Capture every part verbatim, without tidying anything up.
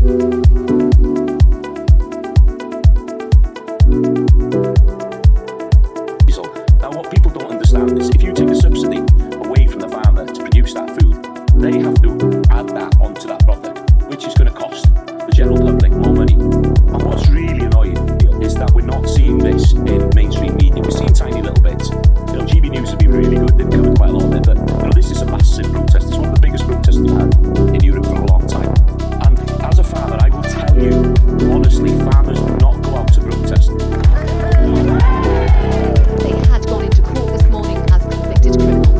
Now, what people don't understand is if you take a subsidy away from the farmer to produce that food, they have to add that onto that product, which is going to cost the general public more money. And what's really annoying is that we're not seeing this in mainstream media. We're seeing tiny little bits. You know, G B News would be really good. They've covered quite a lot of it, but you know, this is a massive protest. It's one of the biggest protests we've had in Europe for a long time. And as a farmer, I will tell you, honestly, farmers do not go out to protest. They had gone into court this morning as convicted criminals.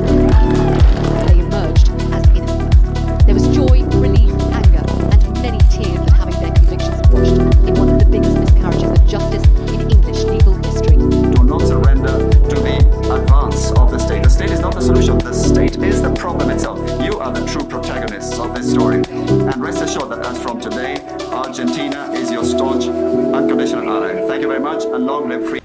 They emerged as innocents. There was joy, relief, anger, and many tears at having their convictions quashed in one of the biggest miscarriages of justice in English legal history. Do not surrender to the advance of the state. The state is not the solution. The state is the problem itself. You are the true protagonists of this story. And rest assured that as from today, Argentina is your staunch, unconditional ally. Thank you very much, and long live freedom.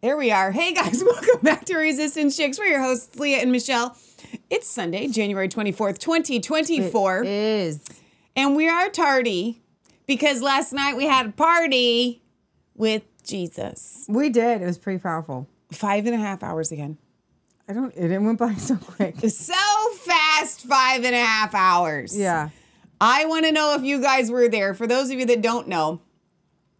There we are. Hey guys, welcome back to Resistance Chicks. We're your hosts, Leah and Michelle. It's Sunday, January twenty-fourth, twenty twenty-four. It is. And we are tardy because last night we had a party with Jesus. We did. It was pretty powerful. Five and a half hours again. I don't, it went by so quick. So fast, five and a half hours. Yeah. I want to know if you guys were there. For those of you that don't know,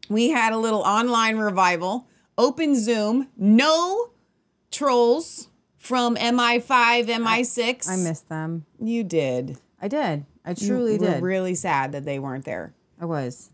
we had a little online revival. Open Zoom, no trolls from M I five, M I six. I, I missed them. You did. I did. I truly you were did. Really sad that they weren't there. I was.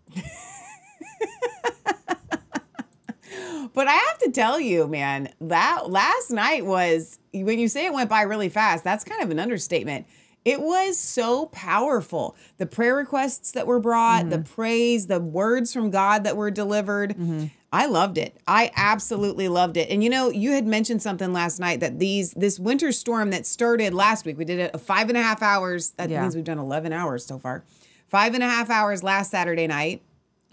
But I have to tell you, man, that last night was, when you say it went by really fast, that's kind of an understatement. It was so powerful. The prayer requests that were brought, mm-hmm. the praise, the words from God that were delivered. Mm-hmm. I loved it. I absolutely loved it. And you know, you had mentioned something last night that these this winter storm that started last week, we did it five and a half hours. That yeah. means we've done eleven hours so far. Five and a half hours last Saturday night.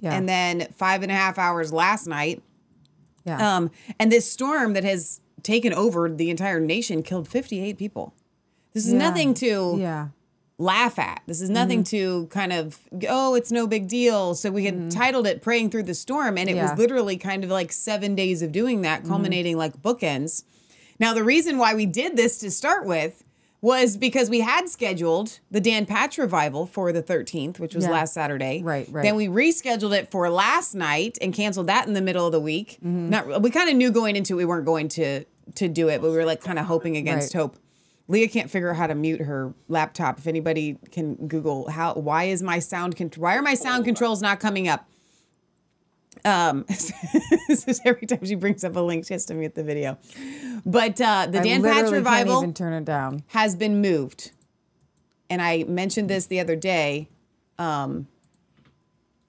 Yeah. And then five and a half hours last night. Yeah. Um, and this storm that has taken over the entire nation killed fifty-eight people. This is yeah. nothing to yeah. laugh at. This is nothing mm-hmm. to kind of, oh, it's no big deal. So we had mm-hmm. titled it Praying Through the Storm. And it yeah. was literally kind of like seven days of doing that, culminating mm-hmm. like bookends. Now, the reason why we did this to start with was because we had scheduled the Dan Patch revival for the thirteenth, which was yeah. last Saturday. Right, right. Then we rescheduled it for last night and canceled that in the middle of the week. Mm-hmm. Not, we kind of knew going into it we weren't going to, to do it, but we were like kind of hoping against right. hope. Leah can't figure out how to mute her laptop. If anybody can Google how, why is my sound con- why are my sound controls not coming up? Um, this is every time she brings up a link, she has to mute the video. But uh, the I Dan Patch revival can't even turn it down. Has been moved, and I mentioned this the other day. Um,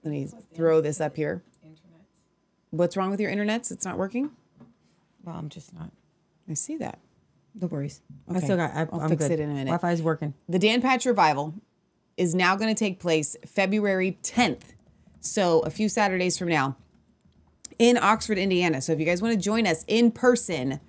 let me throw this up here. What's wrong with your internets? It's not working. Well, I'm just not. I see that. No worries. Okay. I still got. I, I'll I'm fix good. It in a minute. Wi-Fi is working. The Dan Patch revival is now going to take place February tenth, so a few Saturdays from now, in Oxford, Indiana. So if you guys want to join us in person,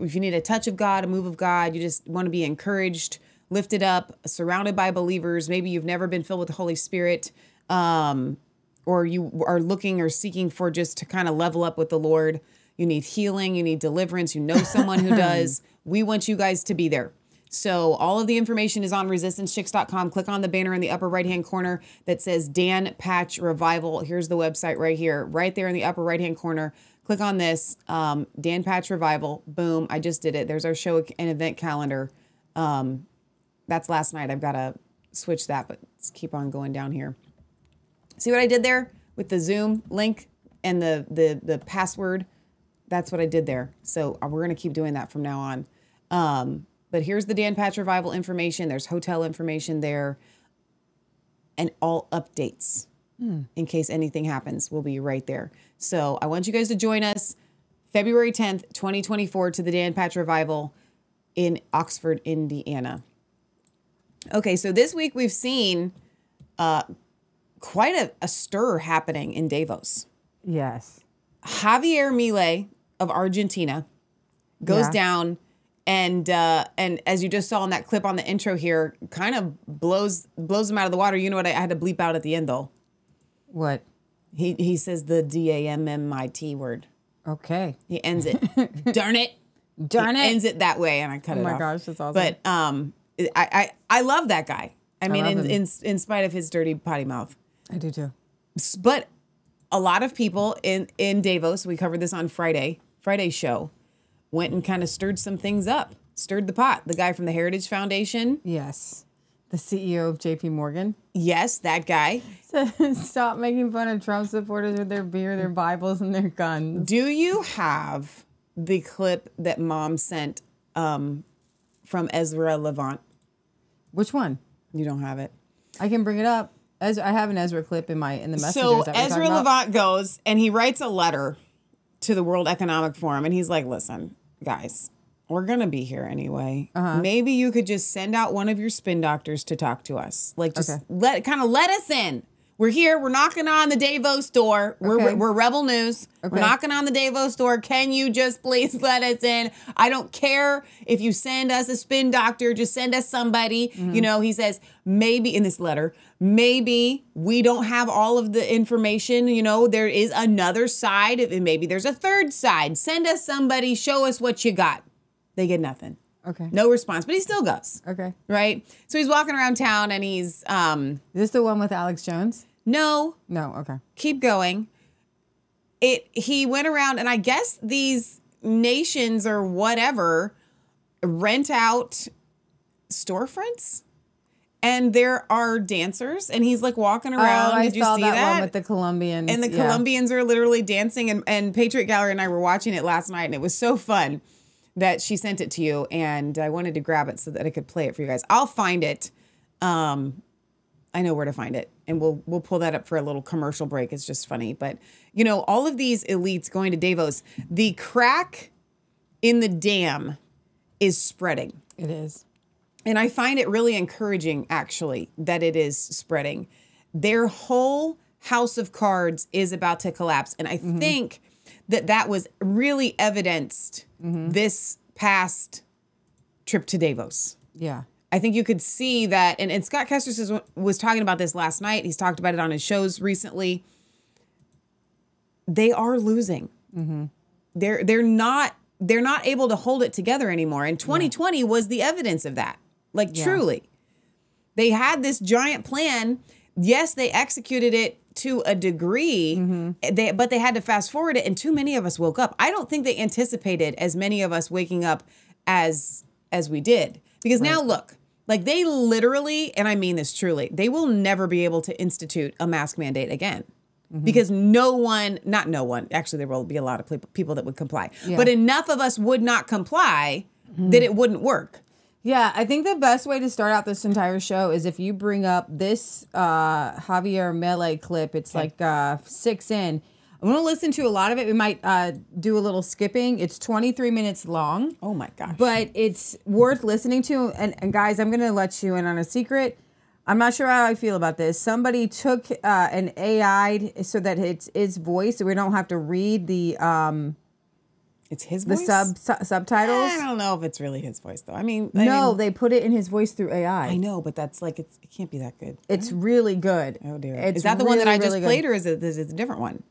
if you need a touch of God, a move of God, you just want to be encouraged, lifted up, surrounded by believers. Maybe you've never been filled with the Holy Spirit, um, or you are looking or seeking for just to kind of level up with the Lord. You need healing. You need deliverance. You know someone who does. We want you guys to be there. So all of the information is on resistance chicks dot com. Click on the banner in the upper right-hand corner that says Dan Patch Revival. Here's the website right here. Right there in the upper right-hand corner. Click on this, um, Dan Patch Revival. Boom. I just did it. There's our show and event calendar. Um, that's last night. I've got to switch that, but let's keep on going down here. See what I did there with the Zoom link and the, the, the password? That's what I did there. So we're going to keep doing that from now on. Um, but here's the Dan Patch Revival information. There's hotel information there. And all updates, hmm. in case anything happens, will be right there. So I want you guys to join us February tenth, twenty twenty-four to the Dan Patch Revival in Oxford, Indiana. Okay, so this week we've seen uh, quite a, a stir happening in Davos. Yes. Javier Milei of Argentina goes yeah. down and uh, and as you just saw in that clip on the intro here, kind of blows blows him out of the water. You know what I, I had to bleep out at the end though? What? He he says the D A M M I T word. Okay. He ends it. Darn it. Darn it. He ends it that way, and I cut oh it off. Oh my gosh, that's awesome. But um, I I, I love that guy. I, I mean, in, in in spite of his dirty potty mouth. I do too. But a lot of people in in Davos, we covered this on Friday Friday's show. Went and kind of stirred some things up, stirred the pot. The guy from the Heritage Foundation. Yes. The C E O of J P Morgan. Yes, that guy. Stop making fun of Trump supporters with their beer, their Bibles, and their guns. Do you have the clip that Mom sent um, from Ezra Levant? Which one? You don't have it. I can bring it up. Ezra, I have an Ezra clip in my in the messengers. So that Ezra Levant goes and he writes a letter to the World Economic Forum, and he's like, listen, guys, we're going to be here anyway. Uh-huh. Maybe you could just send out one of your spin doctors to talk to us. Like, just okay. let kind of let us in. We're here. We're knocking on the Davos door. We're, okay. we're, we're Rebel News. Okay. We're knocking on the Davos door. Can you just please let us in? I don't care if you send us a spin doctor. Just send us somebody. Mm-hmm. You know, he says, maybe in this letter, maybe we don't have all of the information. You know, there is another side. And maybe there's a third side. Send us somebody. Show us what you got. They get nothing. Okay. No response, but he still goes. Okay. Right? So he's walking around town and he's... Um, Is this the one with Alex Jones? No. No, okay. Keep going. It. He went around and I guess these nations or whatever rent out storefronts and there are dancers and he's like walking around. Oh, I Did saw you see that, that one with the Colombians. And the yeah. Colombians are literally dancing and, and Patriot Gallery and I were watching it last night and it was so fun. That she sent it to you, and I wanted to grab it so that I could play it for you guys. I'll find it. Um, I know where to find it, and we'll we'll pull that up for a little commercial break. It's just funny, but you know, all of these elites going to Davos, the crack in the dam is spreading. It is, and I find it really encouraging, actually, that it is spreading. Their whole house of cards is about to collapse, and I mm-hmm. think. that that was really evidenced mm-hmm. this past trip to Davos. Yeah. I think you could see that, and, and Scott Kestris is, was talking about this last night. He's talked about it on his shows recently. They are losing. Mm-hmm. They're they're not they're not able to hold it together anymore. And twenty twenty yeah. was the evidence of that. Like yeah. truly. They had this giant plan. Yes, they executed it to a degree, mm-hmm. they, but they had to fast forward it, and too many of us woke up. I don't think they anticipated as many of us waking up as as we did. Because right. now look, like they literally, and I mean this truly, they will never be able to institute a mask mandate again. Mm-hmm. Because no one, not no one, actually there will be a lot of people that would comply. Yeah. But enough of us would not comply mm-hmm. that it wouldn't work. Yeah, I think the best way to start out this entire show is if you bring up this uh, Javier Milei clip. It's okay. like uh, six in. I'm going to listen to a lot of it. We might uh, do a little skipping. It's twenty-three minutes long. Oh, my gosh. But it's worth listening to. And, and guys, I'm going to let you in on a secret. I'm not sure how I feel about this. Somebody took uh, an A I so that it's his voice, so we don't have to read the... Um, It's his voice? The sub, su subtitles? I don't know if it's really his voice, though. I mean... I no, mean, they put it in his voice through A I. I know, but that's like... It's, it can't be that good. It's really good. Oh, dear. It's is that the really, one that I just really played, good. Or is it, is it a different one?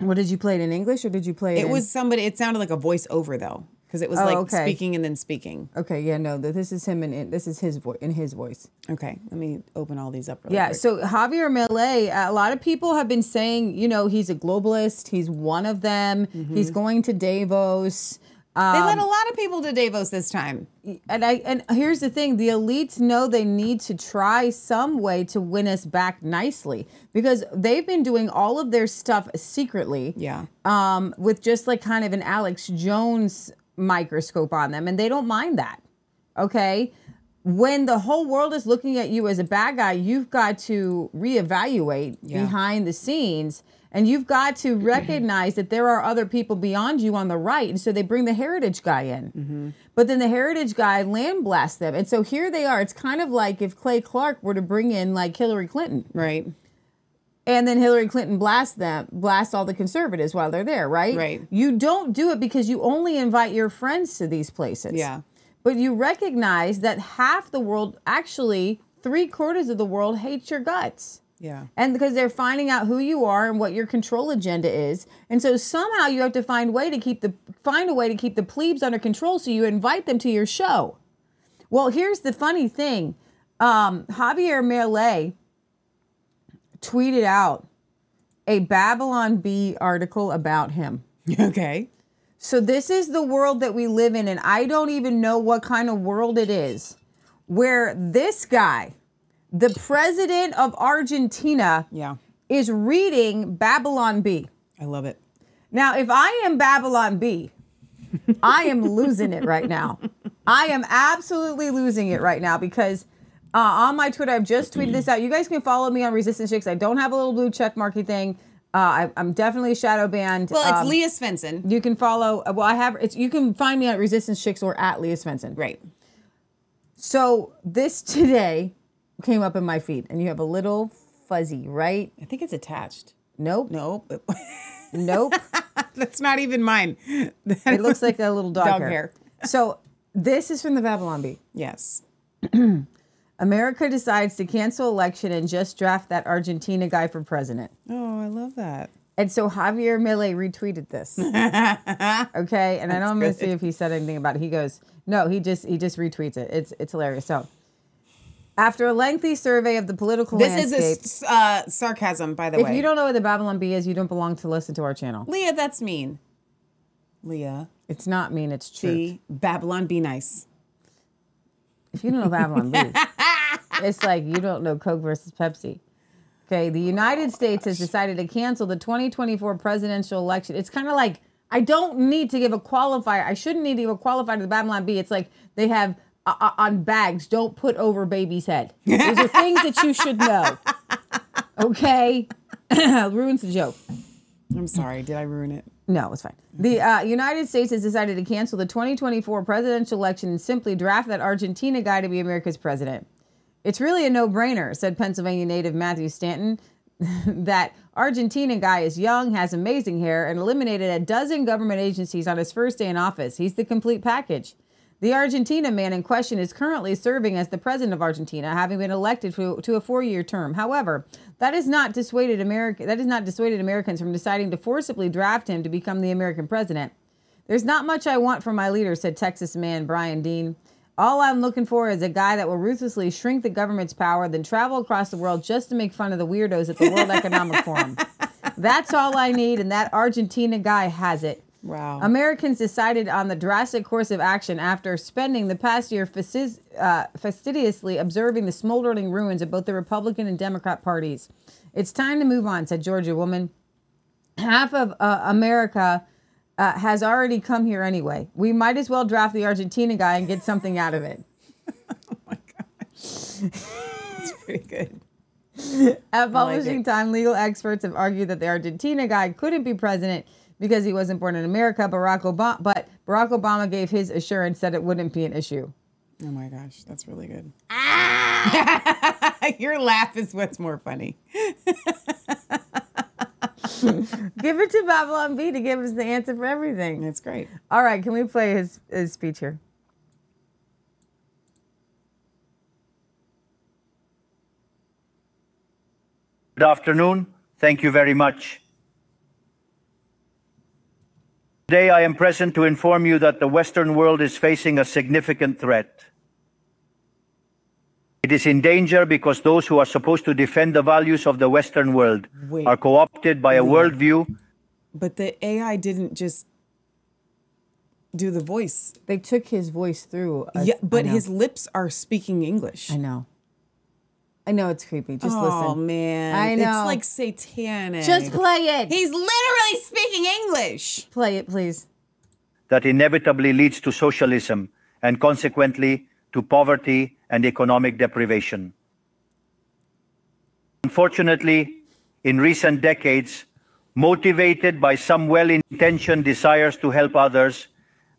What, did you play it in English, or did you play it It in... was somebody... It sounded like a voiceover, though, because it was oh, like okay. speaking and then speaking. Okay, yeah, no, this is him, and this is his voice, in his voice. Okay, let me open all these up really yeah, quick. So Javier Milei, a lot of people have been saying, you know, he's a globalist, he's one of them, mm-hmm. he's going to Davos, Um, they let a lot of people to Davos this time. And I and here's the thing. The elites know they need to try some way to win us back nicely because they've been doing all of their stuff secretly. Yeah. Um, with just like kind of an Alex Jones microscope on them. And they don't mind that. Okay. When the whole world is looking at you as a bad guy, you've got to reevaluate yeah. behind the scenes. And you've got to recognize that there are other people beyond you on the right. And so they bring the heritage guy in. Mm-hmm. But then the heritage guy land blasts them. And so here they are. It's kind of like if Clay Clark were to bring in like Hillary Clinton. Right. And then Hillary Clinton blasts them, blasts all the conservatives while they're there, right? Right. You don't do it because you only invite your friends to these places. Yeah. But you recognize that half the world, actually three quarters of the world, hates your guts. Yeah. And because they're finding out who you are and what your control agenda is. And so somehow you have to find way to keep the find a way to keep the plebes under control, so you invite them to your show. Well, here's the funny thing. Um, Javier Milei tweeted out a Babylon Bee article about him. Okay. So this is the world that we live in, and I don't even know what kind of world it is where this guy, the president of Argentina, yeah. is reading Babylon Bee. I love it. Now, if I am Babylon Bee, I am losing it right now. I am absolutely losing it right now because uh, on my Twitter, I've just tweeted this out. You guys can follow me on Resistance Chicks. I don't have a little blue check marky thing. Uh, I, I'm definitely shadow banned. Well, it's um, Leah Svensson. You can follow. Well, I have. It's, you can find me at Resistance Chicks or at Leah Svensson. Right. So this today came up in my feed, and you have a little fuzzy, right? I think it's attached. Nope. Nope. Nope. That's not even mine. It looks like a little dog, dog hair. hair. So this is from the Babylon Bee. Yes. America decides to cancel election and just draft that Argentina guy for president. Oh, I love that. And so Javier Milei retweeted this. Okay, and That's I don't want to see if he said anything about it. He goes, no, he just he just retweets it. It's it's hilarious. So. After a lengthy survey of the political this landscape... This is a, uh, sarcasm, by the if way. If you don't know what the Babylon Bee is, you don't belong to listen to our channel. Leah, that's mean. Leah. It's not mean, it's true. The Babylon Bee nice. If you don't know Babylon Bee, it's like you don't know Coke versus Pepsi. Okay, the United oh, States gosh. has decided to cancel the twenty twenty-four presidential election. It's kind of like, I don't need to give a qualifier. I shouldn't need to give a qualifier to the Babylon Bee. It's like they have... Uh, on bags, don't put over baby's head. Those are things that you should know. Okay? Ruins the joke. I'm sorry. Did I ruin it? No, it's fine. The uh, United States has decided to cancel the twenty twenty-four presidential election and simply draft that Argentina guy to be America's president. It's really a no-brainer, said Pennsylvania native Matthew Stanton. That Argentina guy is young, has amazing hair, and eliminated a dozen government agencies on his first day in office. He's the complete package. The Argentina man in question is currently serving as the president of Argentina, having been elected to, to a four-year term. However, that has not dissuaded America, that has not dissuaded Americans from deciding to forcibly draft him to become the American president. There's not much I want from my leader, said Texas man Brian Dean. All I'm looking for is a guy that will ruthlessly shrink the government's power, then travel across the world just to make fun of the weirdos at the World Economic Forum. That's all I need, and that Argentina guy has it. Wow. Americans decided on the drastic course of action after spending the past year fascis- uh, fastidiously observing the smoldering ruins of both the Republican and Democrat parties. It's time to move on, said Georgia woman. Half of uh, America uh, has already come here anyway. We might as well draft the Argentina guy and get something out of it. Oh, my gosh. That's pretty good. At publishing like time, legal experts have argued that the Argentina guy couldn't be president because he wasn't born in America. Barack Obama, but Barack Obama gave his assurance that it wouldn't be an issue. Oh my gosh, that's really good. Ah! Your laugh is what's more funny. Give it to Babylon Bee to give us the answer for everything. That's great. All right, can we play his, his speech here? Good afternoon. Thank you very much. Today I am present to inform you that the Western world is facing a significant threat. It is in danger because those who are supposed to defend the values of the Western world Wait. are co-opted by Wait. a worldview. But the A I didn't just do the voice. They took his voice through. A, yeah, but his lips are speaking English. I know. I know it's creepy. Just oh, listen. Oh, man. I know. It's like satanic. Just play it. He's literally speaking English. Play it, please. That inevitably leads to socialism and consequently to poverty and economic deprivation. Unfortunately, in recent decades, motivated by some well-intentioned desires to help others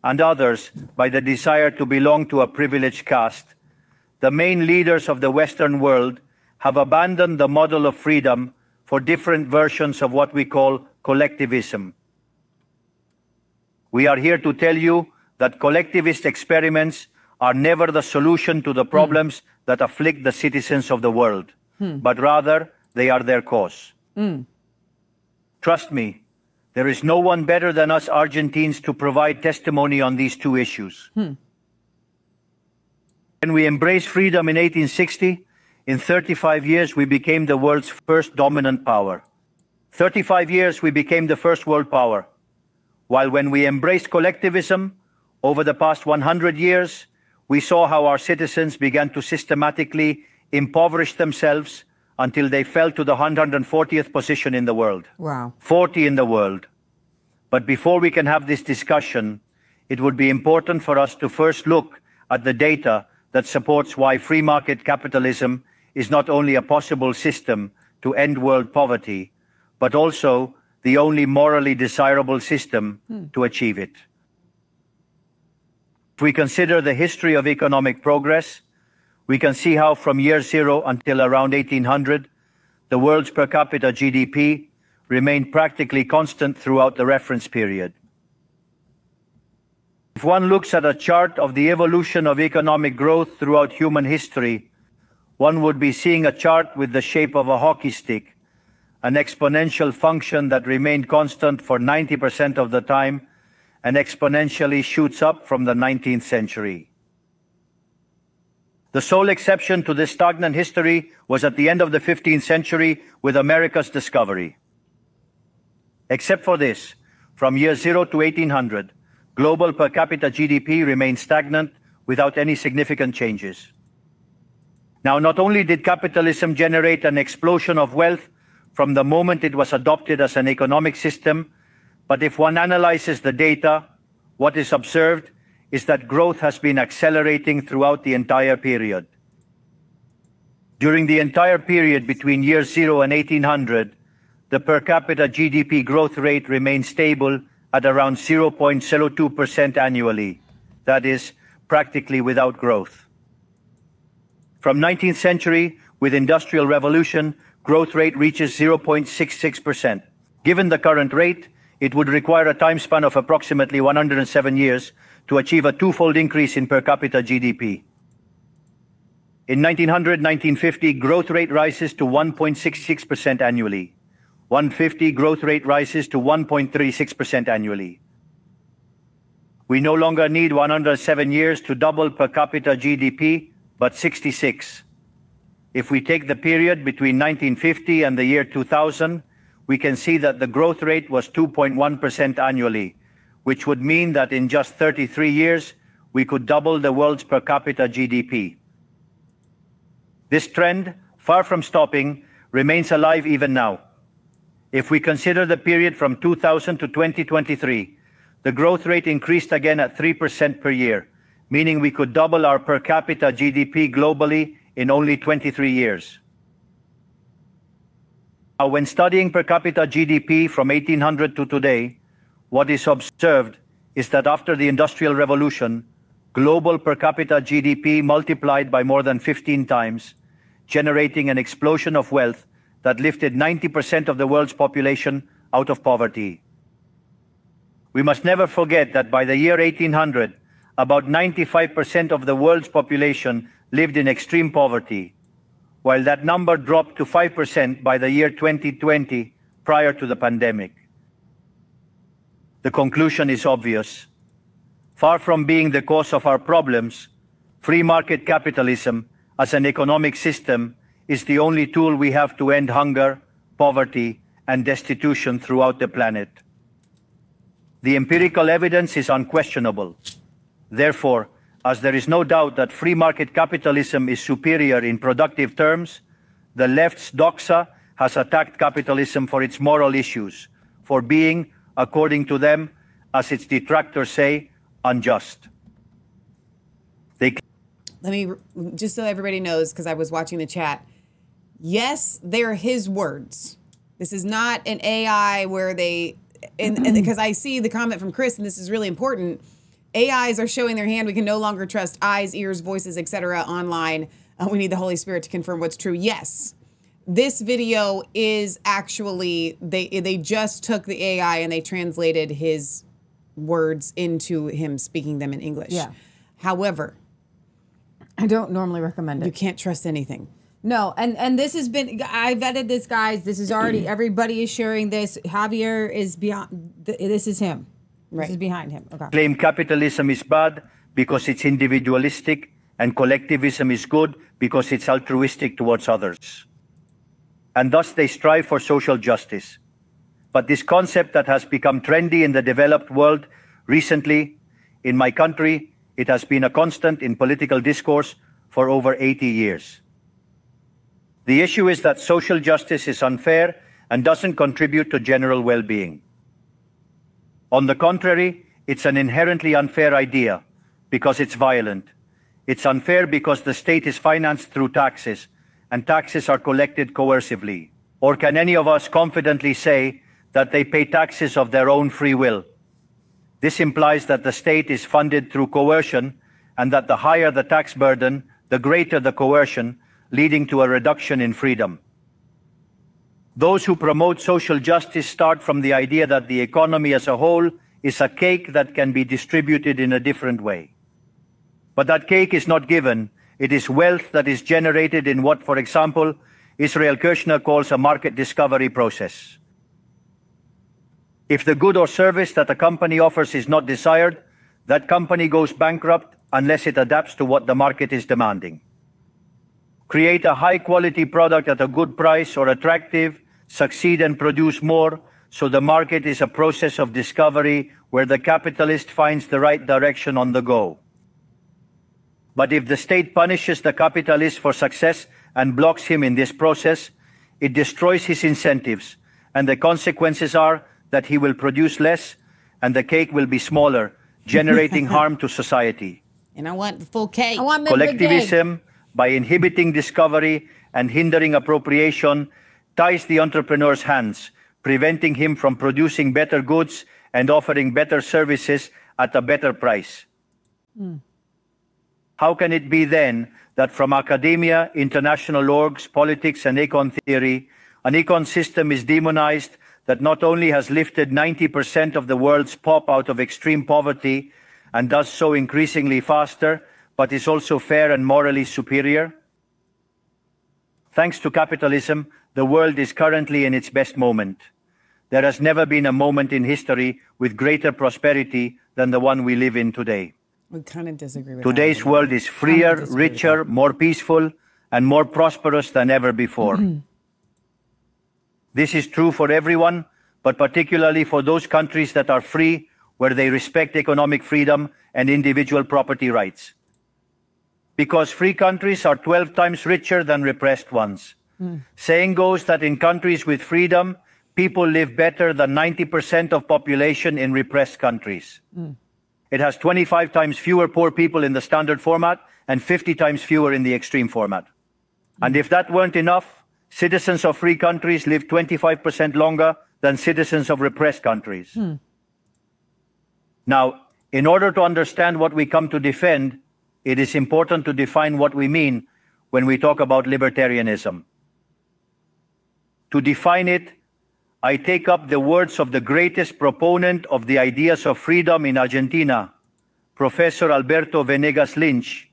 and others by the desire to belong to a privileged caste, the main leaders of the Western world have abandoned the model of freedom for different versions of what we call collectivism. We are here to tell you that collectivist experiments are never the solution to the problems mm. that afflict the citizens of the world, mm. but rather they are their cause. Mm. Trust me, there is no one better than us Argentines to provide testimony on these two issues. Mm. When we embraced freedom in eighteen sixty, in thirty-five years we became the world's first dominant power. thirty-five years we became the first world power. While when we embraced collectivism, over the past one hundred years, we saw how our citizens began to systematically impoverish themselves until they fell to the one hundred fortieth position in the world. Wow. forty in the world. But before we can have this discussion, it would be important for us to first look at the data that supports why free market capitalism is not only a possible system to end world poverty, but also the only morally desirable system hmm. to achieve it. If we consider the history of economic progress, we can see how from year zero until around eighteen hundred, the world's per capita G D P remained practically constant throughout the reference period. If one looks at a chart of the evolution of economic growth throughout human history, one would be seeing a chart with the shape of a hockey stick, an exponential function that remained constant for ninety percent of the time and exponentially shoots up from the nineteenth century. The sole exception to this stagnant history was at the end of the fifteenth century with America's discovery. Except for this, from year zero to eighteen hundred, global per capita G D P remained stagnant without any significant changes. Now, not only did capitalism generate an explosion of wealth from the moment it was adopted as an economic system, but if one analyzes the data, what is observed is that growth has been accelerating throughout the entire period. During the entire period between year zero and eighteen hundred, the per capita G D P growth rate remained stable at around zero point zero two percent annually, that is, practically without growth. From nineteenth century, with Industrial Revolution, growth rate reaches zero point six six percent. Given the current rate, it would require a time span of approximately one hundred seven years to achieve a twofold increase in per capita G D P. In nineteen hundred to nineteen fifty, growth rate rises to one point six six percent annually. one hundred fifty growth rate rises to one point three six percent annually. We no longer need one hundred seven years to double per capita G D P, but sixty-six. If we take the period between nineteen fifty and the year two thousand, we can see that the growth rate was two point one percent annually, which would mean that in just thirty-three years, we could double the world's per capita G D P. This trend, far from stopping, remains alive even now. If we consider the period from two thousand to twenty twenty-three, the growth rate increased again at three percent per year, meaning we could double our per capita G D P globally in only twenty-three years. Now, when studying per capita G D P from eighteen hundred to today, what is observed is that after the Industrial Revolution, global per capita G D P multiplied by more than fifteen times, generating an explosion of wealth that lifted ninety percent of the world's population out of poverty. We must never forget that by the year eighteen hundred, about ninety-five percent of the world's population lived in extreme poverty, while that number dropped to five percent by the year twenty twenty, prior to the pandemic. The conclusion is obvious. Far from being the cause of our problems, free market capitalism as an economic system is the only tool we have to end hunger, poverty, and destitution throughout the planet. The empirical evidence is unquestionable. Therefore, as there is no doubt that free market capitalism is superior in productive terms, the left's doxa has attacked capitalism for its moral issues, for being, according to them, as its detractors say, unjust. They... Let me, just so everybody knows, because I was watching the chat, yes, they're his words. This is not an A I where they, and because I see the comment from Chris, and this is really important, A Is are showing their hand. We can no longer trust eyes, ears, voices, et cetera online. Uh, we need the Holy Spirit to confirm what's true. Yes, this video is actually, they they just took the A I and they translated his words into him speaking them in English. Yeah. However, I don't normally recommend it. You can't trust anything. No, and, and this has been, I vetted this, guys. This is already, everybody is sharing this. Javier is beyond, this is him. Right. This is behind him. Okay. Claim capitalism is bad because it's individualistic, and collectivism is good because it's altruistic towards others. And thus they strive for social justice. But this concept that has become trendy in the developed world recently, in my country, it has been a constant in political discourse for over eighty years. The issue is that social justice is unfair and doesn't contribute to general well-being. On the contrary, it's an inherently unfair idea because it's violent. It's unfair because the state is financed through taxes, and taxes are collected coercively. Or can any of us confidently say that they pay taxes of their own free will? This implies that the state is funded through coercion, and that the higher the tax burden, the greater the coercion, leading to a reduction in freedom. Those who promote social justice start from the idea that the economy as a whole is a cake that can be distributed in a different way. But that cake is not given. It is wealth that is generated in what, for example, Israel Kirzner calls a market discovery process. If the good or service that a company offers is not desired, that company goes bankrupt unless it adapts to what the market is demanding. Create a high-quality product at a good price or attractive, succeed and produce more, so the market is a process of discovery where the capitalist finds the right direction on the go. But if the state punishes the capitalist for success and blocks him in this process, it destroys his incentives, and the consequences are that he will produce less and the cake will be smaller, generating harm to society. And I want the full cake. I want collectivism. By inhibiting discovery and hindering appropriation, ties the entrepreneur's hands, preventing him from producing better goods and offering better services at a better price. Mm. How can it be then that from academia, international orgs, politics, and econ theory, an econ system is demonized that not only has lifted ninety percent of the world's pop out of extreme poverty and does so increasingly faster, but is also fair and morally superior? Thanks to capitalism, the world is currently in its best moment. There has never been a moment in history with greater prosperity than the one we live in today. We kind of disagree with that. Today's world is freer, richer, more peaceful, and more prosperous than ever before. This is true for everyone, but particularly for those countries that are free, where they respect economic freedom and individual property rights. Because free countries are twelve times richer than repressed ones. Mm. Saying goes that in countries with freedom, people live better than ninety percent of population in repressed countries. Mm. It has twenty-five times fewer poor people in the standard format and fifty times fewer in the extreme format. Mm. And if that weren't enough, citizens of free countries live twenty-five percent longer than citizens of repressed countries. Mm. Now, in order to understand what we come to defend, it is important to define what we mean when we talk about libertarianism. To define it, I take up the words of the greatest proponent of the ideas of freedom in Argentina, Professor Alberto Venegas Lynch,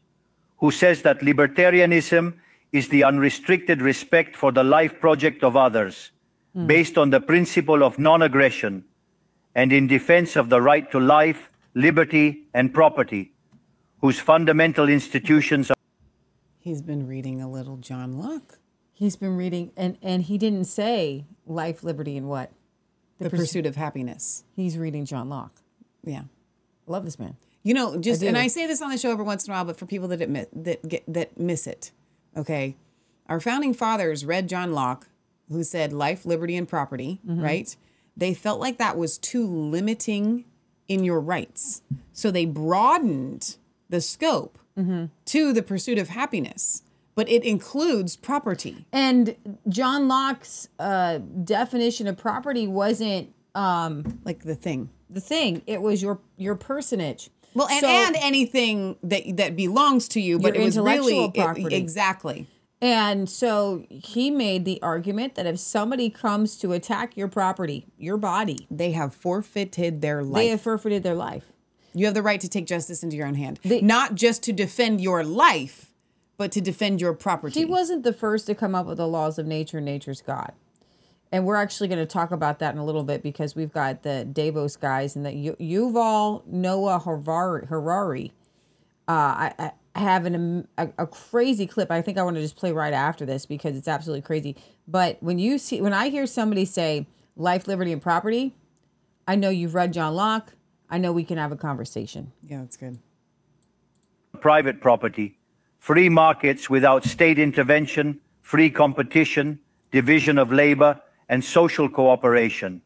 who says that libertarianism is the unrestricted respect for the life project of others, mm. based on the principle of non-aggression and in defense of the right to life, liberty, and property, whose fundamental institutions are... He's been reading a little John Locke. He's been reading, and, and he didn't say life, liberty, and what? The, the pursuit, pursuit of Happiness. He's reading John Locke. Yeah. I love this man. You know, just I and I say this on the show every once in a while, but for people that admit that get, that miss it, okay, our founding fathers read John Locke, who said life, liberty, and property. Mm-hmm. Right? They felt like that was too limiting in your rights, so they broadened the scope mm-hmm. to the pursuit of happiness, but it includes property. And John Locke's uh, definition of property wasn't um, like the thing. The thing. It was your your personage. Well, and, so, and anything that that belongs to you, but it was really property. It, exactly. And so he made the argument that if somebody comes to attack your property, your body, they have forfeited their life. They have forfeited their life. You have the right to take justice into your own hand, they, not just to defend your life, but to defend your property. He wasn't the first to come up with the laws of nature. Nature's God. And we're actually going to talk about that in a little bit because we've got the Davos guys and the y Yuval Noah Harari. Uh, I, I have an, a, a crazy clip. I think I want to just play right after this because it's absolutely crazy. But when you see, when I hear somebody say life, liberty, and property, I know you've read John Locke. I know we can have a conversation. Yeah, that's good. Private property, free markets without state intervention, free competition, division of labor, and social cooperation,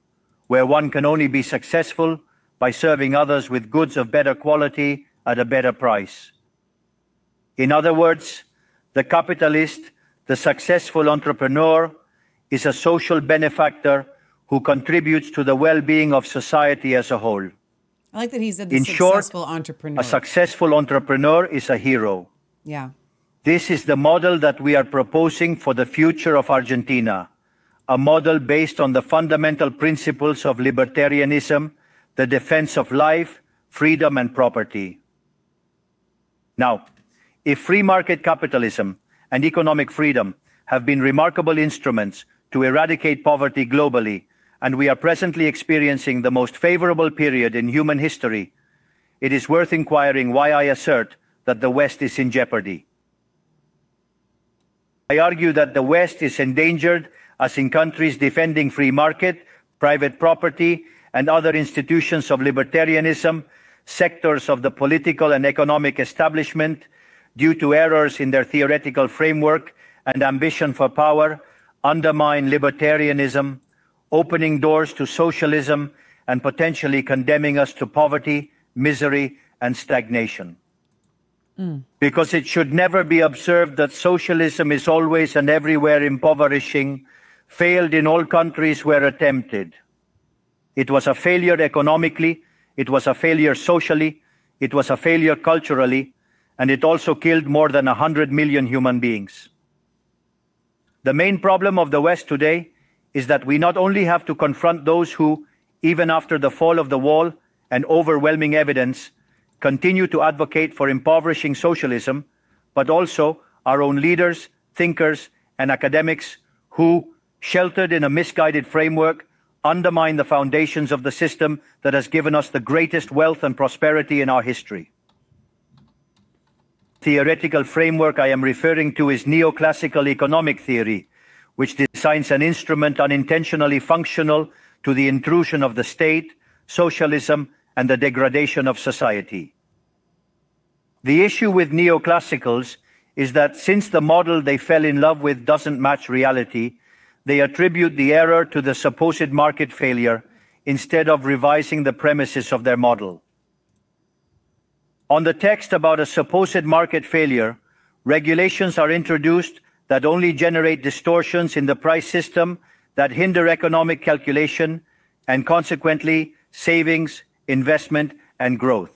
where one can only be successful by serving others with goods of better quality at a better price. In other words, the capitalist, the successful entrepreneur, is a social benefactor who contributes to the well-being of society as a whole. I like that he said the In successful short, entrepreneur. A successful entrepreneur is a hero. Yeah. This is the model that we are proposing for the future of Argentina. A model based on the fundamental principles of libertarianism, the defense of life, freedom, and property. Now, if free market capitalism and economic freedom have been remarkable instruments to eradicate poverty globally, and we are presently experiencing the most favorable period in human history, it is worth inquiring why I assert that the West is in jeopardy. I argue that the West is endangered as in countries defending free market, private property, and other institutions of libertarianism, sectors of the political and economic establishment, due to errors in their theoretical framework and ambition for power, undermine libertarianism, opening doors to socialism, and potentially condemning us to poverty, misery, and stagnation. Mm. Because it should never be observed that socialism is always and everywhere impoverishing, failed in all countries where attempted. It was a failure economically, it was a failure socially, it was a failure culturally, and it also killed more than one hundred million human beings. The main problem of the West today is that we not only have to confront those who, even after the fall of the wall and overwhelming evidence, continue to advocate for impoverishing socialism, but also our own leaders, thinkers, and academics who, sheltered in a misguided framework, undermine the foundations of the system that has given us the greatest wealth and prosperity in our history. Theoretical framework I am referring to is neoclassical economic theory, which designs an instrument unintentionally functional to the intrusion of the state, socialism, and the degradation of society. The issue with neoclassicals is that since the model they fell in love with doesn't match reality, they attribute the error to the supposed market failure instead of revising the premises of their model. On the text about a supposed market failure, regulations are introduced that only generate distortions in the price system that hinder economic calculation and consequently savings, investment, and growth.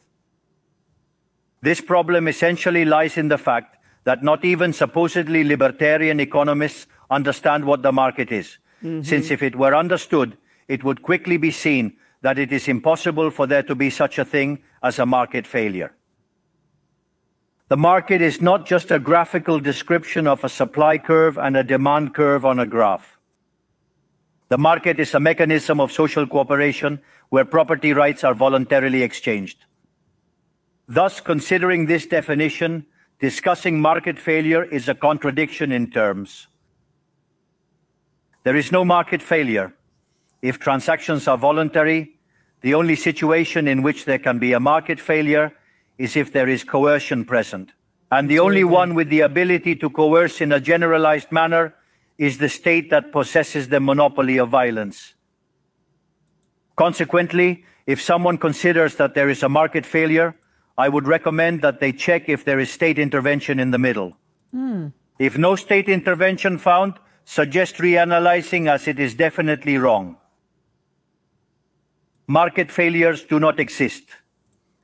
This problem essentially lies in the fact that not even supposedly libertarian economists understand what the market is, mm-hmm. since if it were understood, it would quickly be seen that it is impossible for there to be such a thing as a market failure. The market is not just a graphical description of a supply curve and a demand curve on a graph. The market is a mechanism of social cooperation where property rights are voluntarily exchanged. Thus, considering this definition, discussing market failure is a contradiction in terms. There is no market failure. If transactions are voluntary, the only situation in which there can be a market failure is if there is coercion present. And the only one with the ability to coerce in a generalized manner is the state that possesses the monopoly of violence. Consequently, if someone considers that there is a market failure, I would recommend that they check if there is state intervention in the middle. Mm. If no state intervention found, suggest reanalyzing, as it is definitely wrong. Market failures do not exist.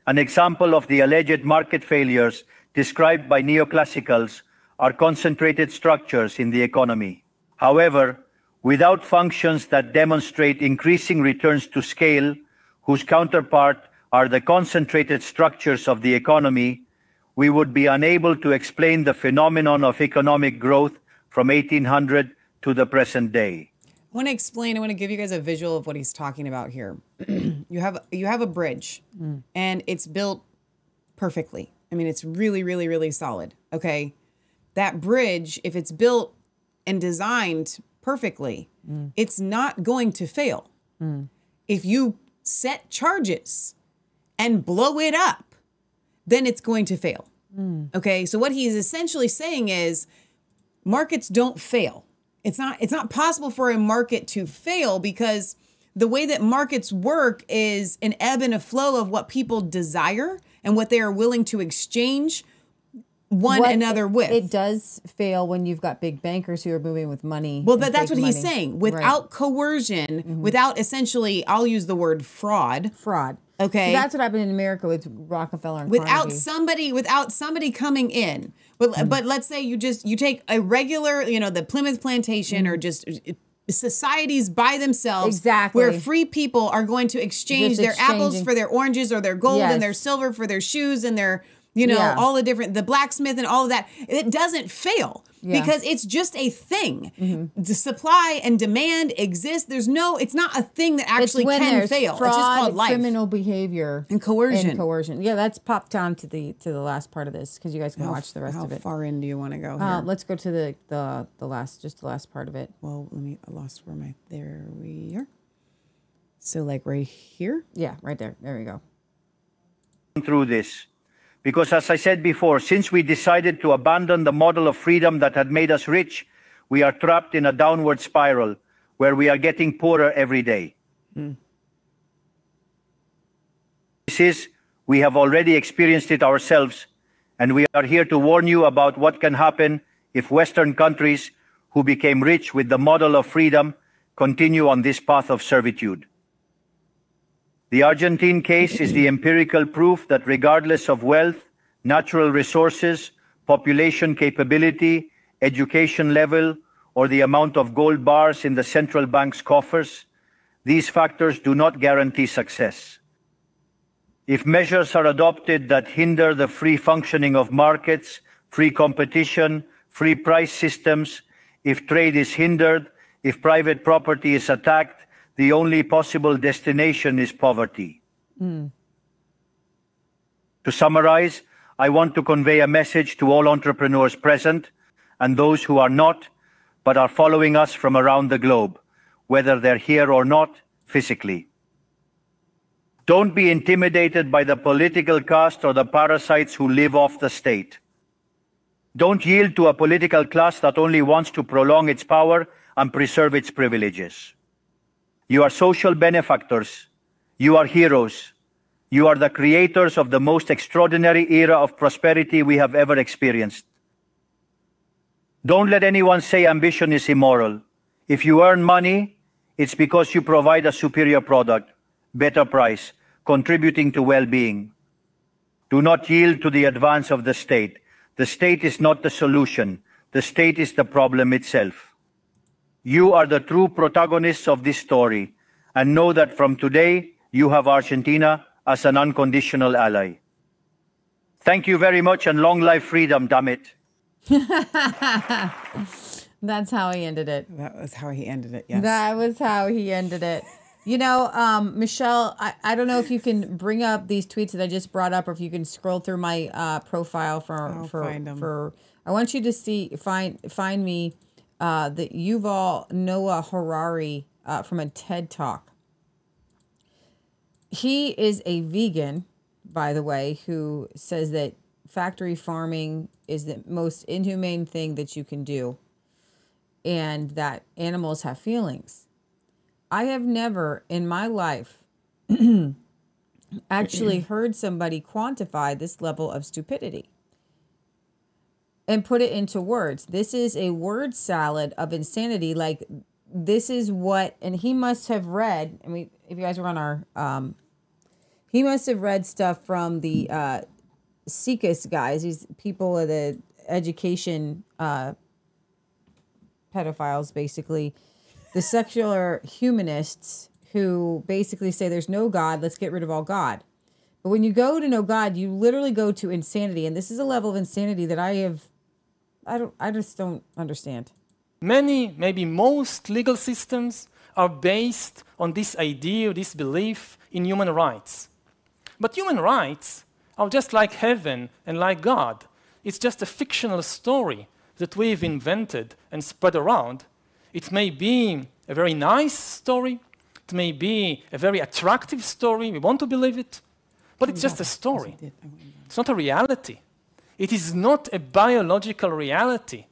An example of the alleged market failures described by neoclassicals are concentrated structures in the economy. However, without functions that demonstrate increasing returns to scale, whose counterpart are the concentrated structures of the economy, we would be unable to explain the phenomenon of economic growth from eighteen hundred to the present day. I want to explain, I want to give you guys a visual of what he's talking about here. You have, you have a bridge, mm. and it's built perfectly. I mean, it's really, really, really solid, okay? That bridge, if it's built and designed perfectly, mm. it's not going to fail. Mm. If you set charges and blow it up, then it's going to fail. Mm. Okay, so what he's essentially saying is markets don't fail. It's not, it's not possible for a market to fail because the way that markets work is an ebb and a flow of what people desire and what they are willing to exchange one what another with. It, it does fail when you've got big bankers who are moving with money. Well, but that's what money. he's saying. Without right. coercion, mm-hmm. without essentially, I'll use the word fraud. Fraud. Okay. So that's what happened in America with Rockefeller and without Carnegie. somebody, without somebody coming in. But mm-hmm. but let's say you just you take a regular, you know, the Plymouth Plantation mm-hmm. or just societies by themselves, exactly, where free people are going to exchange just their apples for their oranges or their gold yes. and their silver for their shoes and their, you know, yeah. all the different, the blacksmith and all of that. It doesn't fail yeah. because it's just a thing. Mm-hmm. The supply and demand exist. There's no, it's not a thing that actually can fail. Fraud, it's just called life. Criminal behavior. And coercion. And coercion. Yeah, that's popped down to the to the last part of this because you guys can how, watch the rest of it. How far in do you want to go here? Uh, let's go to the, the, the last, just the last part of it. Well, let me, I lost where my, there we are. So like right here? Yeah, right there. There we go. Through this. Because as I said before, since we decided to abandon the model of freedom that had made us rich, we are trapped in a downward spiral where we are getting poorer every day. Mm. This is, we have already experienced it ourselves, and we are here to warn you about what can happen if Western countries who became rich with the model of freedom continue on this path of servitude. The Argentine case is the empirical proof that regardless of wealth, natural resources, population capability, education level, or the amount of gold bars in the central bank's coffers, these factors do not guarantee success. If measures are adopted that hinder the free functioning of markets, free competition, free price systems, if trade is hindered, if private property is attacked, the only possible destination is poverty. Mm. To summarize, I want to convey a message to all entrepreneurs present and those who are not, but are following us from around the globe, whether they're here or not, physically. Don't be intimidated by the political caste or the parasites who live off the state. Don't yield to a political class that only wants to prolong its power and preserve its privileges. You are social benefactors. You are heroes. You are the creators of the most extraordinary era of prosperity we have ever experienced. Don't let anyone say ambition is immoral. If you earn money, it's because you provide a superior product, better price, contributing to well-being. Do not yield to the advance of the state. The state is not the solution. The state is the problem itself. You are the true protagonists of this story, and know that from today, you have Argentina as an unconditional ally. Thank you very much, and long live freedom, damn it. That's how he ended it. That was how he ended it, yes. That was how he ended it. You know, um, Michelle, I, I don't know if you can bring up these tweets that I just brought up, or if you can scroll through my uh, profile for... I'll for, find them. For, I want you to see, find, find me... Uh, the Yuval Noah Harari uh, from a TED Talk. He is a vegan, by the way, who says that factory farming is the most inhumane thing that you can do and that animals have feelings. I have never in my life actually heard somebody quantify this level of stupidity and put it into words. This is a word salad of insanity. Like, this is what, and he must have read, I mean, if you guys were on our, um, he must have read stuff from the uh, C C I S guys, these people of the education uh, pedophiles, basically, the secular humanists who basically say there's no God, let's get rid of all God. But when you go to no God, you literally go to insanity. And this is a level of insanity that I have, I don't, I just don't understand. Many, maybe most legal systems are based on this idea, this belief in human rights. But human rights are just like heaven and like God. It's just a fictional story that we've invented and spread around. It may be a very nice story. It may be a very attractive story. We want to believe it. But it's just a story. It's not a reality. It is not a biological reality.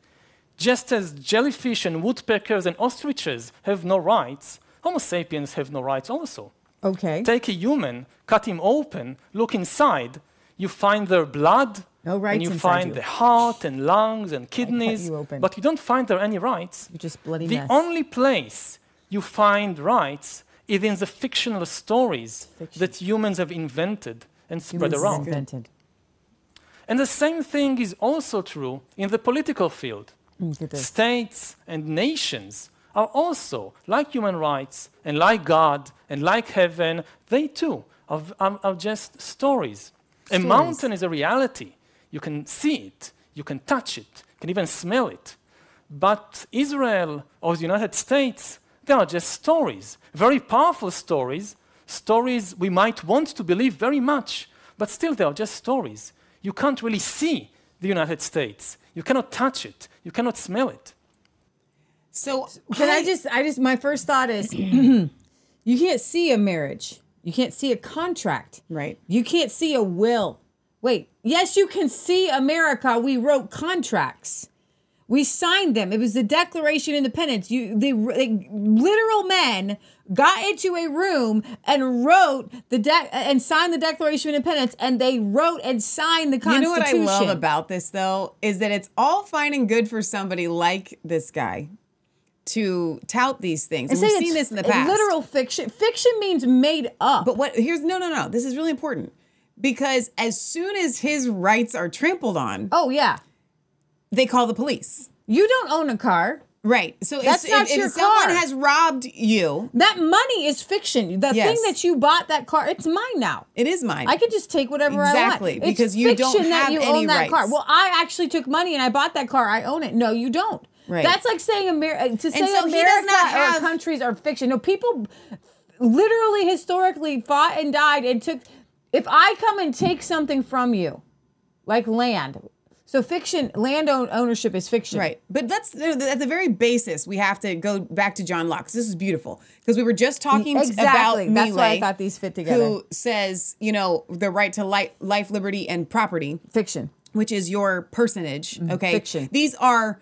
Just as jellyfish and woodpeckers and ostriches have no rights, Homo sapiens have no rights also. Okay. Take a human, cut him open, look inside, you find their blood, no rights and you find you. the heart and lungs and kidneys, you but you don't find there any rights. You're just bloody The mess. only place you find rights is in the fictional stories Fiction. that humans have invented and spread humans around. Invented. And the same thing is also true in the political field. Mm, States and nations are also, like human rights, and like God, and like heaven, they too are, are, are just stories. stories. A mountain is a reality. You can see it, you can touch it, you can even smell it. But Israel or the United States, they are just stories, very powerful stories, stories we might want to believe very much, but still they are just stories. You can't really see the United States. You cannot touch it. You cannot smell it. So can I, I just, I just, my first thought is you can't see a marriage. You can't see a contract. Right. You can't see a will. Wait, yes, you can see America. We wrote contracts. We signed them. It was the Declaration of Independence. You, the literal men got into a room and wrote the de- and signed the Declaration of Independence, and they wrote and signed the Constitution. You know what I love about this, though, is that it's all fine and good for somebody like this guy to tout these things. And, and we've seen this in the past. Literal fiction. Fiction means made up. But what? Here's no, no, no. This is really important because as soon as his rights are trampled on. Oh yeah. They call the police. You don't own a car. Right. So That's if, not if, your if someone car. has robbed you. That money is fiction. The yes. thing that you bought that car, it's mine now. It is mine. I can just take whatever exactly, I want. Exactly. Because you don't have that you any own that rights. Car. Well, I actually took money and I bought that car. I own it. No, you don't. Right. That's like saying Amer to say so America not have or countries are fiction. No, people literally historically fought and died and took. If I come and take something from you, like land. So fiction, land ownership is fiction. Right. But that's, at the very basis, we have to go back to John Locke. This is beautiful. Because we were just talking exactly. about That's Milei, why I thought these fit together. Who says, you know, the right to life, life, liberty, and property. Fiction. Which is your personage, okay? Fiction. These are,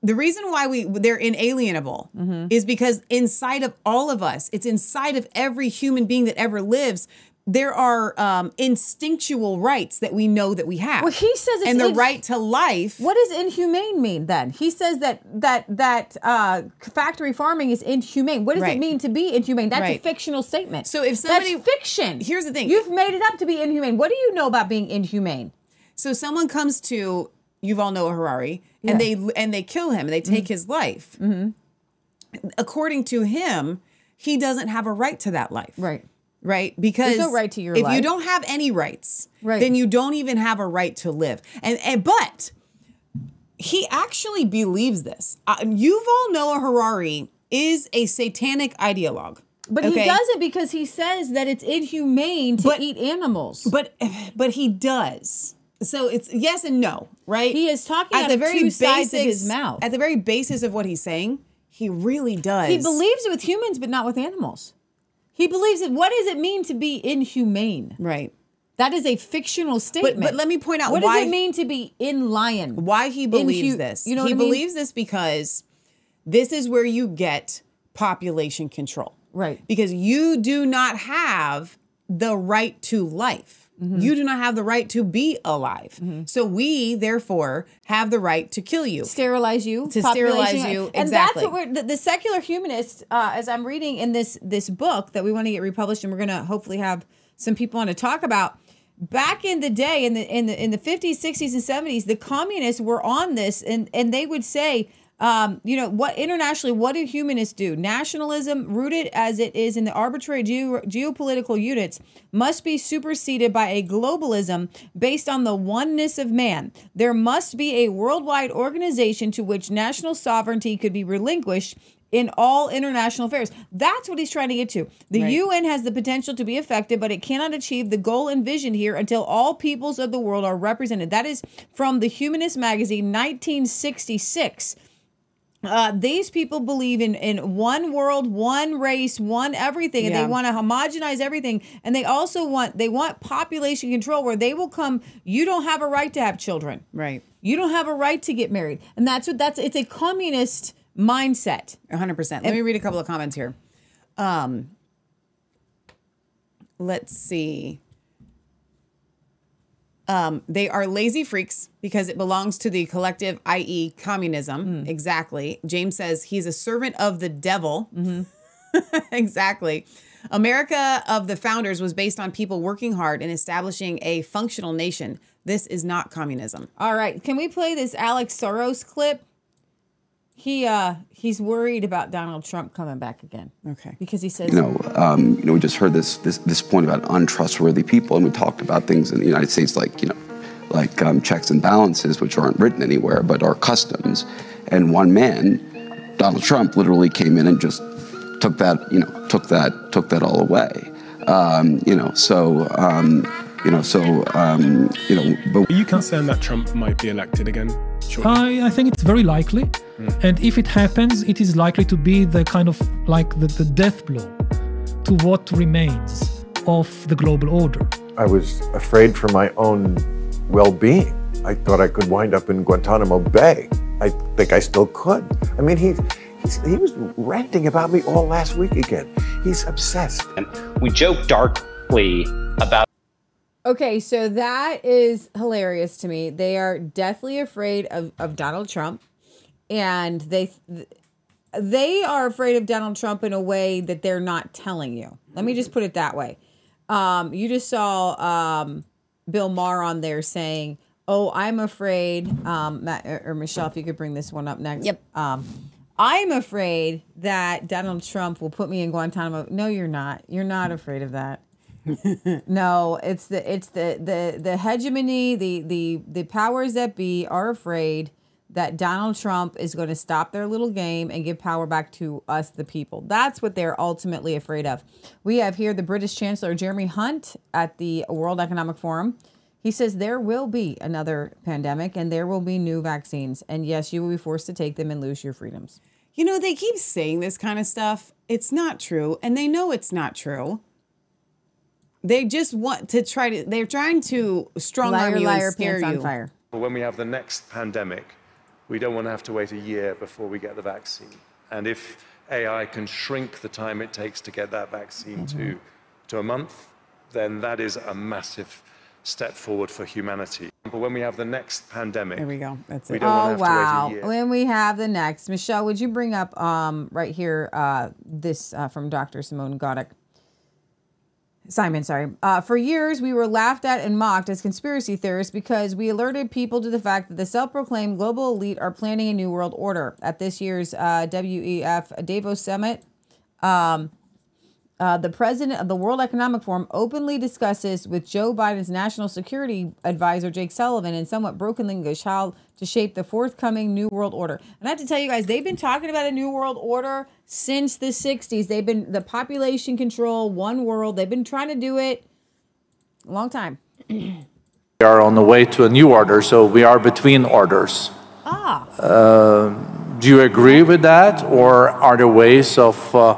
the reason why we they're inalienable mm-hmm. is because inside of all of us, it's inside of every human being that ever lives, there are um, instinctual rights that we know that we have. Well, he says, it's and the right to life. What does inhumane mean then? He says that that that uh, factory farming is inhumane. What does right. it mean to be inhumane? That's right. a fictional statement. So if somebody that's fiction, here's the thing: you've made it up to be inhumane. What do you know about being inhumane? So someone comes to Yuval Noah Harari, yeah. and they and they kill him, and they take mm-hmm. his life. Mm-hmm. According to him, he doesn't have a right to that life. Right. Right, because no right to your if life. you don't have any rights, right. then you don't even have a right to live. And, and but he actually believes this. Uh, Yuval Noah Harari is a satanic ideologue, but okay? he does it because he says that it's inhumane to but, eat animals. But but he does. So it's yes and no, right? He is talking at the very two basis, sides of his mouth. At the very basis of what he's saying, He really does. He believes it with humans, but not with animals. He believes it. What does it mean to be inhumane? Right. That is a fictional statement. But, but let me point out what why, does it mean to be in lion? Why he believes Inhu this? You know, he what I mean? believes this because this is where you get population control, right? Because you do not have the right to life. Mm-hmm. You do not have the right to be alive. Mm-hmm. So we, therefore, have the right to kill you, sterilize you, to sterilize you. And exactly. that's what we're the, the secular humanists. Uh, as I'm reading in this this book that we want to get republished, and we're going to hopefully have some people on to talk about. Back in the day, in the in the in the fifties, sixties, and seventies, the communists were on this, and and they would say, um, you know, what internationally, what do humanists do? Nationalism, rooted as it is in the arbitrary geo geopolitical units, must be superseded by a globalism based on the oneness of man. There must be a worldwide organization to which national sovereignty could be relinquished in all international affairs. That's what he's trying to get to. The right. U N has the potential to be effective, but it cannot achieve the goal envisioned here until all peoples of the world are represented. That is from the Humanist magazine, nineteen sixty-six. Uh, these people believe in, in one world, one race, one everything, and yeah. they want to homogenize everything. And they also want, they want population control where they will come, you don't have a right to have children. Right. You don't have a right to get married. And that's what, that's, it's a communist mindset. one hundred percent. Let and, me read a couple of comments here. Um, let's see. Um, they are lazy freaks because it belongs to the collective, that is communism. Mm. Exactly. James says he's a servant of the devil. Mm-hmm. Exactly. America of the founders was based on people working hard and establishing a functional nation. This is not communism. All right. Can we play this Alex Soros clip? He uh, he's worried about Donald Trump coming back again. Okay, because he says, you know, um, you know, we just heard this this this point about untrustworthy people, and we talked about things in the United States like you know, like um, checks and balances, which aren't written anywhere but are customs. And one man, Donald Trump, literally came in and just took that you know took that took that all away. Um, you know, so. Um, You know, so, um, you know, but are you concerned that Trump might be elected again? Sure. I, I think it's very likely. Mm. And if it happens, it is likely to be the kind of like the, the death blow to what remains of the global order. I was afraid for my own well-being. I thought I could wind up in Guantanamo Bay. I think I still could. I mean, he, he's, he was ranting about me all last week again. He's obsessed. And we joke darkly about... Okay, so that is hilarious to me. They are deathly afraid of, of Donald Trump, and they they are afraid of Donald Trump in a way that they're not telling you. Let me just put it that way. Um, you just saw um, Bill Maher on there saying, oh, I'm afraid, um, Matt, or, or Michelle, if you could bring this one up next. Yep. Um, I'm afraid that Donald Trump will put me in Guantanamo. No, you're not. You're not afraid of that. No, it's the it's the the the hegemony, the the the powers that be are afraid that Donald Trump is going to stop their little game and give power back to us, the people. That's what they're ultimately afraid of. We have here the British Chancellor Jeremy Hunt at the World Economic Forum. He says there will be another pandemic and there will be new vaccines. And yes, you will be forced to take them and lose your freedoms. You know, they keep saying this kind of stuff. It's not true. And they know it's not true. They just want to try to, they're trying to strong arm you and scare you. Liar, liar, pants on fire. When we have the next pandemic, we don't want to have to wait a year before we get the vaccine. And if A I can shrink the time it takes to get that vaccine mm-hmm. to, to a month, then that is a massive step forward for humanity. But when we have the next pandemic, there we go. That's it. We don't oh, want to have wow. to wait a year. When we have the next. Michelle, would you bring up um, right here uh, this uh, from Doctor Simone Goddick? Simon, sorry. Uh, for years, we were laughed at and mocked as conspiracy theorists because we alerted people to the fact that the self-proclaimed global elite are planning a new world order. At this year's uh, W E F Davos summit, um, uh, the president of the World Economic Forum openly discusses with Joe Biden's national security advisor, Jake Sullivan, in somewhat broken language how to shape the forthcoming new world order. And I have to tell you guys, they've been talking about a new world order since the sixties. They've been the population control, one world. They've been trying to do it a long time. We are on the way to a new order, so we are between orders. Ah. Uh, Do you agree with that, or are there ways of uh,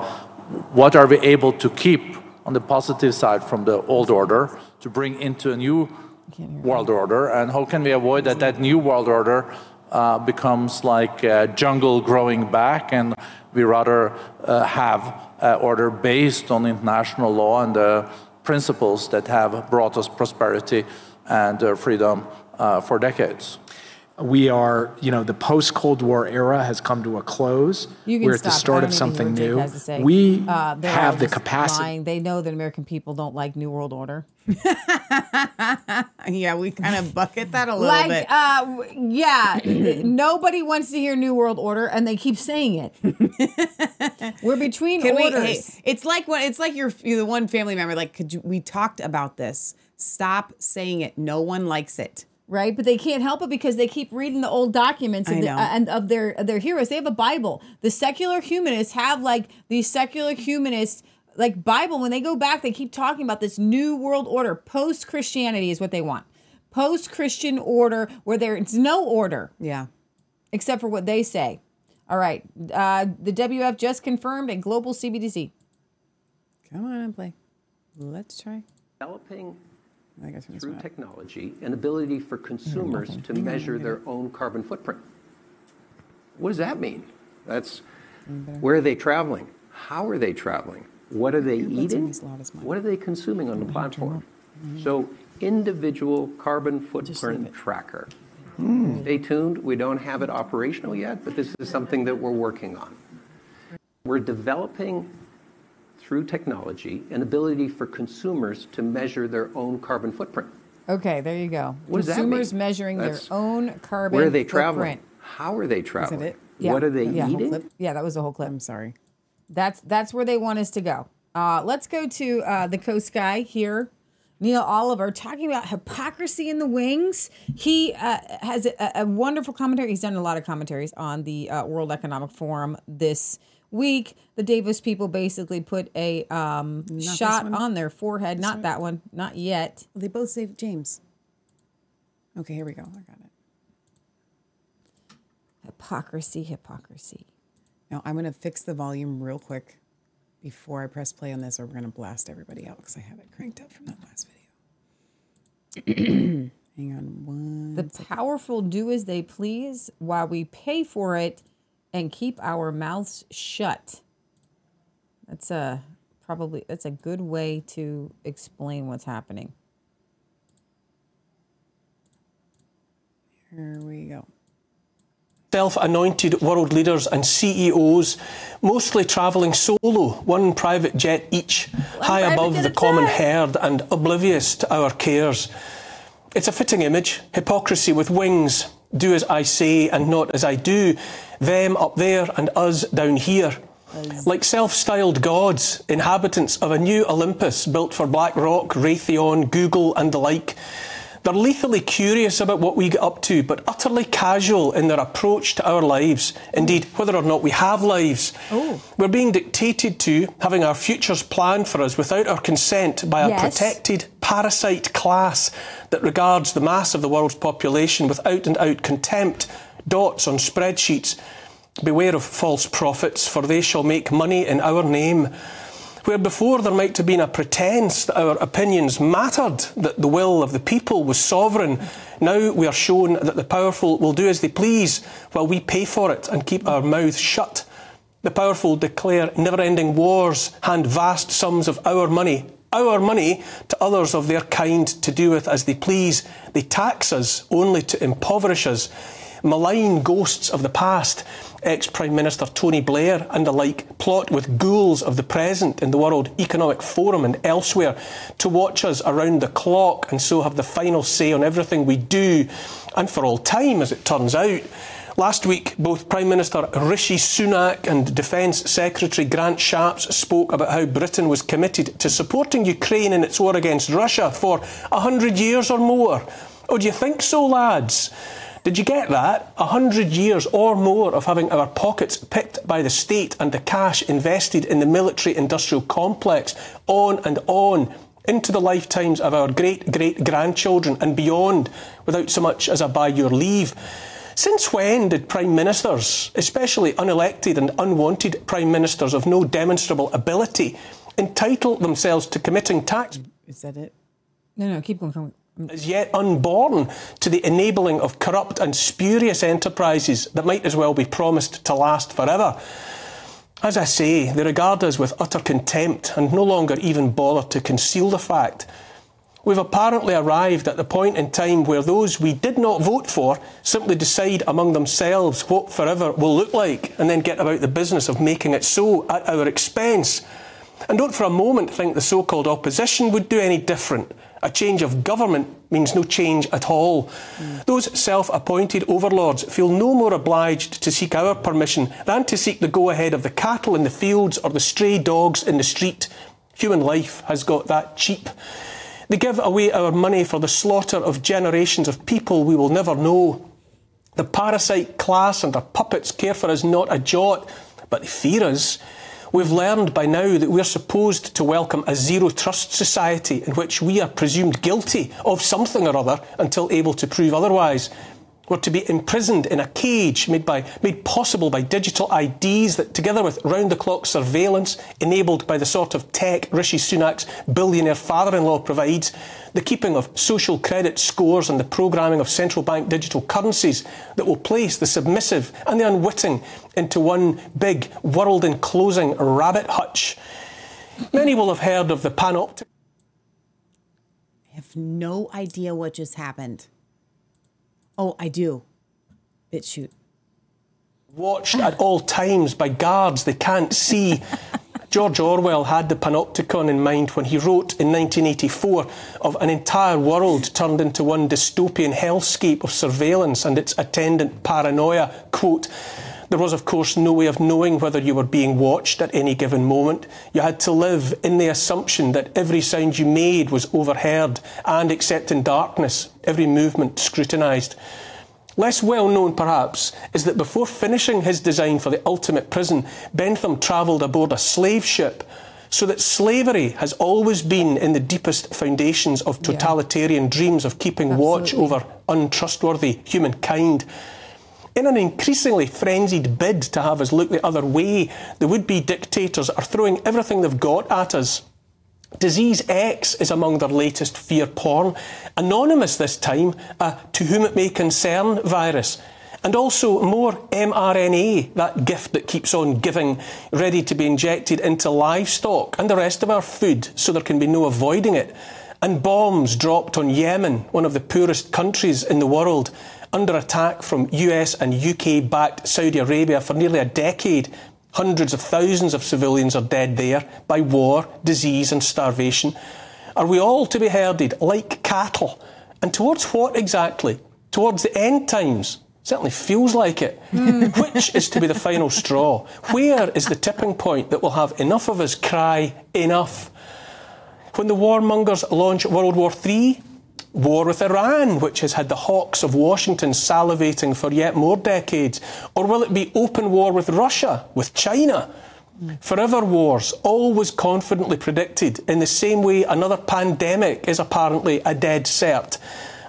what are we able to keep on the positive side from the old order to bring into a new world order, and how can we avoid that that new world order uh, becomes like a jungle growing back, and we rather uh, have an order based on international law and the principles that have brought us prosperity and uh, freedom uh, for decades? We are, you know, the post-Cold War era has come to a close. We're at stop. the start of something new. We uh, have the capacity. Lying. They know that American people don't like New World Order. Yeah, we kind of bucket that a little like, bit. Uh, yeah, nobody wants to hear New World Order, and they keep saying it. We're between Can orders. We, hey, it's like when it's like your the one family member. Like, could you, we talked about this? Stop saying it. No one likes it. Right, but they can't help it because they keep reading the old documents and, the, uh, and of their of their heroes. They have a Bible. The secular humanists have like these secular humanists like Bible. When they go back, they keep talking about this new world order. Post-Christianity is what they want. Post-Christian order where there's no order. Yeah, except for what they say. All right, uh, the W F just confirmed a global C B D C. Come on and play. Let's try developing. I guess through right. technology, an ability for consumers mm-hmm. to mm-hmm. measure their own carbon footprint. What does that mean? That's mm-hmm. where are they traveling? How are they traveling? What are they yeah, eating? As as what are they consuming on the platform? Mm-hmm. So individual carbon footprint tracker. Mm. Stay tuned. We don't have it operational yet, but this is something that we're working on. We're developing through technology, an ability for consumers to measure their own carbon footprint. Okay, there you go. What consumers measuring That's their own carbon footprint. Where are they footprint. traveling? How are they traveling? Is it? Yeah. What are they yeah. eating? Yeah, that was the whole clip. I'm sorry. That's that's where they want us to go. Uh, let's go to uh, the Coast Guy here, Neil Oliver, talking about hypocrisy in the wings. He uh, has a, a wonderful commentary. He's done a lot of commentaries on the uh, World Economic Forum this week. The Davos people basically put a um, shot on their forehead. Not that one. Not yet. Well, they both saved James. Okay, here we go. I got it. Hypocrisy, hypocrisy. Now, I'm going to fix the volume real quick before I press play on this, or we're going to blast everybody out because I have it cranked up from that last video. Hang on one The second. Powerful do as they please while we pay for it and keep our mouths shut. That's a probably that's a good way to explain what's happening. Here we go. Self-anointed world leaders and C E Os, mostly travelling solo, one private jet each, well, high above the common herd and oblivious to our cares. It's a fitting image, hypocrisy with wings. Do as I say and not as I do. Them up there and us down here. Like self-styled gods, inhabitants of a new Olympus built for BlackRock, Raytheon, Google and the like. They're lethally curious about what we get up to, but utterly casual in their approach to our lives. Indeed, whether or not we have lives. Ooh. We're being dictated to, having our futures planned for us without our consent by a yes. protected parasite class that regards the mass of the world's population with out-and-out contempt, dots on spreadsheets. Beware of false prophets, for they shall make money in our name. Where before there might have been a pretence that our opinions mattered, that the will of the people was sovereign, now we are shown that the powerful will do as they please while we pay for it and keep our mouths shut. The powerful declare never-ending wars, hand vast sums of our money, our money, to others of their kind to do with as they please. They tax us only to impoverish us. Malign ghosts of the past, ex-Prime Minister Tony Blair and the like, plot with ghouls of the present in the World Economic Forum and elsewhere to watch us around the clock and so have the final say on everything we do, and for all time, as it turns out. Last week, both Prime Minister Rishi Sunak and Defence Secretary Grant Shapps spoke about how Britain was committed to supporting Ukraine in its war against Russia for a hundred years or more. Oh, do you think so, lads? Did you get that? A hundred years or more of having our pockets picked by the state and the cash invested in the military-industrial complex, on and on, into the lifetimes of our great-great-grandchildren and beyond, without so much as a by your leave. Since when did prime ministers, especially unelected and unwanted prime ministers of no demonstrable ability, entitle themselves to committing tax... Is that it? No, no, keep going. ...as yet unborn to the enabling of corrupt and spurious enterprises that might as well be promised to last forever? As I say, they regard us with utter contempt and no longer even bother to conceal the fact. We've apparently arrived at the point in time where those we did not vote for simply decide among themselves what forever will look like and then get about the business of making it so at our expense. And don't for a moment think the so-called opposition would do any different. A change of government means no change at all. Mm. Those self-appointed overlords feel no more obliged to seek our permission than to seek the go-ahead of the cattle in the fields or the stray dogs in the street. Human life has got that cheap. They give away our money for the slaughter of generations of people we will never know. The parasite class and their puppets care for us not a jot, but they fear us. We've learned by now that we're supposed to welcome a zero-trust society in which we are presumed guilty of something or other until able to prove otherwise. We're to be imprisoned in a cage made, by, made possible by digital I Ds that, together with round-the-clock surveillance enabled by the sort of tech Rishi Sunak's billionaire father-in-law provides, the keeping of social credit scores and the programming of central bank digital currencies that will place the submissive and the unwitting into one big, world-enclosing rabbit hutch. Many will have heard of the panopticon. I have no idea what just happened. Oh, I do. BitChute. Watched at all times by guards they can't see. George Orwell had the panopticon in mind when he wrote in nineteen eighty-four of an entire world turned into one dystopian hellscape of surveillance and its attendant paranoia. Quote, there was, of course, no way of knowing whether you were being watched at any given moment. You had to live in the assumption that every sound you made was overheard and, except in darkness, every movement scrutinised. Less well known, perhaps, is that before finishing his design for the ultimate prison, Bentham travelled aboard a slave ship, so that slavery has always been in the deepest foundations of totalitarian yeah. dreams of keeping Absolutely. watch over untrustworthy humankind. In an increasingly frenzied bid to have us look the other way, the would-be dictators are throwing everything they've got at us. Disease X is among their latest fear porn. Anonymous this time, a to whom it may concern virus. And also more m R N A, that gift that keeps on giving, ready to be injected into livestock and the rest of our food, so there can be no avoiding it. And bombs dropped on Yemen, one of the poorest countries in the world, under attack from U S and U K-backed Saudi Arabia for nearly a decade. Hundreds of thousands of civilians are dead there by war, disease and starvation. Are we all to be herded like cattle? And towards what exactly? Towards the end times? Certainly feels like it. Mm. Which is to be the final straw? Where is the tipping point that will have enough of us cry, enough? When the warmongers launch World War Three, war with Iran, which has had the hawks of Washington salivating for yet more decades? Or will it be open war with Russia, with China? Forever wars, always confidently predicted, in the same way another pandemic is apparently a dead cert.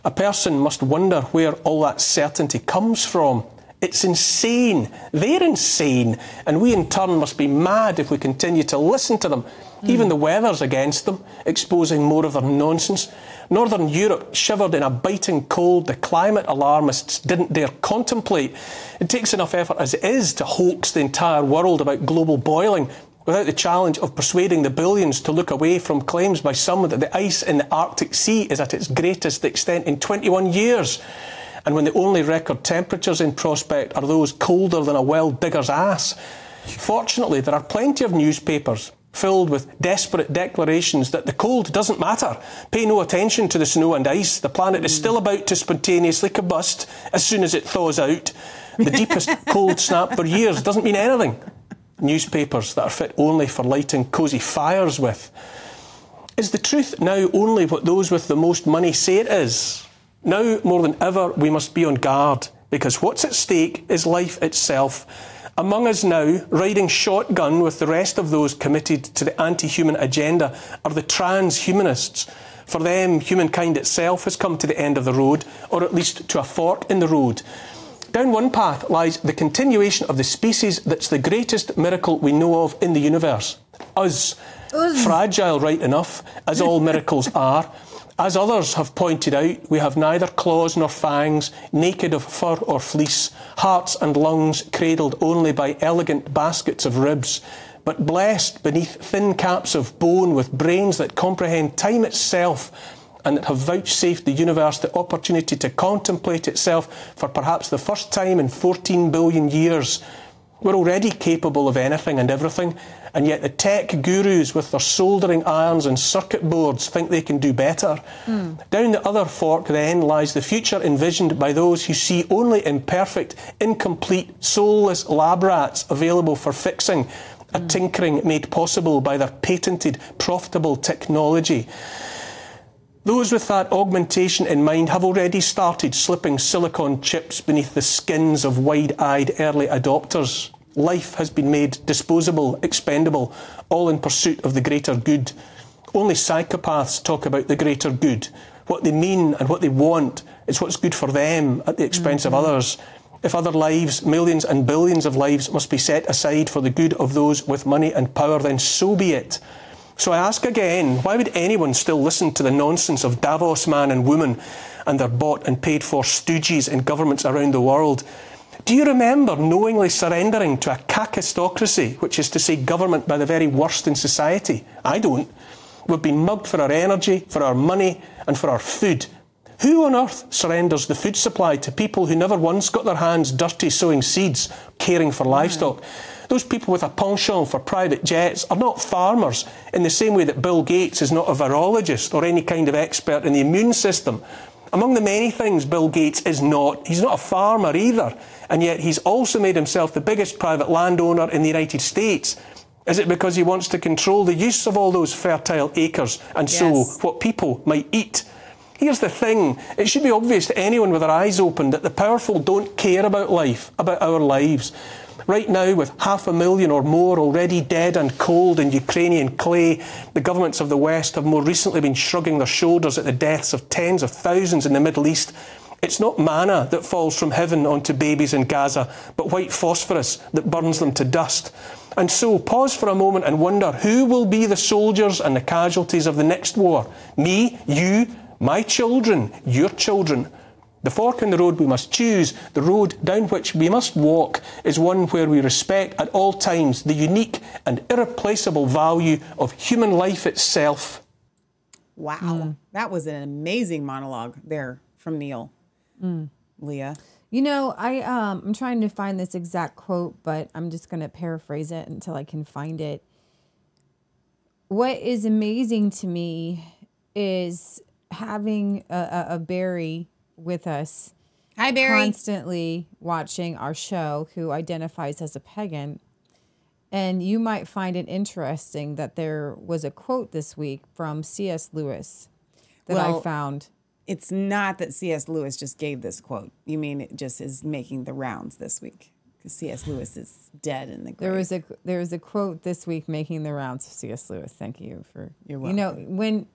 A person must wonder where all that certainty comes from. It's insane. They're insane. And we in turn must be mad if we continue to listen to them. Mm. Even the weather's against them, exposing more of their nonsense. Northern Europe shivered in a biting cold the climate alarmists didn't dare contemplate. It takes enough effort as it is to hoax the entire world about global boiling without the challenge of persuading the billions to look away from claims by some that the ice in the Arctic Sea is at its greatest extent in twenty-one years. And when the only record temperatures in prospect are those colder than a well digger's ass. Fortunately, there are plenty of newspapers filled with desperate declarations that the cold doesn't matter. Pay no attention to the snow and ice. The planet is still about to spontaneously combust as soon as it thaws out. The deepest cold snap for years doesn't mean anything. Newspapers that are fit only for lighting cosy fires with. Is the truth now only what those with the most money say it is? Now, more than ever, we must be on guard, because what's at stake is life itself. Among us now, riding shotgun with the rest of those committed to the anti-human agenda, are the transhumanists. For them, humankind itself has come to the end of the road, or at least to a fork in the road. Down one path lies the continuation of the species that's the greatest miracle we know of in the universe. Us. Us. Fragile, right enough, as all miracles are. As others have pointed out, we have neither claws nor fangs, naked of fur or fleece, hearts and lungs cradled only by elegant baskets of ribs, but blessed beneath thin caps of bone with brains that comprehend time itself and that have vouchsafed the universe the opportunity to contemplate itself for perhaps the first time in fourteen billion years. We're already capable of anything and everything, and yet the tech gurus with their soldering irons and circuit boards think they can do better. Mm. Down the other fork, then, lies the future envisioned by those who see only imperfect, incomplete, soulless lab rats available for fixing, mm. a tinkering made possible by their patented, profitable technology. Those with that augmentation in mind have already started slipping silicon chips beneath the skins of wide-eyed early adopters. Life has been made disposable, expendable, all in pursuit of the greater good. Only psychopaths talk about the greater good. What they mean and what they want is what's good for them at the expense mm-hmm. of others. If other lives, millions and billions of lives, must be set aside for the good of those with money and power, then so be it. So I ask again, why would anyone still listen to the nonsense of Davos man and woman and their bought and paid for stooges in governments around the world? Do you remember knowingly surrendering to a kakistocracy, which is to say government by the very worst in society? I don't. We've been mugged for our energy, for our money and for our food. Who on earth surrenders the food supply to people who never once got their hands dirty sowing seeds, caring for livestock? Those people with a penchant for private jets are not farmers, in the same way that Bill Gates is not a virologist or any kind of expert in the immune system. Among the many things Bill Gates is not, he's not a farmer either, and yet he's also made himself the biggest private landowner in the United States. Is it because he wants to control the use of all those fertile acres and yes. so what people might eat? Here's the thing, it should be obvious to anyone with their eyes open that the powerful don't care about life, about our lives. Right now, with half a million or more already dead and cold in Ukrainian clay, the governments of the West have more recently been shrugging their shoulders at the deaths of tens of thousands in the Middle East. It's not manna that falls from heaven onto babies in Gaza, but white phosphorus that burns them to dust. And so, pause for a moment and wonder who will be the soldiers and the casualties of the next war? Me, you, my children, your children. The fork in the road we must choose, the road down which we must walk, is one where we respect at all times the unique and irreplaceable value of human life itself. Wow. Mm. That was an amazing monologue there from Neil. Mm. Leah? You know, I, um, I'm trying to find this exact quote, but I'm just going to paraphrase it until I can find it. What is amazing to me is having a, a, a Barry... with us. Hi, Barry. Constantly watching our show, who identifies as a pagan. And you might find it interesting that there was a quote this week from C S Lewis that well, I found. It's not that C S Lewis just gave this quote. You mean it just is making the rounds this week? Because C S Lewis is dead in the grave. There was a there was a quote this week making the rounds of C S Lewis. Thank you for You're welcome. You know, when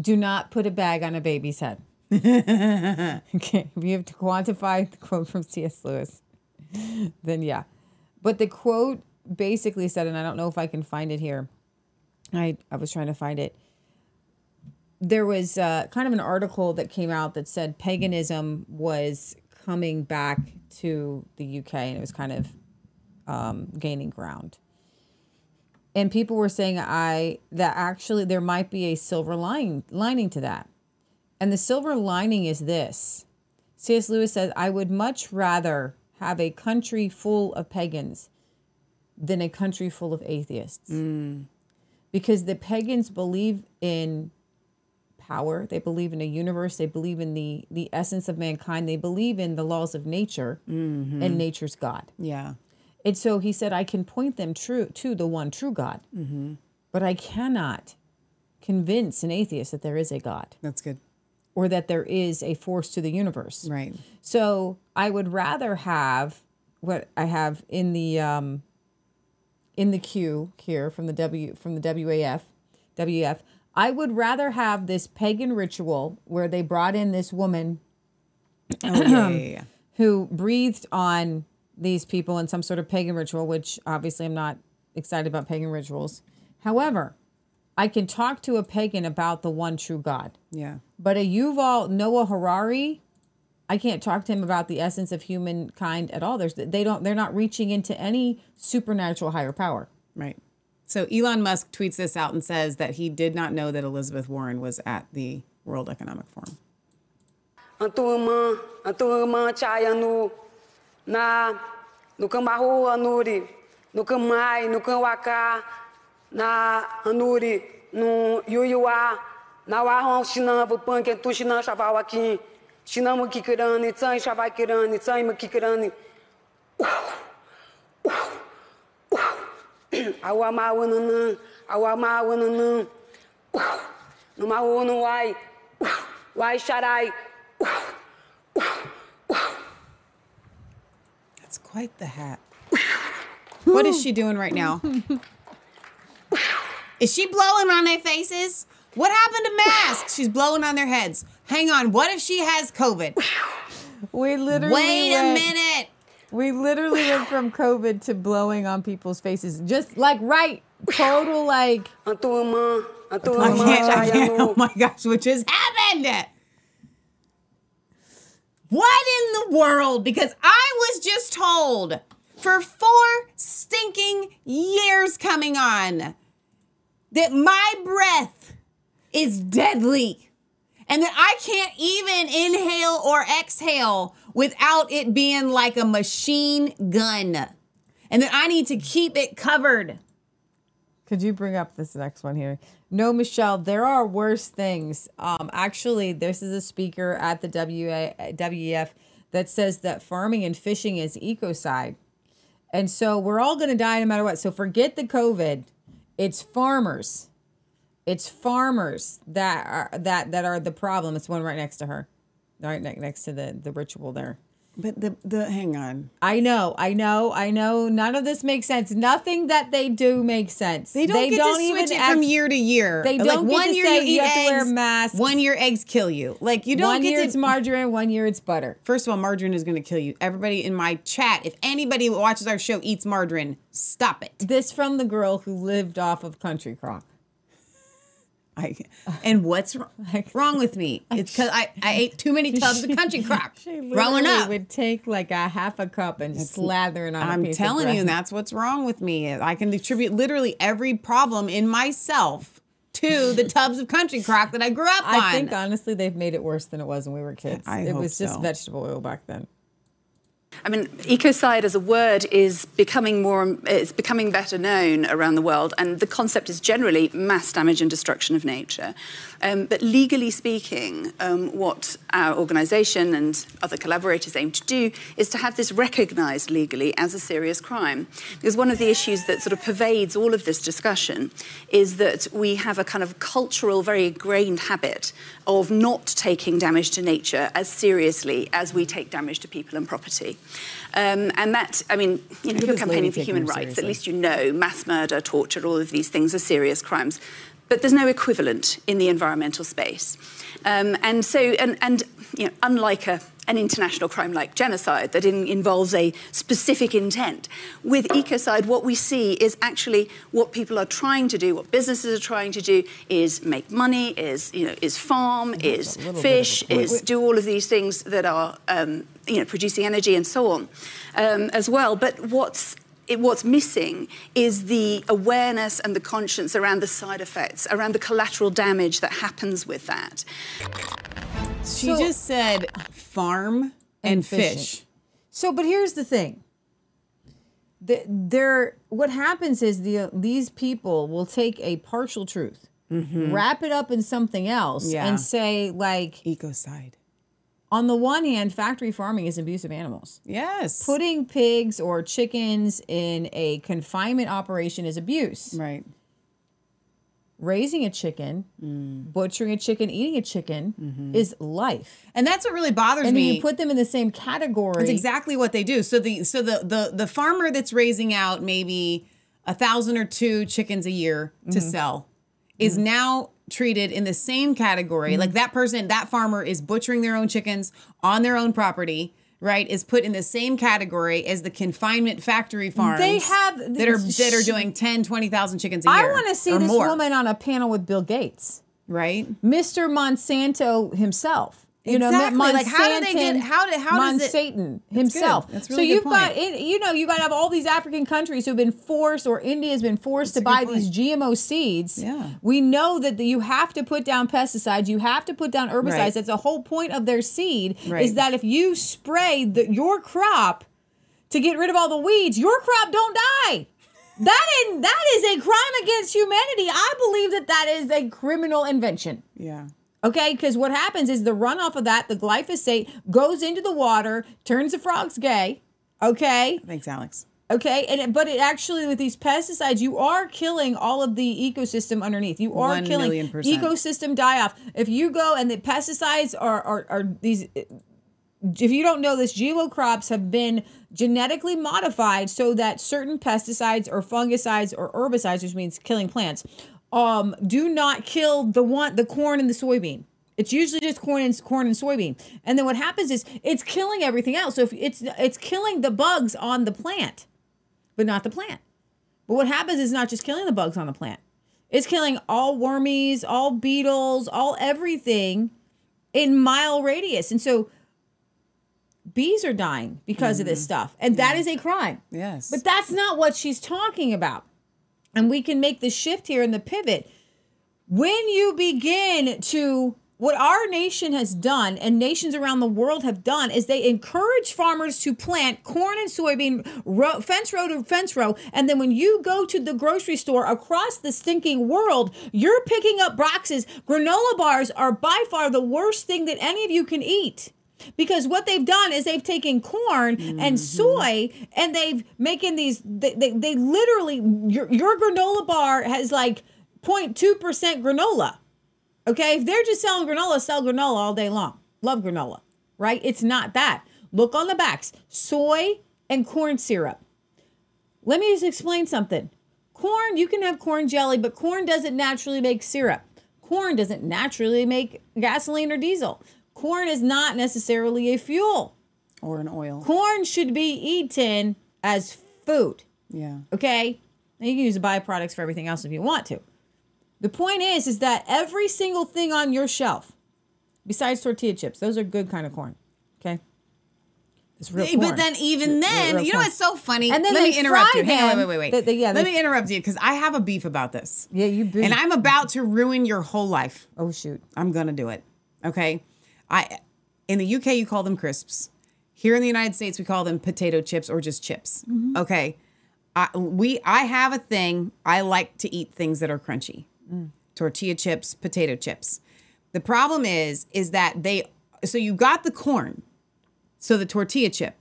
do not put a bag on a baby's head. Okay, if you have to quantify the quote from C S Lewis, then yeah. But the quote basically said, and I don't know if I can find it here. I, I was trying to find it. There was uh, kind of an article that came out that said paganism was coming back to the U K, and it was kind of um, gaining ground. And people were saying I that actually there might be a silver lining, lining to that. And the silver lining is this. C S Lewis says, I would much rather have a country full of pagans than a country full of atheists. Mm. Because the pagans believe in power. They believe in a universe. They believe in the, the essence of mankind. They believe in the laws of nature mm-hmm. and nature's God. Yeah. And so he said, I can point them true to the one true God, mm-hmm. but I cannot convince an atheist that there is a God. That's good. Or that there is a force to the universe. Right. So I would rather have what I have in the um, in the queue here from the W from the W A F W F. I would rather have this pagan ritual where they brought in this woman oh, yeah, yeah, yeah. who breathed on these people in some sort of pagan ritual, which obviously I'm not excited about pagan rituals. However, I can talk to a pagan about the one true God. Yeah. But a Yuval Noah Harari, I can't talk to him about the essence of humankind at all. There's, they don't, they're not reaching into any supernatural higher power. Right. So Elon Musk tweets this out and says that he did not know that Elizabeth Warren was at the World Economic Forum. That's quite the hat. What is she doing right now? Is she blowing on their faces? What happened to masks? She's blowing on their heads. Hang on, what if she has COVID? We literally Wait went, a minute. We literally went from COVID to blowing on people's faces. Just like right, total like. I can't, I can't, oh my gosh, what just happened? What in the world? Because I was just told for four stinking years coming on that my breath is deadly and that I can't even inhale or exhale without it being like a machine gun and that I need to keep it covered. Could you bring up this next one here? No, Michelle, there are worse things. Um, actually, this is a speaker at the W E F that says that farming and fishing is ecocide. And so we're all going to die no matter what. So forget the COVID. It's farmers. It's farmers that are that that are the problem. It's one right next to her. Right next next to the, the ritual there. But the the hang on. I know, I know, I know. None of this makes sense. Nothing that they do makes sense. They don't they get don't to switch even it from year to year. They don't like, get one to year say you, you eat have eggs, to wear masks. One year eggs kill you. Like you don't one get year to, it's margarine, one year it's butter. First of all, margarine is going to kill you. Everybody in my chat, if anybody who watches our show eats margarine, stop it. This from the girl who lived off of country crock. I, and what's wrong with me? It's because I, I ate too many tubs of country crock growing up. Would take like a half a cup and it's, slather it on I'm a piece telling of you, that's what's wrong with me. I can attribute literally every problem in myself to the tubs of country crock that I grew up I on. I think honestly they've made it worse than it was when we were kids. I it hope was just so. Vegetable oil back then. I mean, ecocide as a word is becoming more, it's becoming better known around the world, and the concept is generally mass damage and destruction of nature. Um, but legally speaking, um, what our organisation and other collaborators aim to do is to have this recognised legally as a serious crime. Because one of the issues that sort of pervades all of this discussion is that we have a kind of cultural, very ingrained habit of not taking damage to nature as seriously as we take damage to people and property. Um, and that, I mean, you know, if you're campaigning for human rights, at least you know mass murder, torture, all of these things are serious crimes. But there's no equivalent in the environmental space. Um, and so, and, and you know, unlike a, an international crime like genocide that in, involves a specific intent, with ecocide, what we see is actually what people are trying to do, what businesses are trying to do is make money, is, you know, is farm, is fish, is do all of these things that are, um, you know, producing energy and so on um, as well. But what's It, what's missing is the awareness and the conscience around the side effects, around the collateral damage that happens with that. She so, just said farm and, and fish. fish. So, but here's the thing. The, there, what happens is the, these people will take a partial truth, mm-hmm. wrap it up in something else, yeah. and say like... Ecocide. On the one hand, factory farming is abuse of animals. Yes. Putting pigs or chickens in a confinement operation is abuse. Right. Raising a chicken, mm. butchering a chicken, eating a chicken mm-hmm. is life. And that's what really bothers and me. And you put them in the same category. That's exactly what they do. So the so the the, the farmer that's raising out maybe a thousand or two chickens a year mm-hmm. to sell is mm-hmm. now treated in the same category. Mm-hmm. Like that person, that farmer is butchering their own chickens on their own property, right, is put in the same category as the confinement factory farms they have th that are that are doing ten, twenty thousand chickens a year. I want to see this more. woman on a panel with Bill Gates, right? Mister Monsanto himself. You exactly. know, Monsanto, like how do they get how do, how does it Satan himself? That's really so you've good point. got you know you got to have all these African countries who've been forced, or India has been forced that's to buy point. these G M O seeds. Yeah, we know that the, you have to put down pesticides, you have to put down herbicides. Right. That's the whole point of their seed. Right. Is that if you spray the, your crop to get rid of all the weeds, your crop don't die. That is, that is a crime against humanity. I believe that that is a criminal invention. Yeah. Okay, because what happens is the runoff of that, the glyphosate, goes into the water, turns the frogs gay. Okay. Thanks, Alex. Okay, and it, but it actually, with these pesticides, you are killing all of the ecosystem underneath. You are One killing million percent. ecosystem die-off. If you go and the pesticides are, are, are these, if you don't know this, G M O crops have been genetically modified so that certain pesticides or fungicides or herbicides, which means killing plants, Um, do not kill the one, the corn and the soybean. It's usually just corn and corn and soybean. And then what happens is it's killing everything else. So if it's it's killing the bugs on the plant, but not the plant. But what happens is not just killing the bugs on the plant. It's killing all wormies, all beetles, all everything in mile radius. And so bees are dying because mm-hmm. of this stuff. And yeah. that is a crime. Yes. But that's not what she's talking about. And we can make the shift here and the pivot. When you begin to, what our nation has done and nations around the world have done is they encourage farmers to plant corn and soybean row, fence row to fence row. And then when you go to the grocery store across the stinking world, you're picking up boxes. Granola bars are by far the worst thing that any of you can eat. Because what they've done is they've taken corn mm-hmm. and soy and they've making these, they, they, they literally, your, your granola bar has like zero point two percent granola. Okay. If they're just selling granola, sell granola all day long. Love granola, right? It's not that. Look on the backs, soy and corn syrup. Let me just explain something. Corn, you can have corn jelly, but corn doesn't naturally make syrup. Corn doesn't naturally make gasoline or diesel. Corn is not necessarily a fuel. Or an oil. Corn should be eaten as food. Yeah. Okay? And you can use the byproducts for everything else if you want to. The point is, is that every single thing on your shelf, besides tortilla chips, those are good kind of corn. Okay? It's real corn. But then even then, real, real you know what's so funny? And then Let me interrupt you. Them. Hang on, wait, wait, wait. They, they, yeah, Let they, me interrupt you because I have a beef about this. Yeah, you beef. And I'm about to ruin your whole life. Oh, shoot. I'm going to do it. Okay? I, in the U K, you call them crisps. Here in the United States, we call them potato chips or just chips. Mm-hmm. Okay. I, we, I have a thing. I like to eat things that are crunchy. Mm. Tortilla chips, potato chips. The problem is, is that they, so you got the corn. So the tortilla chip,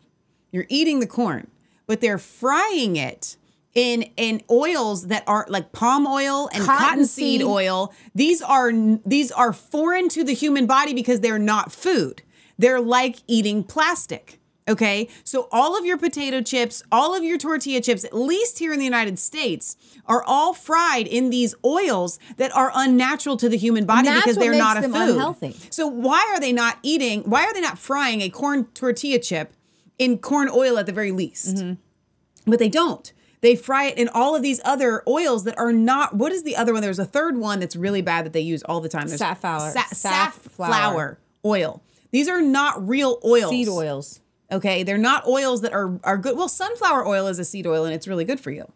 you're eating the corn, but they're frying it in in oils that are like palm oil and cottonseed oil. These are these are foreign to the human body because they're not food. They're like eating plastic. Okay, so all of your potato chips, all of your tortilla chips, at least here in the United States, are all fried in these oils that are unnatural to the human body because they're not a food. Unhealthy. So why are they not eating? Why are they not frying a corn tortilla chip in corn oil at the very least? Mm-hmm. But they don't. They fry it in all of these other oils that are not, what is the other one? There's a third one that's really bad that they use all the time. There's safflower. Sa safflower. Safflower oil. These are not real oils. Seed oils. Okay, they're not oils that are, are good. Well, sunflower oil is a seed oil and it's really good for you.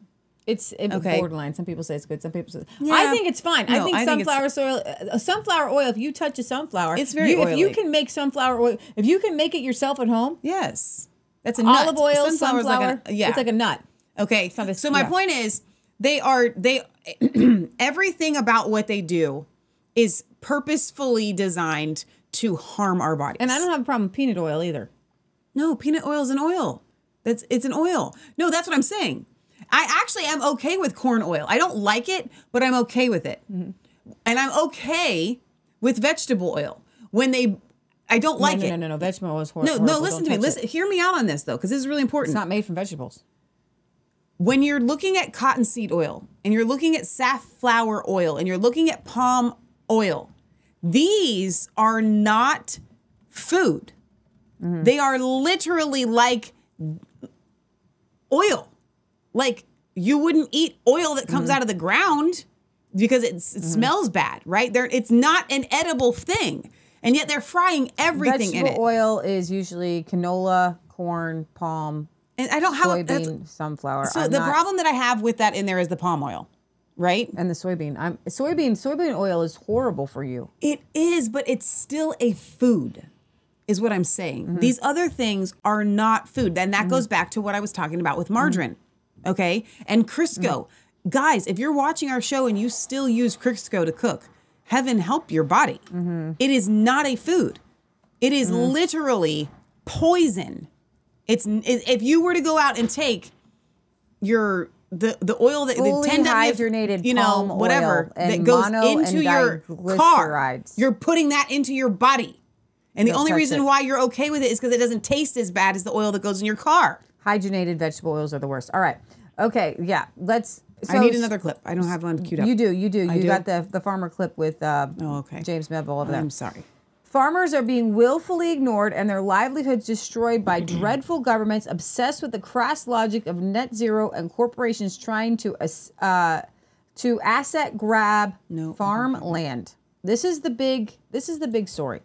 It's it okay. borderline. Some people say it's good. Some people say yeah. I think it's fine. No, I think I sunflower think oil, uh, sunflower oil. If you touch a sunflower, it's very you, oily. If you can make sunflower oil, if you can make it yourself at home, yes, that's a nut. Olive oil, sunflower, sunflower like a, yeah, it's like a nut. Okay, so my point is, they are, they, everything about what they do is purposefully designed to harm our bodies. And I don't have a problem with peanut oil either. No, peanut oil is an oil. That's, it's an oil. No, that's what I'm saying. I actually am okay with corn oil. I don't like it, but I'm okay with it. Mm-hmm. And I'm okay with vegetable oil when they... I don't like no, no, it. No, no, no, vegetable oil is horrible. No, no, listen to me. Listen, hear me out on this, though, because this is really important. It's not made from vegetables. When you're looking at cottonseed oil and you're looking at safflower oil and you're looking at palm oil, these are not food. Mm-hmm. They are literally like oil. Like you wouldn't eat oil that comes mm-hmm. out of the ground because it, it mm-hmm. smells bad, right? They're, it's not an edible thing. And yet they're frying everything vegetable in it. Oil is usually canola, corn, palm, and I don't have soybean, sunflower. So I'm the not, problem that I have with that in there is the palm oil, right? And the soybean. I'm, soybean, soybean oil is horrible for you. It is, but it's still a food, is what I'm saying. Mm-hmm. These other things are not food. And that mm-hmm. goes back to what I was talking about with margarine, mm-hmm. okay? And Crisco. Mm-hmm. Guys, if you're watching our show and you still use Crisco to cook, heaven help your body. Mm-hmm. It is not a food. It is mm-hmm. literally poison. It's if you were to go out and take your the the oil that fully the hydrated of, you know palm whatever oil that goes into your car, you're putting that into your body, and Don't the only reason it. why you're okay with it is because it doesn't taste as bad as the oil that goes in your car. Hydrogenated vegetable oils are the worst. All right, okay, yeah, let's. So I need another clip. I don't have one queued up. You do, you do. I you do? got the the farmer clip with uh, oh, okay. James Medville over there. I'm sorry. Farmers are being willfully ignored and their livelihoods destroyed by dreadful governments obsessed with the crass logic of net zero and corporations trying to uh, to asset grab no, farmland. This is the big. This is the big story.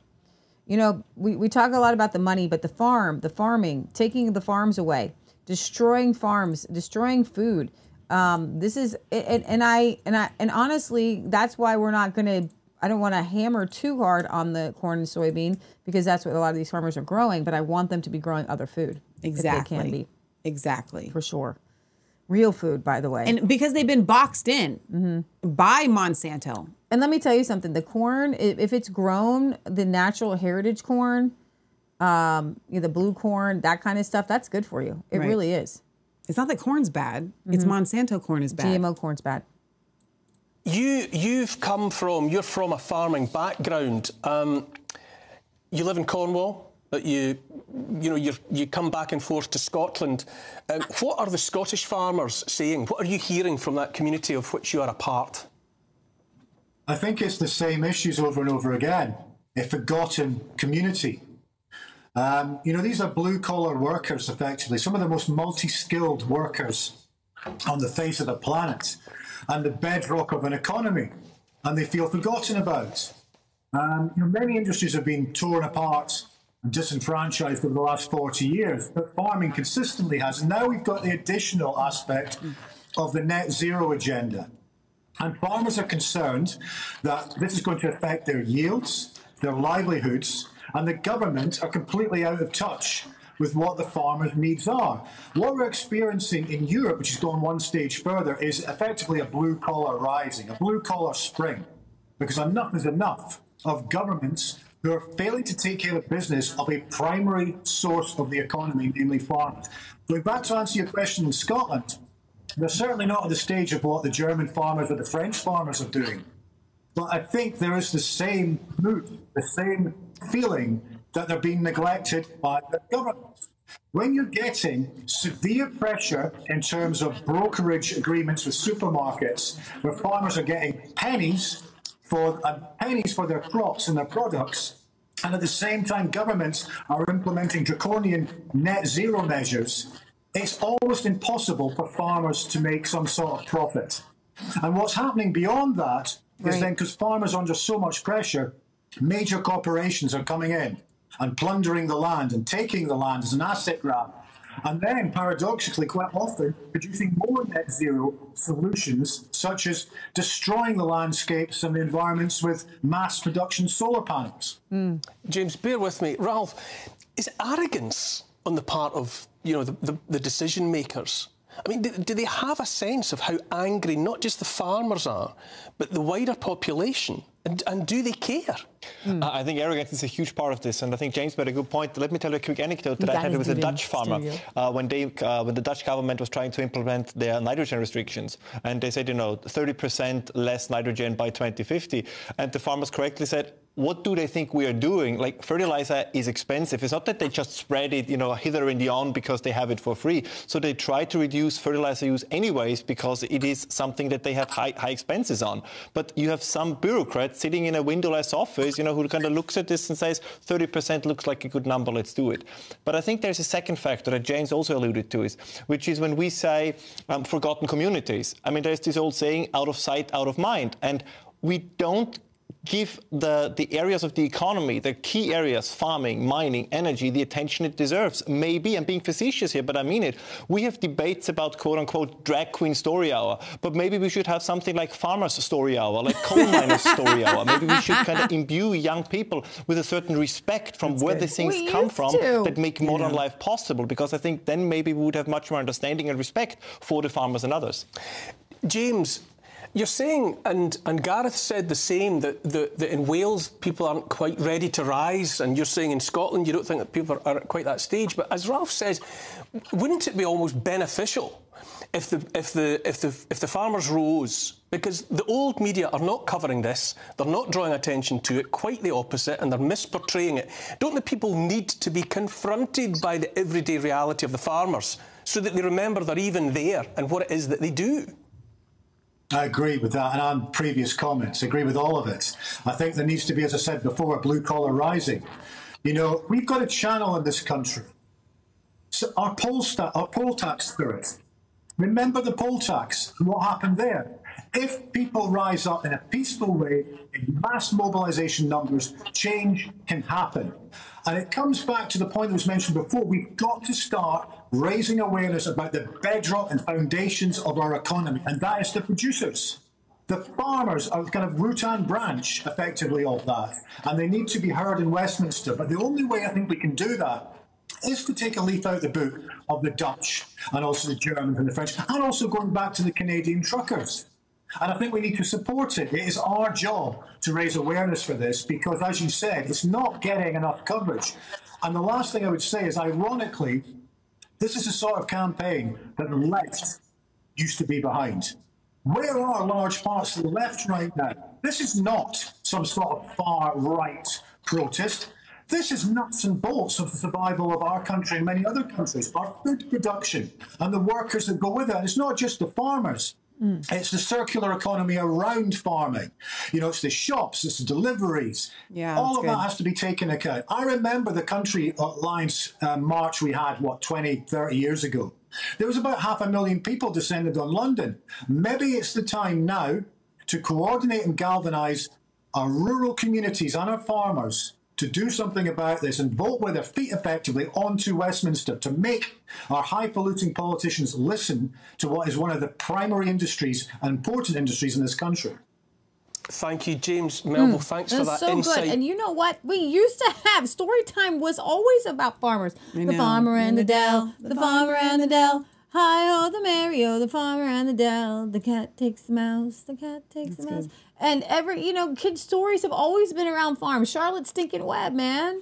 You know, we we talk a lot about the money, but the farm, the farming, taking the farms away, destroying farms, destroying food. Um, this is, and, and I, and I, and honestly, that's why we're not going to, I don't want to hammer too hard on the corn and soybean because that's what a lot of these farmers are growing, but I want them to be growing other food. Exactly. If they can be. Exactly. For sure. Real food, by the way. And because they've been boxed in mm-hmm. by Monsanto. And let me tell you something, the corn, if it's grown, the natural heritage corn, um, you know, the blue corn, that kind of stuff, that's good for you. It right. really is. It's not that corn's bad. Mm-hmm. It's Monsanto corn is bad. G M O corn's bad. You, you've come from, you're from a farming background. Um, you live in Cornwall, but you, you know, you you come back and forth to Scotland. Um, what are the Scottish farmers saying? What are you hearing from that community of which you are a part? I think it's the same issues over and over again. A forgotten community. Um, you know, these are blue-collar workers, effectively, some of the most multi-skilled workers on the face of the planet, and the bedrock of an economy, and they feel forgotten about. Um, you know, many industries have been torn apart and disenfranchised over the last forty years, but farming consistently has. Now we've got the additional aspect of the net zero agenda, and farmers are concerned that this is going to affect their yields, their livelihoods, and the government are completely out of touch with what the farmers' needs are. What we're experiencing in Europe, which has gone one stage further, is effectively a blue-collar rising, a blue-collar spring, because enough is enough of governments who are failing to take care of business of a primary source of the economy, namely farmers. Going back to answer your question in Scotland, they're certainly not at the stage of what the German farmers or the French farmers are doing. But I think there is the same mood, the same feeling that they're being neglected by the government. When you're getting severe pressure in terms of brokerage agreements with supermarkets, where farmers are getting pennies for uh, pennies for their crops and their products, and at the same time governments are implementing draconian net zero measures, it's almost impossible for farmers to make some sort of profit. And what's happening beyond that right. is then, because farmers are under so much pressure, major corporations are coming in and plundering the land and taking the land as an asset grab, and then paradoxically quite often producing more net zero solutions, such as destroying the landscapes and the environments with mass production solar panels. Mm. James, bear with me. Ralph, is arrogance on the part of, you know, the, the, the decision makers? I mean, do, do they have a sense of how angry not just the farmers are, but the wider population? And, and do they care? Mm. I think arrogance is a huge part of this, and I think James made a good point. Let me tell you a quick anecdote that, that I had with a Dutch farmer uh, when they, uh, when the Dutch government was trying to implement their nitrogen restrictions, and they said, you know, thirty percent less nitrogen by twenty fifty, and the farmers correctly said, what do they think we are doing? Like, fertilizer is expensive. It's not that they just spread it, you know, hither and yon because they have it for free. So they try to reduce fertilizer use anyways because it is something that they have high, high expenses on. But you have some bureaucrats Democrat sitting in a windowless office, you know, who kind of looks at this and says thirty percent looks like a good number, let's do it. But I think there's a second factor that James also alluded to, is which is when we say um, forgotten communities. I mean, there's this old saying, out of sight, out of mind. And we don't give the, the areas of the economy, the key areas, farming, mining, energy, the attention it deserves. Maybe, I'm being facetious here, but I mean it. We have debates about, quote-unquote, drag queen story hour, but maybe we should have something like farmer's story hour, like coal miner's story hour. Maybe we should kind of imbue young people with a certain respect from That's where good. these things we come from to. that make modern yeah. life possible, because I think then maybe we would have much more understanding and respect for the farmers and others. James, you're saying, and, and Gareth said the same, that, that, that in Wales people aren't quite ready to rise, and you're saying in Scotland you don't think that people are at quite that stage. But as Ralph says, wouldn't it be almost beneficial if the, if the, if the, if the farmers rose? Because the old media are not covering this, they're not drawing attention to it, quite the opposite, and they're misportraying it. Don't the people need to be confronted by the everyday reality of the farmers so that they remember they're even there and what it is that they do? I agree with that, and on previous comments, I agree with all of it. I think there needs to be, as I said before, a blue-collar rising. You know, we've got a channel in this country. So our poll, our poll tax spirit. Remember the poll tax and what happened there. If people rise up in a peaceful way, in mass mobilisation numbers, change can happen. And it comes back to the point that was mentioned before. We've got to start raising awareness about the bedrock and foundations of our economy, and that is the producers. The farmers are kind of root and branch, effectively, of that, and they need to be heard in Westminster. But the only way I think we can do that is to take a leaf out of the book of the Dutch and also the Germans and the French, and also going back to the Canadian truckers. And I think we need to support it. It is our job to raise awareness for this because, as you said, it's not getting enough coverage. And the last thing I would say is, ironically, this is the sort of campaign that the left used to be behind. Where are large parts of the left right now? This is not some sort of far-right protest. This is nuts and bolts of the survival of our country and many other countries, our food production and the workers that go with it. And it's not just the farmers. Mm. It's the circular economy around farming. You know, it's the shops, it's the deliveries. Yeah, all of good. that has to be taken into account. I remember the Country Alliance uh, march we had, what, twenty, thirty years ago. There was about half a million people descended on London. Maybe it's the time now to coordinate and galvanise our rural communities and our farmers to do something about this and vote with their feet effectively onto Westminster to make our highfalutin politicians listen to what is one of the primary industries and important industries in this country. Thank you, James Melville. Mm, thanks for that so insight. Good. And you know what? We used to have story time was always about farmers. The farmer and the dell, the farmer and the dell. Hi-oh, the merry-oh, the farmer and the dell. The cat takes the mouse, the cat takes the mouse. And every, you know, kids' stories have always been around farms. Charlotte Stinkin' Webb, man.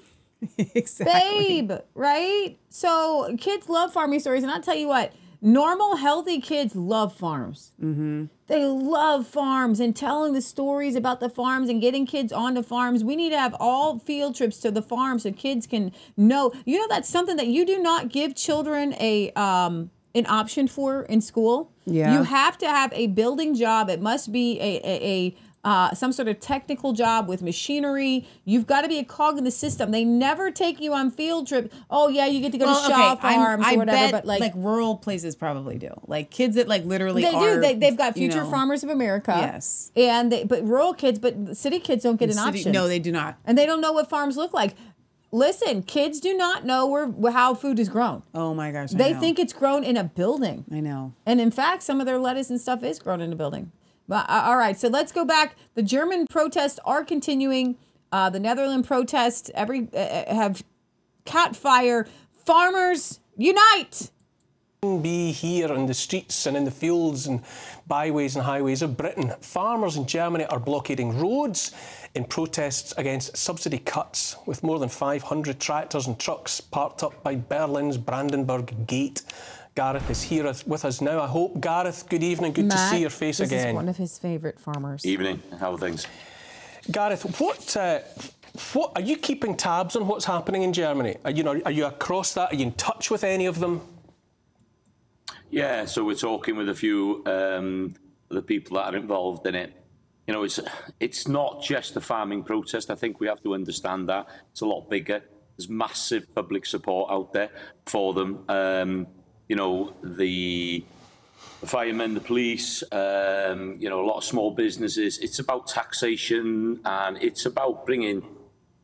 Exactly. Babe, right? So kids love farming stories. And I'll tell you what, normal, healthy kids love farms. Mm-hmm. They love farms and telling the stories about the farms and getting kids onto farms. We need to have all field trips to the farm so kids can know. You know, that's something that you do not give children a... Um, an option for in school. Yeah. You have to have a building job. It must be a, a, a uh, some sort of technical job with machinery. You've got to be a cog in the system. They never take you on field trips. Oh yeah, you get to go well, to Shaw okay. farms I'm, or whatever. I bet, but like, like rural places probably do. Like kids that like literally they are, do. They, they've got Future you know, Farmers of America. Yes. And they, but rural kids, but city kids don't get and an city, option. No, they do not. And they don't know what farms look like. Listen, kids do not know where how food is grown. Oh, my gosh. They think it's grown in a building. I know. And, in fact, some of their lettuce and stuff is grown in a building. But, all right, so let's go back. The German protests are continuing. Uh, the Netherlands protests every uh, have caught fire. Farmers, unite! Be here in the streets and in the fields and byways and highways of Britain. Farmers in Germany are blockading roads in protests against subsidy cuts, with more than five hundred tractors and trucks parked up by Berlin's Brandenburg Gate. Gareth is here with us now, I hope. Gareth, good evening. Good Matt, to see your face this again. This is one of his favourite farmers. Evening. How are things? Gareth, what... Uh, What, are you keeping tabs on what's happening in Germany? Are you, are, are you across that? Are you in touch with any of them? Yeah, so we're talking with a few um, of the people that are involved in it. you know, it's it's not just a farming protest. I think we have to understand that it's a lot bigger. There's massive public support out there for them. Um, you know, the, the firemen, the police, um, you know, a lot of small businesses. It's about taxation, and it's about bringing,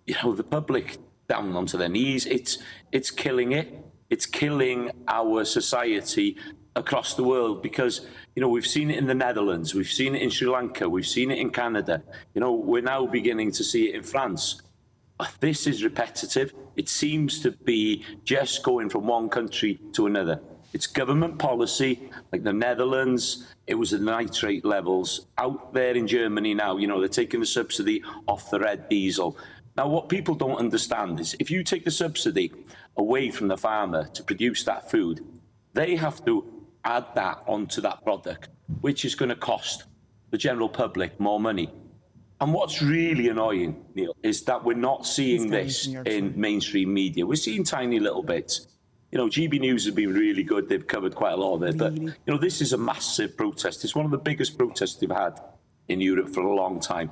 you know, the public down onto their knees. It's it's killing it. It's killing our society across the world, because, you know, we've seen it in the Netherlands, we've seen it in Sri Lanka, we've seen it in Canada. You know, we're now beginning to see it in France. This is repetitive. It seems to be just going from one country to another. It's government policy, like the Netherlands, it was the nitrate levels. Out there in Germany now, you know, they're taking the subsidy off the red diesel. Now, what people don't understand is if you take the subsidy away from the farmer to produce that food, they have to add that onto that product, which is going to cost the general public more money. And what's really annoying, Neil, is that we're not seeing this in mainstream media. We're seeing tiny little bits. You know, G B News has been really good. They've covered quite a lot of it. But, you know, this is a massive protest. It's one of the biggest protests they've had in Europe for a long time.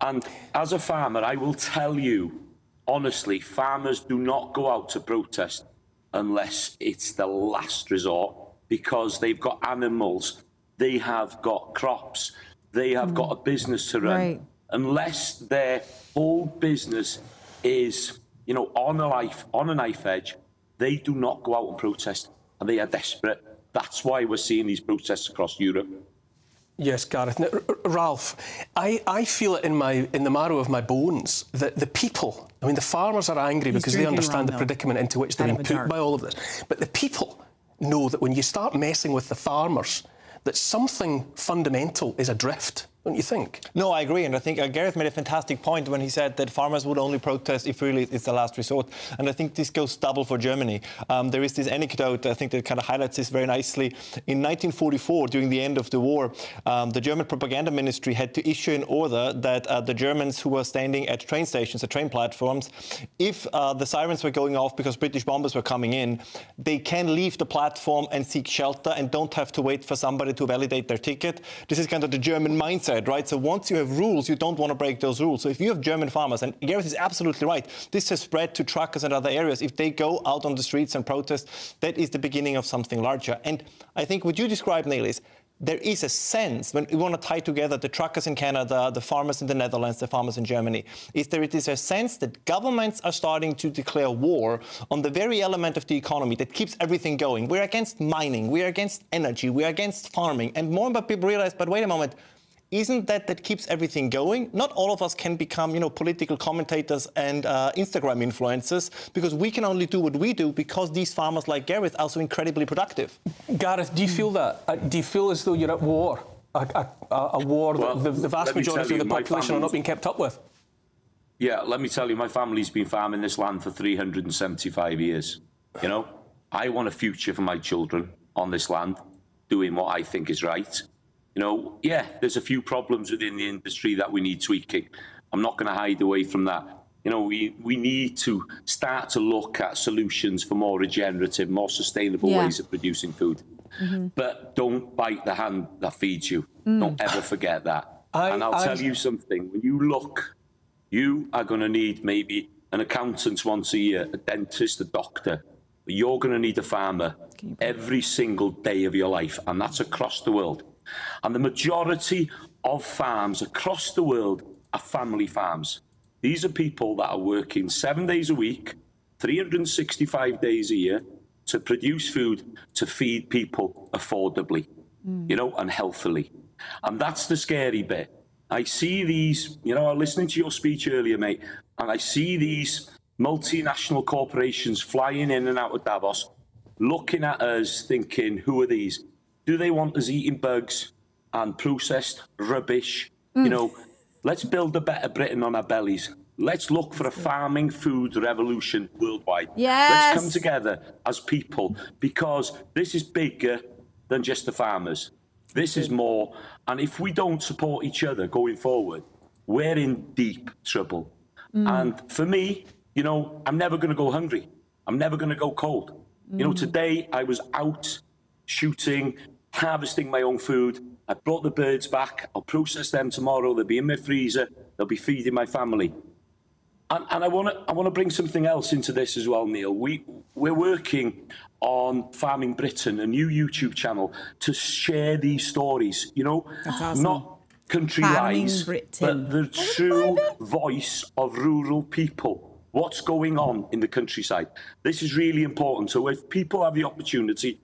And as a farmer, I will tell you, honestly, farmers do not go out to protest unless it's the last resort, because they've got animals, they have got crops, they have mm. got a business to run. Right. Unless their whole business is, you know, on a life, on a knife edge, they do not go out and protest, and they are desperate. That's why we're seeing these protests across Europe. Yes, Gareth. Now, Ralph, I, I feel it in my in the marrow of my bones that the people, I mean, the farmers are angry He's because they understand the predicament into which they're been put by all of this. But the people know that when you start messing with the farmers, that something fundamental is adrift. Don't you think? No, I agree, and I think uh, Gareth made a fantastic point when he said that farmers would only protest if really it's the last resort, and I think this goes double for Germany. Um, there is this anecdote, I think, that kind of highlights this very nicely. In nineteen forty-four, during the end of the war, um, the German propaganda ministry had to issue an order that uh, the Germans who were standing at train stations, at train platforms, if uh, the sirens were going off because British bombers were coming in, they can leave the platform and seek shelter and don't have to wait for somebody to validate their ticket. This is kind of the German mindset. Right? So once you have rules, you don't want to break those rules. So if you have German farmers, and Gareth is absolutely right, this has spread to truckers and other areas. If they go out on the streets and protest, that is the beginning of something larger. And I think what you described, Neil, is there is a sense, when we want to tie together the truckers in Canada, the farmers in the Netherlands, the farmers in Germany, is there it is a sense that governments are starting to declare war on the very element of the economy that keeps everything going. We're against mining, we're against energy, we're against farming. And more and more people realize, but wait a moment, isn't that that keeps everything going? Not all of us can become, you know, political commentators and uh, Instagram influencers, because we can only do what we do because these farmers like Gareth are so incredibly productive. Gareth, do you feel that? Uh, do you feel as though you're at war? A, a, a war well, that the, the vast majority of the population are not being kept up with? Yeah, let me tell you, my family's been farming this land for three hundred seventy-five years. You know, I want a future for my children on this land, doing what I think is right. You know, yeah, there's a few problems within the industry that we need tweaking. I'm not going to hide away from that. You know, we, we need to start to look at solutions for more regenerative, more sustainable yeah. ways of producing food. Mm-hmm. But don't bite the hand that feeds you. Mm. Don't ever forget that. I, and I'll I... tell you something. When you look, you are going to need maybe an accountant once a year, a dentist, a doctor. But you're going to need a farmer every single day of your life, and that's across the world. And the majority of farms across the world are family farms. These are people that are working seven days a week, three hundred sixty-five days a year, to produce food to feed people affordably, mm. you know, and healthily. And that's the scary bit. I see these, you know, I was listening to your speech earlier, mate, and I see these multinational corporations flying in and out of Davos, looking at us thinking, who are these? Do they want us eating bugs and processed rubbish? Mm. You know, let's build a better Britain on our bellies. Let's look for a farming food revolution worldwide. Yes. Let's come together as people, because this is bigger than just the farmers. This is more. And if we don't support each other going forward, we're in deep trouble. Mm. And for me, you know, I'm never going to go hungry. I'm never going to go cold. Mm. You know, today I was out shooting, harvesting my own food. I I brought the birds back, I'll process them tomorrow, they'll be in my freezer, they'll be feeding my family. And, and I want to I want to bring something else into this as well, Neil. We, we're working on Farming Britain, a new YouTube channel, to share these stories, you know, awesome. Not country-wise, but the true voice of rural people. What's going on in the countryside? This is really important. So if people have the opportunity,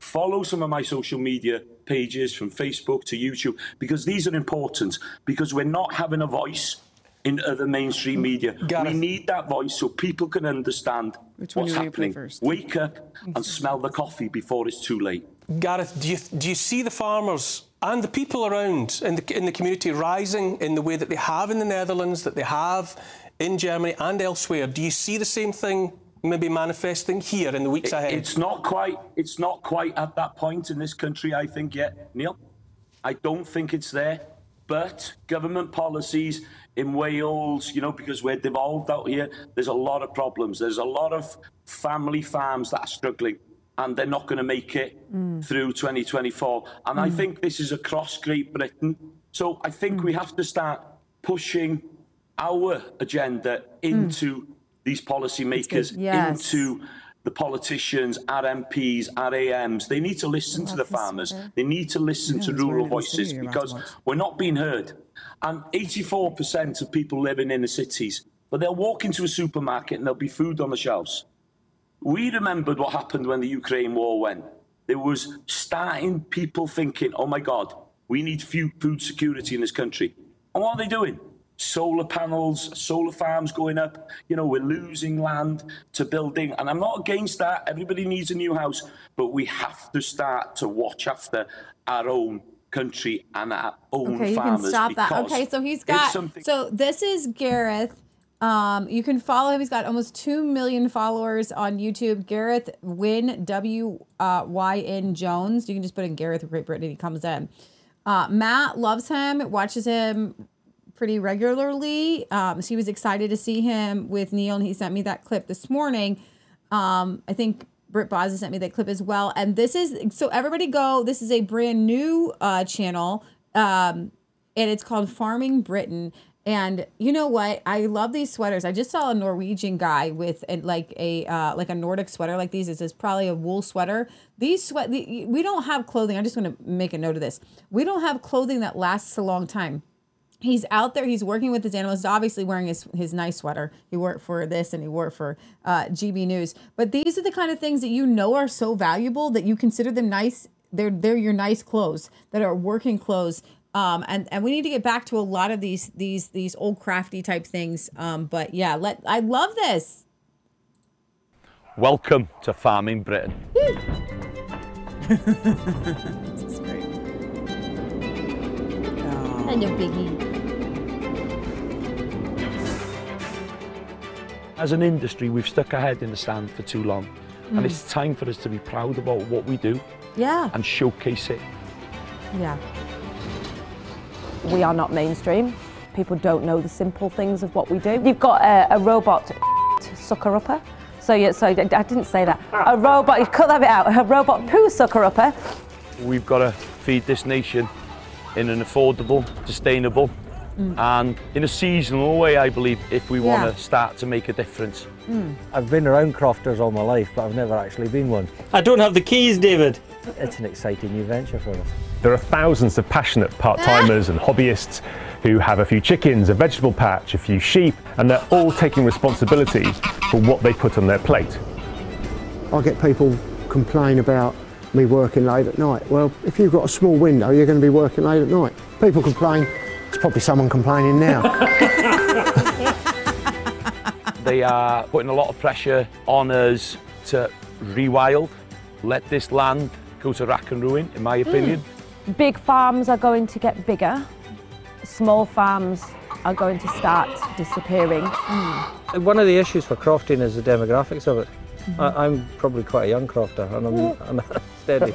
follow some of my social media pages from Facebook to YouTube, because these are important, because we're not having a voice in other mainstream media. Got we it. Need that voice so people can understand Which what's happening. Wake up and smell the coffee before it's too late. Gareth, do you, do you see the farmers and the people around in the, in the community rising in the way that they have in the Netherlands, that they have in Germany and elsewhere? Do you see the same thing maybe manifesting here in the weeks it, ahead? It's not quite. It's not quite at that point in this country, I think, yet, Neil. I don't think it's there. But government policies in Wales, you know, because we're devolved out here, there's a lot of problems. There's a lot of family farms that are struggling, and they're not going to make it mm. through twenty twenty-four. And mm. I think this is across Great Britain. So I think mm. we have to start pushing our agenda into mm. these policymakers, yes. into the politicians, our M Ps, our A Ms. They need to listen to the farmers. They need to listen yeah, to rural voices, because we're not being heard. And eighty-four percent of people living in the cities, but they'll walk into a supermarket and there'll be food on the shelves. We remembered what happened when the Ukraine war went. There was starting people thinking, oh, my God, we need food security in this country. And what are they doing? Solar panels, solar farms going up. You know, we're losing land to building. And I'm not against that. Everybody needs a new house. But we have to start to watch after our own country and our own okay, farmers. Okay, you can stop that. Okay, so he's got... So this is Gareth. Um, you can follow him. He's got almost two million followers on YouTube. Gareth Wynn, W Y N Jones. You can just put in Gareth Great Britain and he comes in. Uh, Matt loves him, watches him pretty regularly. Um, she was excited to see him with Neil, and he sent me that clip this morning. Um, I think Britt Boz sent me that clip as well. And this is, so everybody go, this is a brand new uh, channel, um, and it's called Farming Britain. And you know what? I love these sweaters. I just saw a Norwegian guy with a, like a uh, like a Nordic sweater like these. This is probably a wool sweater. These sweat the, we don't have clothing. I just want to make a note of this. We don't have clothing that lasts a long time. He's out there. He's working with his animals. He's obviously wearing his, his nice sweater. He wore it for this and he wore it for uh, G B News. But these are the kind of things that you know are so valuable that you consider them nice. They're, they're your nice clothes that are working clothes. Um, and, and we need to get back to a lot of these these these old crafty type things. Um, but yeah, let I love this. Welcome to Farming Britain. This is great. Oh. Hello, Biggie. As an industry, we've stuck our head in the sand for too long, mm. and it's time for us to be proud about what we do. Yeah. And showcase it. Yeah. We are not mainstream. People don't know the simple things of what we do. You've got a, a robot sucker-upper. So, yeah, so I didn't say that. A robot, you cut that bit out. A robot poo sucker-upper. We've got to feed this nation in an affordable, sustainable, mm. and in a seasonal way, I believe, if we yeah. want to start to make a difference. Mm. I've been around crafters all my life, but I've never actually been one. I don't have the keys, David. It's an exciting new venture for us. There are thousands of passionate part-timers and hobbyists who have a few chickens, a vegetable patch, a few sheep, and they're all taking responsibility for what they put on their plate. I get people complain about me working late at night. Well, if you've got a small window, you're going to be working late at night. People complain, there's probably someone complaining now. They are putting a lot of pressure on us to rewild, let this land go to rack and ruin, in my opinion. Mm. Big farms are going to get bigger. Small farms are going to start disappearing. Mm. One of the issues for crofting is the demographics of it. Mm-hmm. I, I'm probably quite a young crofter, and I'm, I'm steady.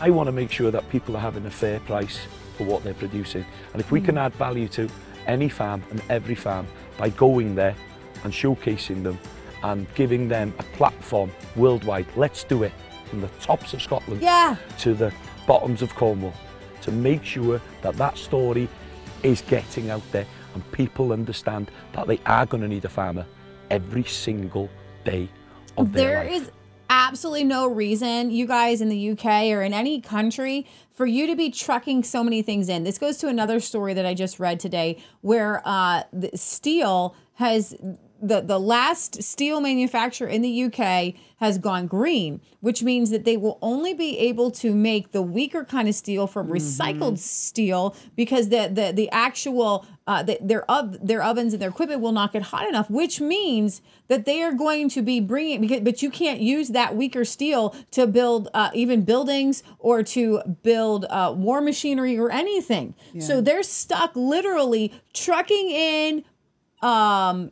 I want to make sure that people are having a fair price for what they're producing. And if we mm. can add value to any farm and every farm by going there and showcasing them and giving them a platform worldwide, let's do it. From the tops of Scotland yeah. to the bottoms of Cornwall to make sure that that story is getting out there and people understand that they are going to need a farmer every single day of their life. There is absolutely no reason, you guys in the U K or in any country, for you to be trucking so many things in. This goes to another story that I just read today where uh, the steel has... The, the last steel manufacturer in the U K has gone green, which means that they will only be able to make the weaker kind of steel from mm-hmm. recycled steel, because the the, the actual uh, the, their of, their ovens and their equipment will not get hot enough, which means that they are going to be bringing. Because, but you can't use that weaker steel to build uh, even buildings or to build uh, war machinery or anything. Yeah. So they're stuck literally trucking in. Um,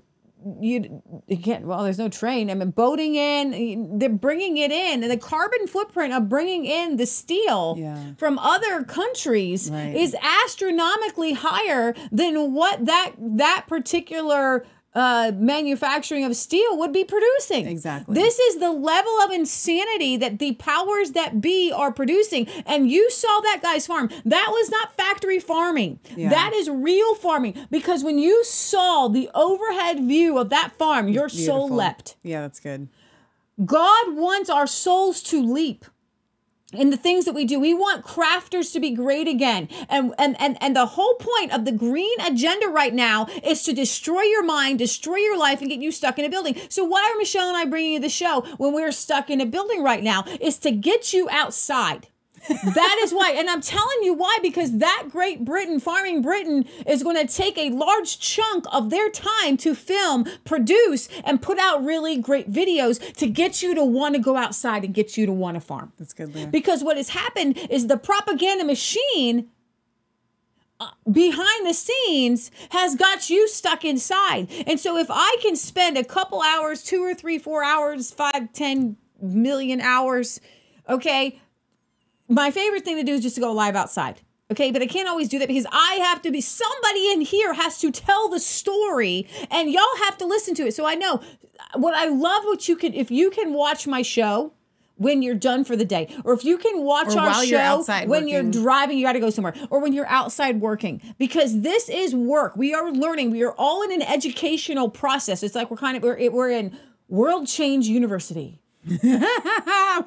You, you can't, well, there's no train. I mean, boating in, they're bringing it in. And the carbon footprint of bringing in the steel yeah. from other countries right. is astronomically higher than what that, that particular uh, manufacturing of steel would be producing. Exactly. This is the level of insanity that the powers that be are producing. And you saw that guy's farm. That was not factory farming. Yeah. That is real farming. Because when you saw the overhead view of that farm, your Beautiful. soul leapt. Yeah, that's good. God wants our souls to leap. In the things that we do, we want crafters to be great again. And, and, and, and the whole point of the green agenda right now is to destroy your mind, destroy your life, and get you stuck in a building. So why are Michelle and I bringing you the show when we're stuck in a building right now? Is to get you outside. That is why. And I'm telling you why, because that Great Britain, Farming Britain, is going to take a large chunk of their time to film, produce, and put out really great videos to get you to want to go outside and get you to want to farm. That's good, Leah. Because what has happened is the propaganda machine behind the scenes has got you stuck inside. And so if I can spend a couple hours, two or three, four hours, five, ten million hours, okay, my favorite thing to do is just to go live outside. Okay, but I can't always do that because I have to be, somebody in here has to tell the story and y'all have to listen to it. So I know what I love, what you can, if you can watch my show when you're done for the day, or if you can watch or our show you're when working. You're driving, you got to go somewhere, or when you're outside working, because this is work. We are learning. We are all in an educational process. It's like we're kind of, we're, we're in World Change University.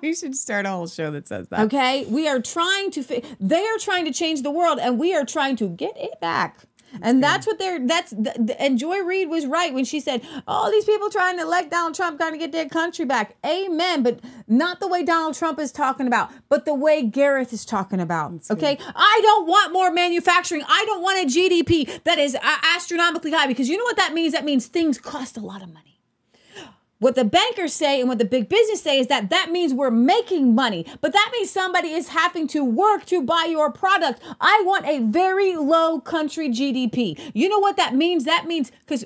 We should start a whole show that says that. Okay, we are trying to fi they are trying to change the world, and we are trying to get it back. That's and good. That's what they're that's th th and Joy Reid was right when she said, oh, these people trying to elect Donald Trump, trying to get their country back. Amen. But not the way Donald Trump is talking about, but the way Gareth is talking about. That's okay good. I don't want more manufacturing. I don't want a G D P that is astronomically high, because you know what that means? That means things cost a lot of money. What the bankers say and what the big business say is that that means we're making money, but that means somebody is having to work to buy your product. I want a very low country G D P. You know what that means? That means, because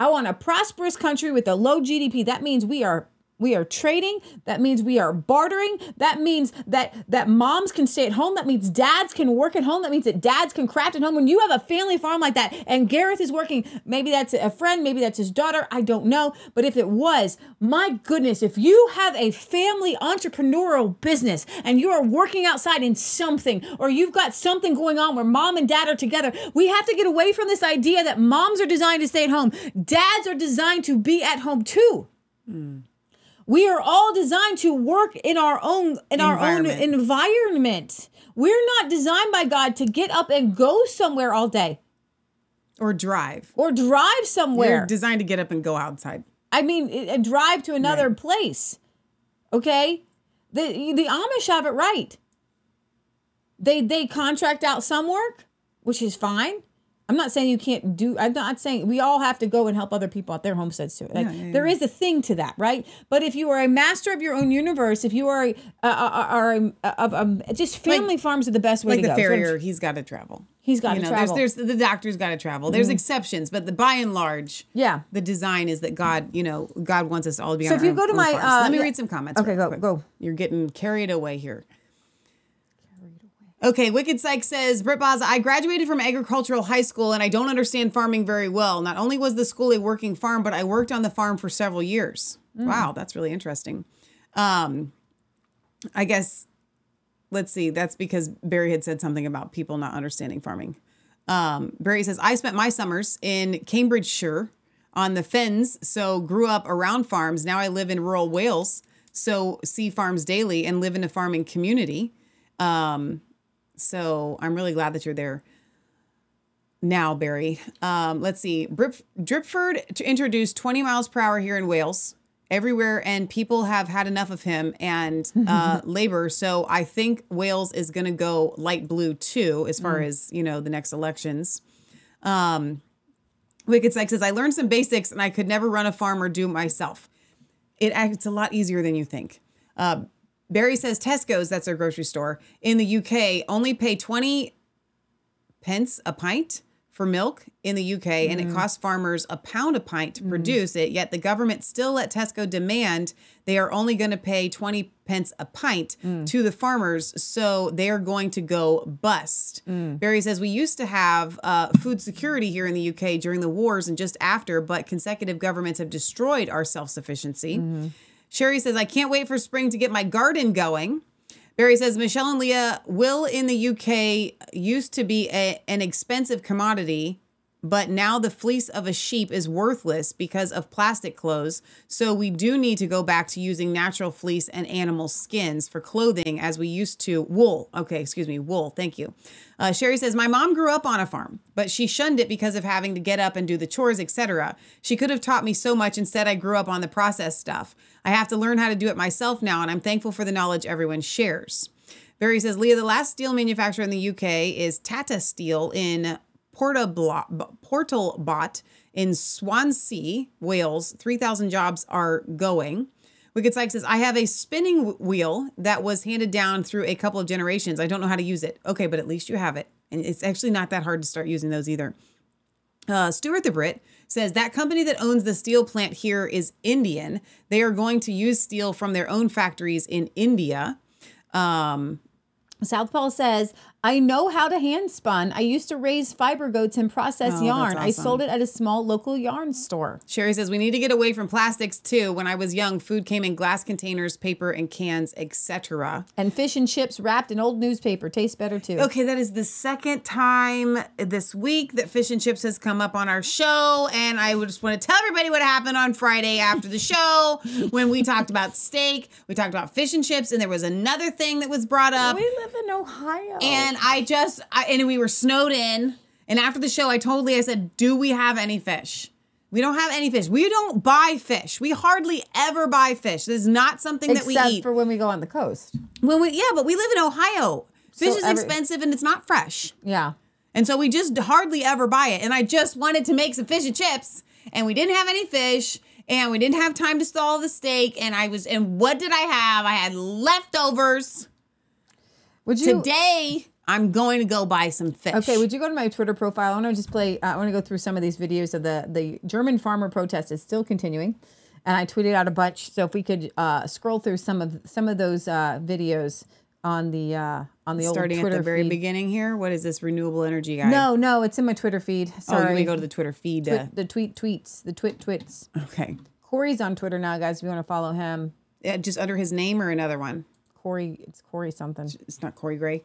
I want a prosperous country with a low G D P. That means we are we are trading. That means we are bartering. That means that that moms can stay at home. That means dads can work at home. That means that dads can craft at home. When you have a family farm like that and Gareth is working, maybe that's a friend, maybe that's his daughter, I don't know. But if it was, my goodness, if you have a family entrepreneurial business and you are working outside in something, or you've got something going on where mom and dad are together, we have to get away from this idea that moms are designed to stay at home. Dads are designed to be at home too. Mm. We are all designed to work in our own in our own environment. We're not designed by God to get up and go somewhere all day. Or drive. Or drive somewhere. You're designed to get up and go outside. I mean, and drive to another right. place. Okay? The the Amish have it right. They they contract out some work, which is fine. I'm not saying you can't do, I'm not saying we all have to go and help other people at their homesteads too. Like, yeah, yeah, there yeah. is a thing to that, right? But if you are a master of your own universe, if you are, a, a, a, a, a, a, a, just family like, farms are the best way like to go. Like the farrier, he's got to travel. He's got to you know, travel. There's, there's, the doctor's got to travel. There's mm-hmm. exceptions, but the, by and large, yeah. the design is that God, you know, God wants us all to be so on our own. So if you go to my, uh, let me yeah. read some comments. Okay, go, quick. go. You're getting carried away here. Okay, Wicked Psych says, Britt Baza, I graduated from agricultural high school and I don't understand farming very well. Not only was the school a working farm, but I worked on the farm for several years. Mm. Wow, that's really interesting. Um, I guess let's see, that's because Barry had said something about people not understanding farming. Um, Barry says, I spent my summers in Cambridgeshire on the fens, so grew up around farms. Now I live in rural Wales, so see farms daily and live in a farming community. Um, so I'm really glad that you're there now, Barry. Um, let's see. Drip, Dripford to introduce twenty miles per hour here in Wales everywhere, and people have had enough of him and uh, Labour. So I think Wales is going to go light blue too, as far mm. as, you know, the next elections. Um, Wicked Psych says, I learned some basics and I could never run a farm or do myself. It, it's a lot easier than you think. Uh, Barry says Tesco's, that's their grocery store, in the U K only pay twenty pence a pint for milk in the U K, mm. and it costs farmers a pound a pint to mm. produce it, yet the government still let Tesco demand they are only going to pay twenty pence a pint mm. to the farmers, so they are going to go bust. Mm. Barry says, we used to have uh, food security here in the U K during the wars and just after, but consecutive governments have destroyed our self-sufficiency. Mm. Sherry says, I can't wait for spring to get my garden going. Barry says, Michelle and Leah, will in the U K used to be a, an expensive commodity, but now the fleece of a sheep is worthless because of plastic clothes. So we do need to go back to using natural fleece and animal skins for clothing as we used to. Wool. Okay, excuse me, wool. Thank you. Uh, Sherry says, my mom grew up on a farm, but she shunned it because of having to get up and do the chores, et cetera. She could have taught me so much. Instead, I grew up on the processed stuff. I have to learn how to do it myself now, and I'm thankful for the knowledge everyone shares. Barry says, Leah, the last steel manufacturer in the U K is Tata Steel in Portalbot in Swansea, Wales. three thousand jobs are going. Wicked Psych says, I have a spinning wheel that was handed down through a couple of generations. I don't know how to use it. Okay, but at least you have it. And it's actually not that hard to start using those either. Uh, Stuart the Brit says, that company that owns the steel plant here is Indian. They are going to use steel from their own factories in India. Um, Southpaw says, I know how to hand spun. I used to raise fiber goats and process oh, yarn. Awesome. I sold it at a small local yarn store. Sherry says, we need to get away from plastics too. When I was young, food came in glass containers, paper and cans, et cetera. And fish and chips wrapped in old newspaper tastes better too. Okay, that is the second time this week that fish and chips has come up on our show. And I just want to tell everybody what happened on Friday after the show when we talked about steak, we talked about fish and chips, and there was another thing that was brought up. We live in Ohio. And And I just, I, and we were snowed in. And after the show, I told Leah, I said, do we have any fish? We don't have any fish. We don't buy fish. We hardly ever buy fish. This is not something Except that we eat. Except for when we go on the coast. When we, yeah, but we live in Ohio. Fish so is every, expensive and it's not fresh. Yeah. And so we just hardly ever buy it. And I just wanted to make some fish and chips. And we didn't have any fish. And we didn't have time to thaw the steak. And I was, and what did I have? I had leftovers. Would you? Today, I'm going to go buy some fish. Okay, would you go to my Twitter profile? I want to just play, uh, I want to go through some of these videos of the, the German farmer protest is still continuing. And I tweeted out a bunch. So if we could uh, scroll through some of some of those uh, videos on the uh, on the old Twitter feed. Starting at the very beginning here? What is this renewable energy guy? No, no, it's in my Twitter feed. Sorry. Oh, you may go to the Twitter feed. Twi- uh... The tweet tweets, the twit twits. Okay. Corey's on Twitter now, guys, if you want to follow him. Yeah, just under his name or another one? Corey, it's Corey something. It's not Corey Gray?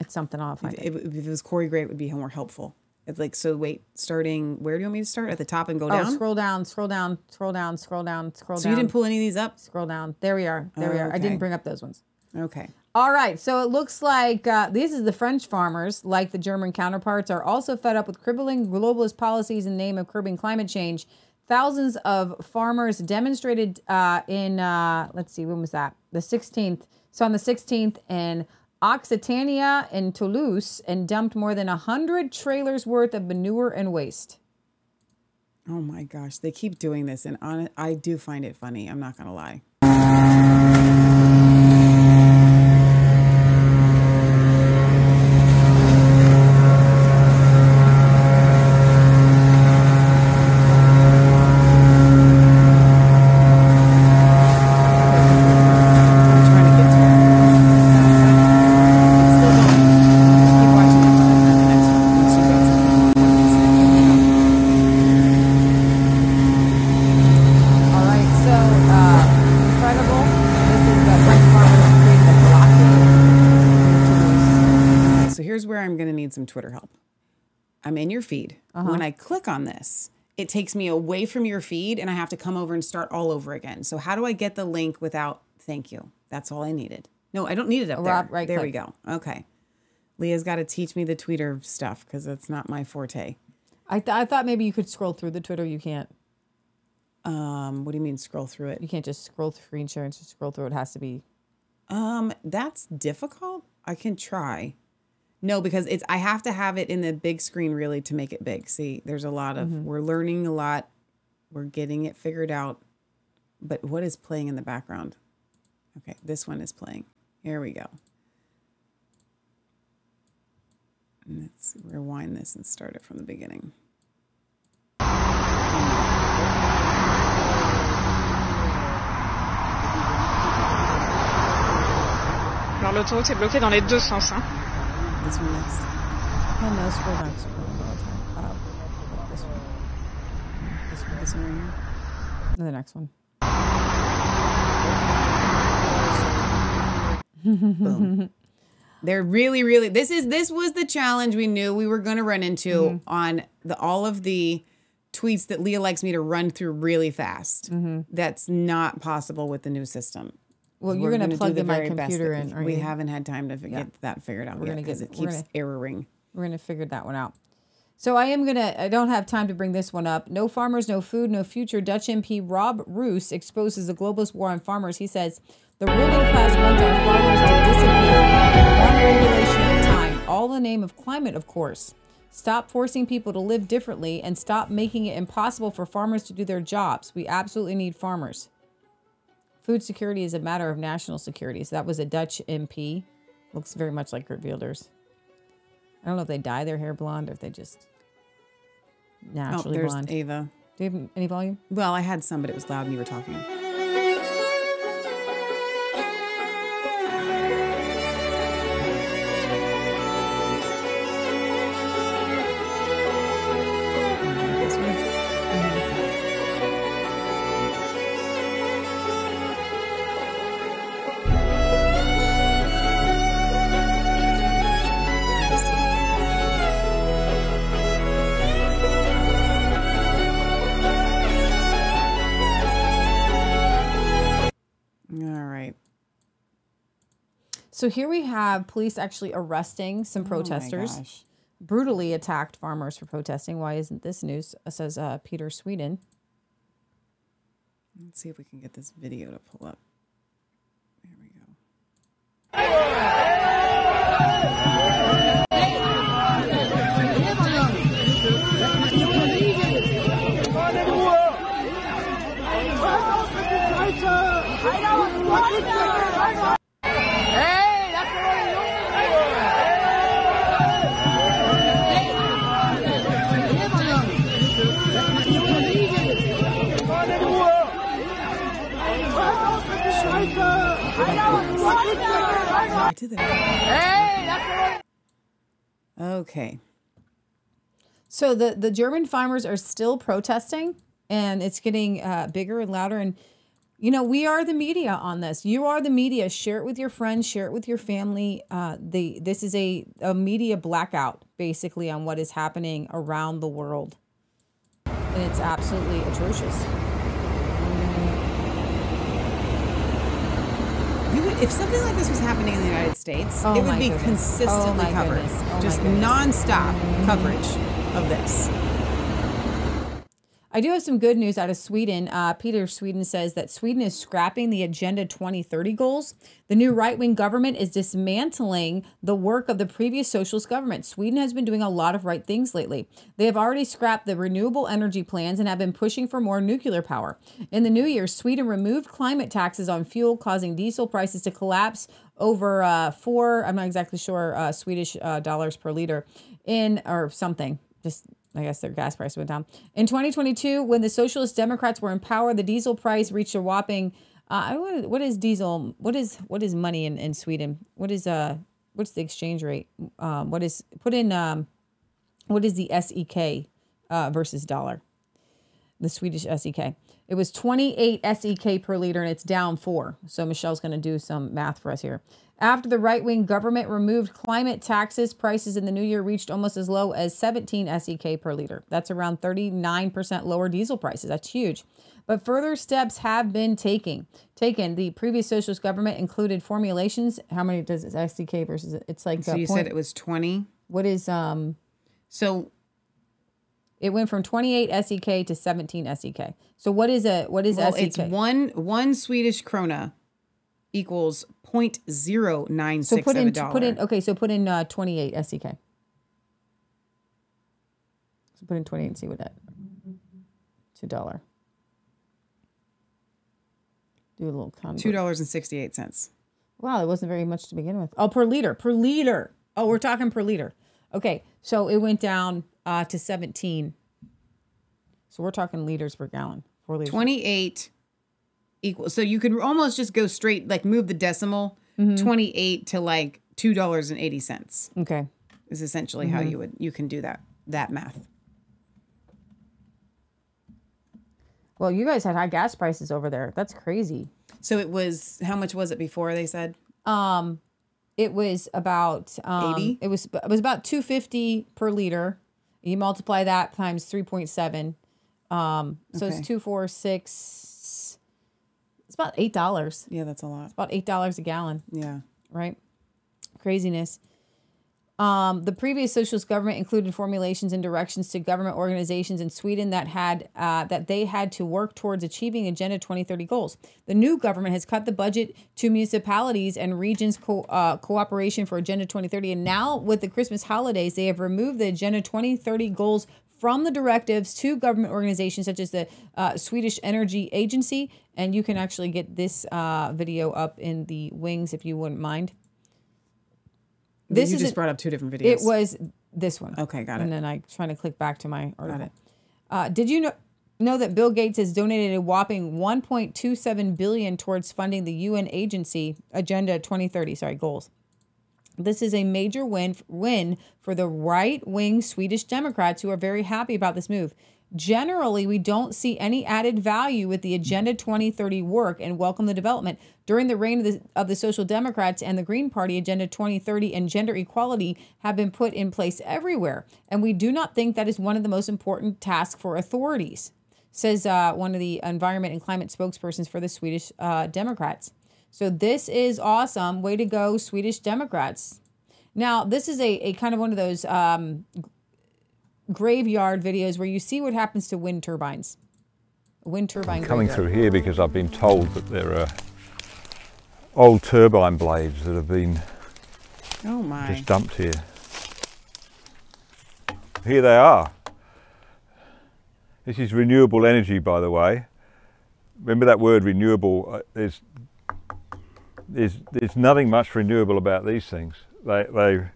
It's something off. If, if, if it was Corey Gray, it would be more helpful. It's like, so wait, starting, where do you want me to start? At the top and go oh, down? Oh, scroll down, scroll down, scroll down, scroll down, scroll so down. So you didn't pull any of these up? Scroll down. There we are. There oh, we are. Okay. I didn't bring up those ones. Okay. All right. So it looks like uh, this is the French farmers, like the German counterparts, are also fed up with crippling globalist policies in the name of curbing climate change. Thousands of farmers demonstrated uh, in, uh, let's see, when was that? The sixteenth. So on the sixteenth in Occitania and Toulouse, and dumped more than one hundred trailers worth of manure and waste. Oh my gosh, they keep doing this, and on, I do find it funny. I'm not going to lie. So, uh, Twitter help. I'm in your feed. Uh-huh. When I click on this, it takes me away from your feed and I have to come over and start all over again. So how do I get the link without thank you? That's all I needed. No, I don't need it up there. Right there click. We go. Okay. Leah's got to teach me the Twitter stuff because that's not my forte. I, th I thought maybe you could scroll through the Twitter. You can't. Um, what do you mean scroll through it? You can't just scroll through screen share and just scroll through. It has to be. Um, that's difficult. I can try. No, because it's I have to have it in the big screen really to make it big. See, there's a lot of mm-hmm. we're learning a lot. We're getting it figured out. But what is playing in the background? Okay, this one is playing. Here we go. Let's rewind this and start it from the beginning. Alors l'autoroute est bloquée dans les deux sens. Hein. This one next. Oh, no, scroll back, scroll back. Uh, this one. This one, this one right here. And the next one. Boom. They're really, really. This is this was the challenge we knew we were going to run into mm-hmm. on the all of the tweets that Leah likes me to run through really fast. Mm-hmm. That's not possible with the new system. Well, you're going to plug the my computer in. We, we haven't had time to get yeah. that figured out we're yet because it keeps erroring. We're going to figure that one out. So I am going to. I don't have time to bring this one up. No farmers, no food, no future. Dutch M P Rob Roos exposes the globalist war on farmers. He says the ruling class wants our farmers to disappear. One regulation at a time, all in the name of climate, of course. Stop forcing people to live differently and stop making it impossible for farmers to do their jobs. We absolutely need farmers. Food security is a matter of national security. So that was a Dutch M P. Looks very much like Gert Wilders. I don't know if they dye their hair blonde or if they just naturally oh, there's blonde. Ava. Do you have any volume? Well, I had some, but it was loud and you were talking. So here we have police actually arresting some protesters, oh brutally attacked farmers for protesting. Why isn't this news? Says uh, Peter Sweden. Let's see if we can get this video to pull up. There we go. Okay. So the, the German farmers are still protesting, and it's getting uh, bigger and louder. And, you know, we are the media on this. You are the media. Share it with your friends. Share it with your family. Uh, the, this is a, a media blackout, basically, on what is happening around the world. And it's absolutely atrocious. You would, if something like this was happening in the United States, oh it would be goodness. consistently oh covered. Oh Just nonstop mm-hmm. coverage of this. I do have some good news out of Sweden. Uh, Peter Sweden says that Sweden is scrapping the Agenda twenty thirty goals. The new right-wing government is dismantling the work of the previous socialist government. Sweden has been doing a lot of right things lately. They have already scrapped the renewable energy plans and have been pushing for more nuclear power. In the new year, Sweden removed climate taxes on fuel, causing diesel prices to collapse over uh, four, I'm not exactly sure, uh, Swedish uh, dollars per liter in or something, just I guess their gas price went down. In twenty twenty-two, when the Socialist Democrats were in power, the diesel price reached a whopping, uh, what is diesel, what is what is money in, in Sweden? What is, uh, what's the exchange rate? Um, what is, put in, um, what is the S E K uh, versus dollar? the Swedish S E K. It was twenty-eight S E K per liter, and it's down four. So Michelle's going to do some math for us here. After the right-wing government removed climate taxes, prices in the new year reached almost as low as seventeen S E K per liter. That's around thirty-nine percent lower diesel prices. That's huge. But further steps have been taken. Taken. The previous socialist government included formulations. How many does it S E K versus? It's like so. You point, said it was twenty. What is um? So. It went from twenty-eight S E K to seventeen S E K. So what is a what is well, S E K? It's one one Swedish krona equals zero point zero nine six. So put in put in okay. So put in uh, twenty-eight S E K. So put in twenty-eight and see what that to dollar. Do a little convert. Two dollars and sixty-eight cents. Wow, it wasn't very much to begin with. Oh, per liter, per liter. Oh, we're talking per liter. Okay, so it went down. Uh, to seventeen. So we're talking liters per gallon. Four liters. twenty-eight equals. So you could almost just go straight, like move the decimal, mm-hmm. twenty-eight to like two dollars and eighty cents. Okay. Is essentially mm-hmm. how you would, you can do that, that math. Well, you guys had high gas prices over there. That's crazy. So it was, how much was it before they said? Um, it was about, um, eighty? It was, it was about two fifty per liter. You multiply that times three point seven. Um, so okay. It's two, four, six. It's about eight dollars. Yeah, that's a lot. It's about eight dollars a gallon. Yeah. Right? Craziness. Um, the previous socialist government included formulations and directions to government organizations in Sweden that had uh, that they had to work towards achieving Agenda twenty thirty goals. The new government has cut the budget to municipalities and regions co uh, cooperation for Agenda twenty thirty. And now with the Christmas holidays, they have removed the Agenda twenty thirty goals from the directives to government organizations such as the uh, Swedish Energy Agency. And you can actually get this uh, video up in the wings if you wouldn't mind. This you just brought up two different videos. It was this one. Okay, got it. And then I'm trying to click back to my article. Got it. Uh, did you know, know that Bill Gates has donated a whopping one point two seven billion dollars towards funding the U N agency Agenda twenty thirty, sorry, goals? This is a major win, win for the right-wing Swedish Democrats who are very happy about this move. Generally, we don't see any added value with the Agenda twenty thirty work and welcome the development. During the reign of the, of the Social Democrats and the Green Party, Agenda twenty thirty and gender equality have been put in place everywhere. And we do not think that is one of the most important tasks for authorities, says uh, one of the environment and climate spokespersons for the Swedish uh, Democrats. So this is awesome. Way to go, Swedish Democrats. Now, this is a, a kind of one of those... Um, graveyard videos where you see what happens to wind turbines. Wind turbine. I'm coming graveyard. Through here because I've been told that there are old turbine blades that have been oh my. just dumped here. Here they are. This is renewable energy, by the way. Remember that word renewable. There's there's there's nothing much renewable about these things. They they.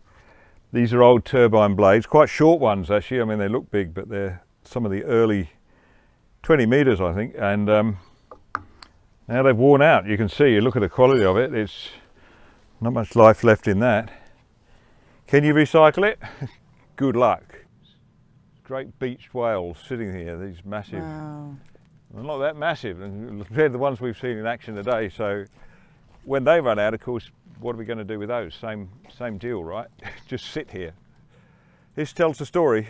These are old turbine blades, quite short ones actually. I mean, they look big, but they're some of the early twenty meters, I think. And um, now they've worn out. You can see, you look at the quality of it. It's not much life left in that. Can you recycle it? Good luck. Great beached whales sitting here, these massive. Wow. They're not that massive. They're the ones we've seen in action today. So when they run out, of course, what are we going to do with those? Same, same deal, right? Just sit here. This tells the story.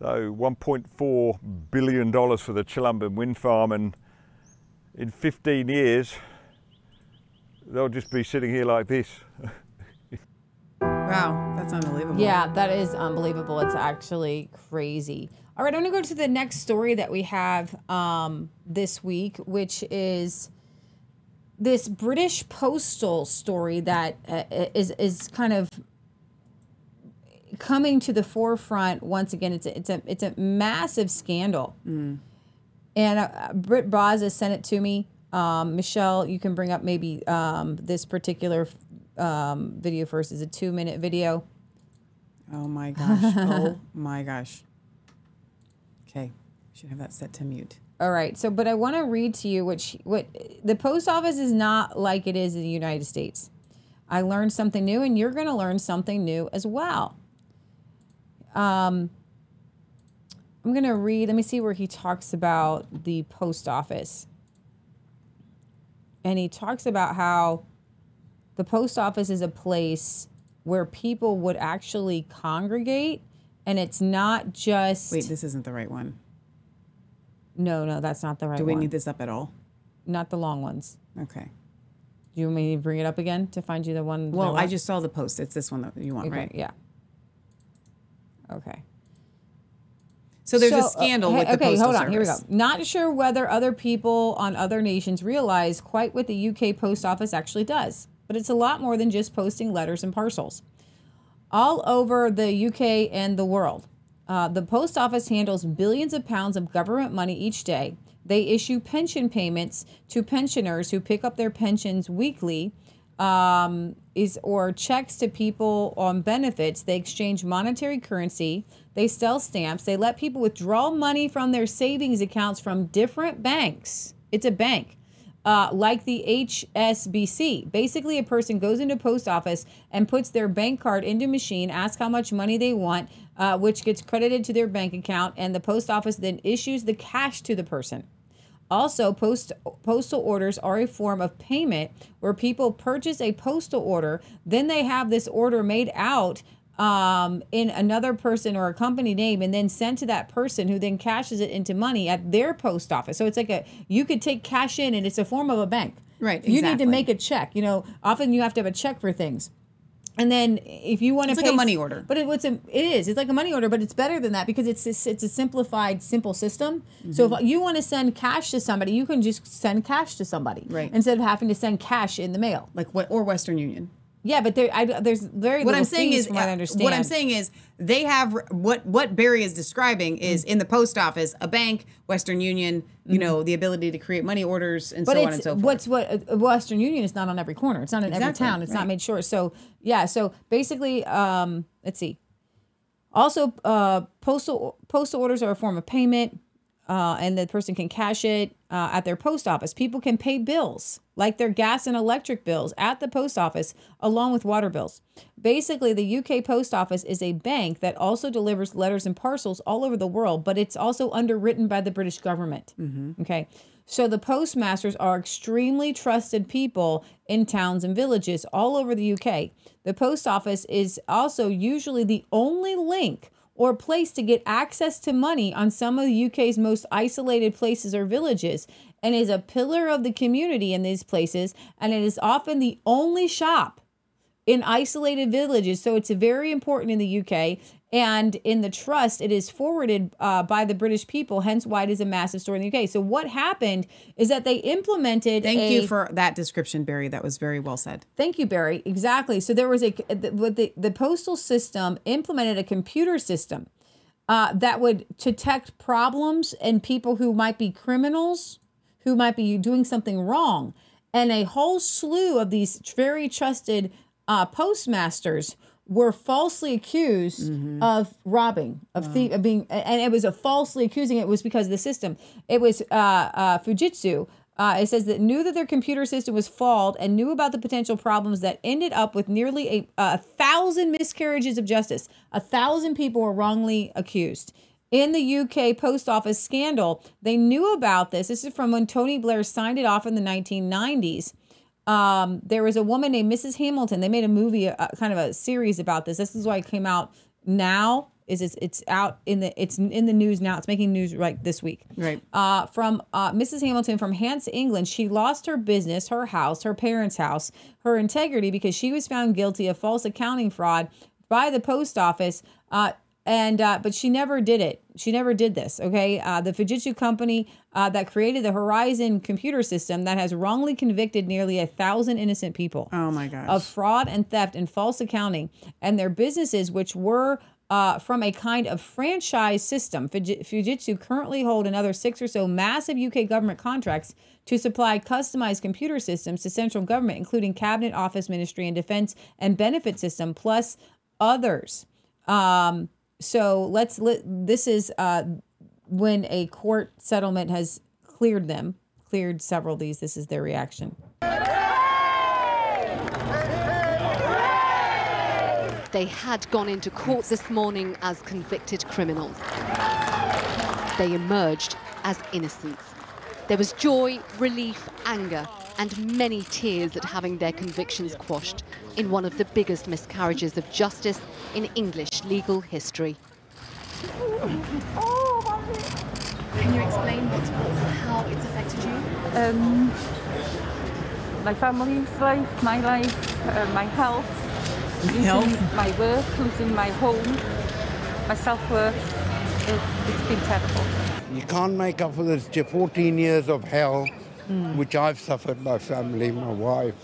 So one point four billion dollars for the Chilumban wind farm, and in fifteen years, they'll just be sitting here like this. Wow, that's unbelievable. Yeah, that is unbelievable. It's actually crazy. All right, I'm going to go to the next story that we have um, this week, which is... this British postal story that uh, is is kind of coming to the forefront once again. It's a, it's a it's a massive scandal, mm. and uh, Britt Braz has sent it to me. Um, Michelle, you can bring up maybe um, this particular um, video first. It's a two minute video. Oh my gosh! Oh my gosh! Okay, should have that set to mute. All right. So, but I want to read to you what she, what the post office is not like it is in the United States. I learned something new, and you're going to learn something new as well. Um, I'm going to read, let me see where he talks about the post office. And he talks about how the post office is a place where people would actually congregate, and it's not just... Wait, this isn't the right one. No, no, that's not the right one. Do we one. need this up at all? Not the long ones. Okay. Do you want me to bring it up again to find you the one? Well, I just saw the post. It's this one that you want, okay, right? Yeah. Okay. So there's so, a scandal uh, hey, with the okay, Postal hold on. Service. Here we go. Not sure whether other people on other nations realize quite what the U K Post Office actually does, but it's a lot more than just posting letters and parcels. All over the U K and the world, uh, the Post Office handles billions of pounds of government money each day. They issue pension payments to pensioners who pick up their pensions weekly, um, is or checks to people on benefits. They exchange monetary currency. They sell stamps. They let people withdraw money from their savings accounts from different banks. It's a bank, uh, like the H S B C. Basically, a person goes into post office and puts their bank card into machine, asks how much money they want, uh, which gets credited to their bank account, and the post office then issues the cash to the person. Also, post, postal orders are a form of payment where people purchase a postal order, then they have this order made out um, in another person or a company name and then sent to that person who then cashes it into money at their post office. So it's like a, you could take cash in and it's a form of a bank. Right, exactly. You need to make a check. You know, often you have to have a check for things. And then if you want to pay... It's like a money order. But it, it's a, it is. It's like a money order, but it's better than that because it's a, it's a simplified, simple system. Mm-hmm. So if you want to send cash to somebody, you can just send cash to somebody. Right. Instead of having to send cash in the mail. Like what? Or Western Union. Yeah, but there, I, there's very what little I'm saying is, from what I understand. What I'm saying is they have... What, what Barry is describing is mm-hmm. in the post office, a bank, Western Union, you mm-hmm. know, the ability to create money orders and but so on and so forth. What's what uh, Western Union is not on every corner. It's not in exactly, every town. It's right. not made sure. So, yeah. So basically, um, let's see. Also, uh, postal postal orders are a form of payment uh, and the person can cash it uh, at their post office. People can pay bills like their gas and electric bills at the post office along with water bills. Basically, the U K Post Office is a bank that also delivers letters and parcels all over the world, but it's also underwritten by the British government. Mm-hmm. Okay. So the postmasters are extremely trusted people in towns and villages all over the U K. The post office is also usually the only link or place to get access to money on some of the U K's most isolated places or villages, and is a pillar of the community in these places, and it is often the only shop in isolated villages. So it's very important in the U K, and in the trust, it is forwarded uh, by the British people, hence why it is a massive store in the U K. So what happened is that they implemented Thank a, you for that description, Barry. That was very well said. Thank you, Barry. Exactly. So there was a, the, the, the postal system implemented a computer system uh, that would detect problems and people who might be criminals, who might be doing something wrong. And a whole slew of these very trusted uh, postmasters were falsely accused mm-hmm. of robbing, of, wow. thief, of being, and it was a falsely accusing. It was because of the system. It was uh, uh, Fujitsu. Uh, it says that knew that their computer system was flawed and knew about the potential problems that ended up with nearly a, a thousand miscarriages of justice. A thousand people were wrongly accused. In the U K post office scandal, they knew about this. This is from when Tony Blair signed it off in the nineteen nineties. Um, there was a woman named Missus Hamilton. They made a movie, uh, kind of a series about this. This is why it came out now. Is it's, it's out in the it's in the news now. It's making news right this week. Right. Uh, from uh, Missus Hamilton from Hants, England. She lost her business, her house, her parents' house, her integrity because she was found guilty of false accounting fraud by the post office. Uh, And uh, but she never did it. She never did this. OK, uh, the Fujitsu company uh, that created the Horizon computer system that has wrongly convicted nearly a thousand innocent people. Oh, my gosh. Of fraud and theft and false accounting and their businesses, which were uh, from a kind of franchise system. Fujitsu currently hold another six or so massive U K government contracts to supply customized computer systems to central government, including cabinet, office, ministry and defense and benefit system, plus others. Um So let's let, this is uh, when a court settlement has cleared them, cleared several of these. This is their reaction. Hooray! Hooray! they had gone into court this morning as convicted criminals. They emerged as innocents. There was joy, relief, anger, and many tears at having their convictions quashed in one of the biggest miscarriages of justice in English legal history. Can you explain what's how it's affected you? Um, my family's life, my life, uh, my health, losing health. my work, losing my home, my self-worth. It, it's been terrible. You can't make up for this fourteen years of hell, mm. which I've suffered, my family, my wife,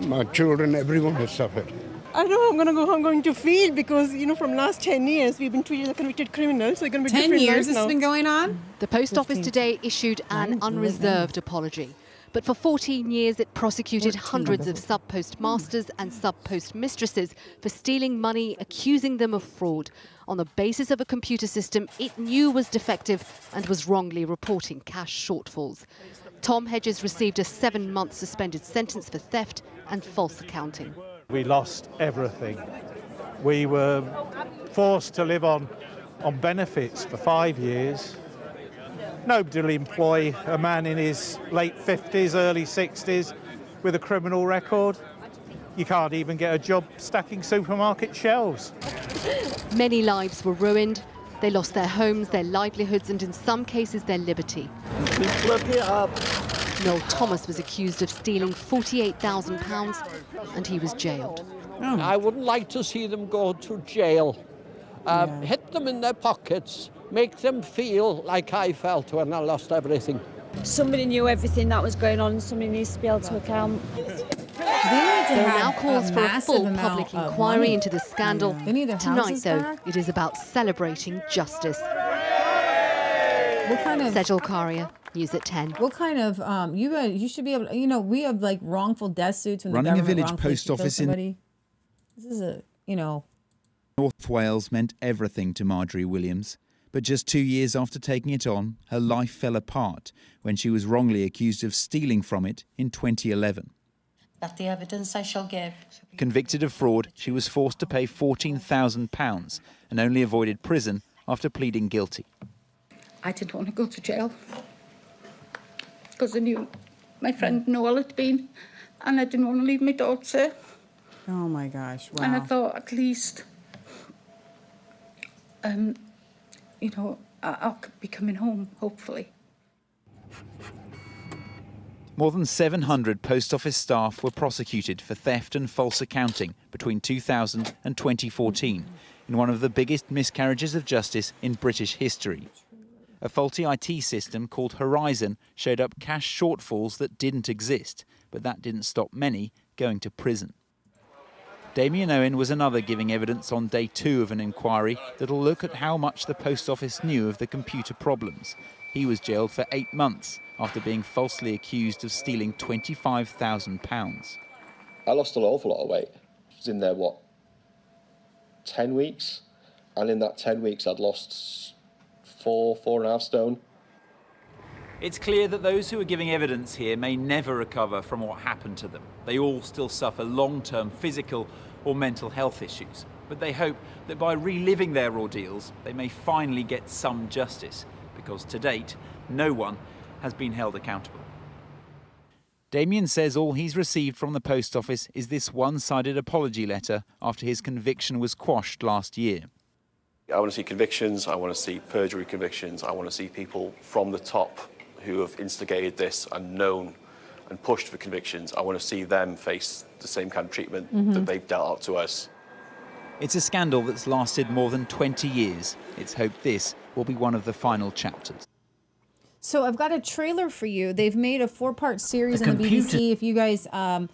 my children, everyone has suffered. I don't know how I'm going to go, how I'm going to feel, because, you know, from last ten years, we've been treated like convicted criminals, so it's going to be different now. ten years this has been going on? The Post Office today issued an unreserved apology. But for fourteen years, it prosecuted hundreds of sub-postmasters and sub-postmistresses for stealing money, accusing them of fraud on the basis of a computer system it knew was defective and was wrongly reporting cash shortfalls. Tom Hedges received a seven-month suspended sentence for theft and false accounting. We lost everything. We were forced to live on, on benefits for five years. Nobody will employ a man in his late fifties, early sixties with a criminal record. You can't even get a job stacking supermarket shelves. Many lives were ruined. They lost their homes, their livelihoods, and in some cases, their liberty. Noel Thomas was accused of stealing forty-eight thousand pounds and he was jailed. Oh. I would like to see them go to jail, um, yeah. hit them in their pockets, make them feel like I felt when I lost everything. Somebody knew everything that was going on and somebody needs to be able to account. There are now calls for a full public inquiry into the scandal. Tonight, though, it is about celebrating justice. What kind of... Sejal Karia, News at ten. What kind of... Um, you, uh, you should be able... You know, we have, like, wrongful death suits. When running the a village post office in... This is a, you know... North Wales meant everything to Marjorie Williams. But just two years after taking it on, her life fell apart when she was wrongly accused of stealing from it in twenty eleven. That the evidence I shall give. Convicted of fraud, she was forced to pay fourteen thousand pounds and only avoided prison after pleading guilty. I didn't want to go to jail because I knew my friend Noel had been and I didn't want to leave my daughter. Oh, my gosh, wow. And I thought at least... Um, you know, I'll be coming home, hopefully. More than seven hundred post office staff were prosecuted for theft and false accounting between two thousand and twenty fourteen in one of the biggest miscarriages of justice in British history. A faulty I T system called Horizon showed up cash shortfalls that didn't exist, but that didn't stop many going to prison. Damien Owen was another giving evidence on day two of an inquiry that'll look at how much the post office knew of the computer problems. He was jailed for eight months after being falsely accused of stealing twenty-five thousand pounds. I lost an awful lot of weight. I was in there, what, ten weeks? And in that ten weeks, I'd lost four, four and a half stone. It's clear that those who are giving evidence here may never recover from what happened to them. They all still suffer long-term physical or mental health issues. But they hope that by reliving their ordeals, they may finally get some justice, because to date, no one has been held accountable. Damien says all he's received from the post office is this one-sided apology letter after his conviction was quashed last year. I want to see convictions, I want to see perjury convictions, I want to see people from the top who have instigated this and known and pushed for convictions. I want to see them face the same kind of treatment mm-hmm. that they've dealt out to us. It's a scandal that's lasted more than twenty years. It's hoped this will be one of the final chapters. So I've got a trailer for you. They've made a four-part series the on the B B C. If you guys, um,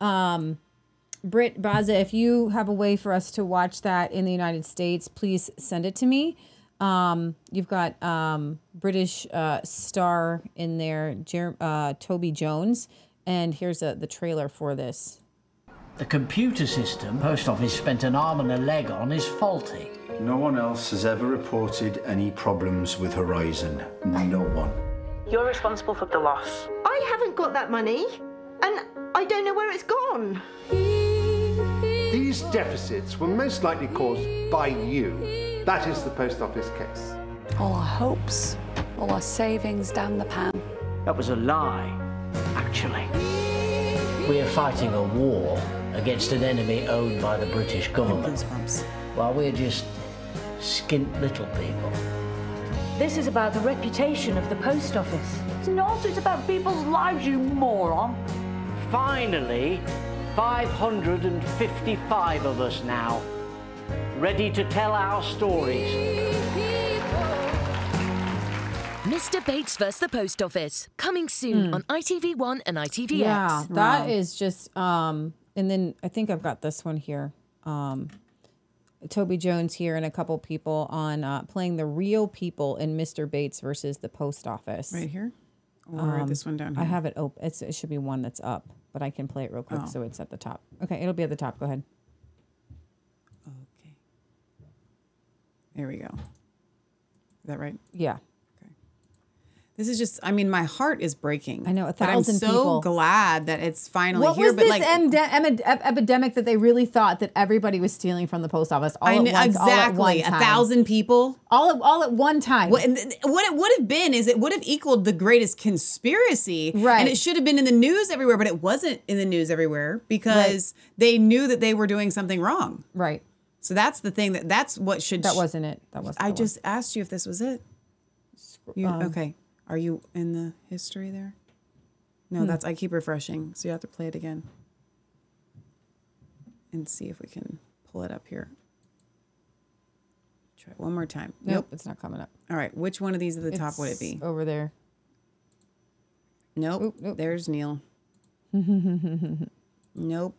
um, Britt Baza, if you have a way for us to watch that in the United States, please send it to me. Um, you've got um, British uh, star in there, Jer uh, Toby Jones, and here's a, the trailer for this. The computer system Post Office spent an arm and a leg on is faulty. No one else has ever reported any problems with Horizon. No one. You're responsible for the loss. I haven't got that money, and I don't know where it's gone. These deficits were most likely caused by you. That is the post office case. All our hopes, all our savings down the pan. That was a lie, actually. We are fighting a war against an enemy owned by the British government, while we're just skint little people. This is about the reputation of the post office. It's not, it's about people's lives, you moron. Finally, five hundred fifty-five of us now, ready to tell our stories. Mister Bates versus the Post Office, coming soon mm. on I T V one and I T V X. Yeah, that wow. is just, um, and then I think I've got this one here. Um, Toby Jones here and a couple people on uh, playing the real people in Mister Bates versus the Post Office. Right here? Or um, this one down here? I have it open. It's, it should be one that's up. But I can play it real quick, oh. so it's at the top. Okay, it'll be at the top. Go ahead. Okay. There we go. Is that right? Yeah. Okay. This is just, I mean, my heart is breaking. I know, a thousand people. I'm so people. glad that it's finally what here. What was this like, em em epidemic that they really thought that everybody was stealing from the post office all I know, at once, exactly, all at one time. A thousand people. All at, all at one time. What, what it would have been is it would have equaled the greatest conspiracy. Right. And it should have been in the news everywhere, but it wasn't in the news everywhere because right. they knew that they were doing something wrong. Right. So that's the thing. That, that's what should... That wasn't it. That wasn't I that just one. asked you if this was it. You, um, okay. Are you in the history there? No, hmm. that's... I keep refreshing. So you have to play it again. And see if we can pull it up here. Try it one more time. Nope, nope. It's not coming up. All right. Which one of these at the it's top would it be? Over there. Nope. Oop, oop. There's Neil. Nope.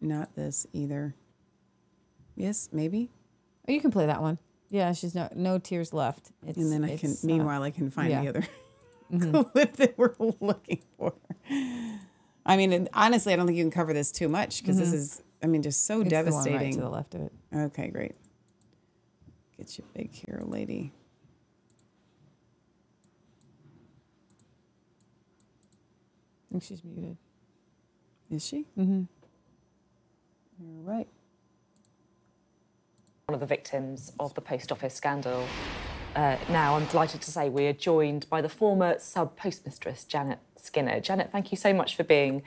Not this either. Yes, maybe. Oh, you can play that one. Yeah, she's no no tears left. It's, and then I can. Meanwhile, uh, I can find yeah. the other mm-hmm. clip that we're looking for. I mean, honestly, I don't think you can cover this too much because mm-hmm. this is, I mean, just so it's devastating. The one right to the left of it. Okay, great. Get you big here, lady. I think she's muted. Is she? Mm-hmm. You're right. One of the victims of the post office scandal. Uh, now, I'm delighted to say we are joined by the former sub-postmistress, Janet Skinner. Janet, thank you so much for being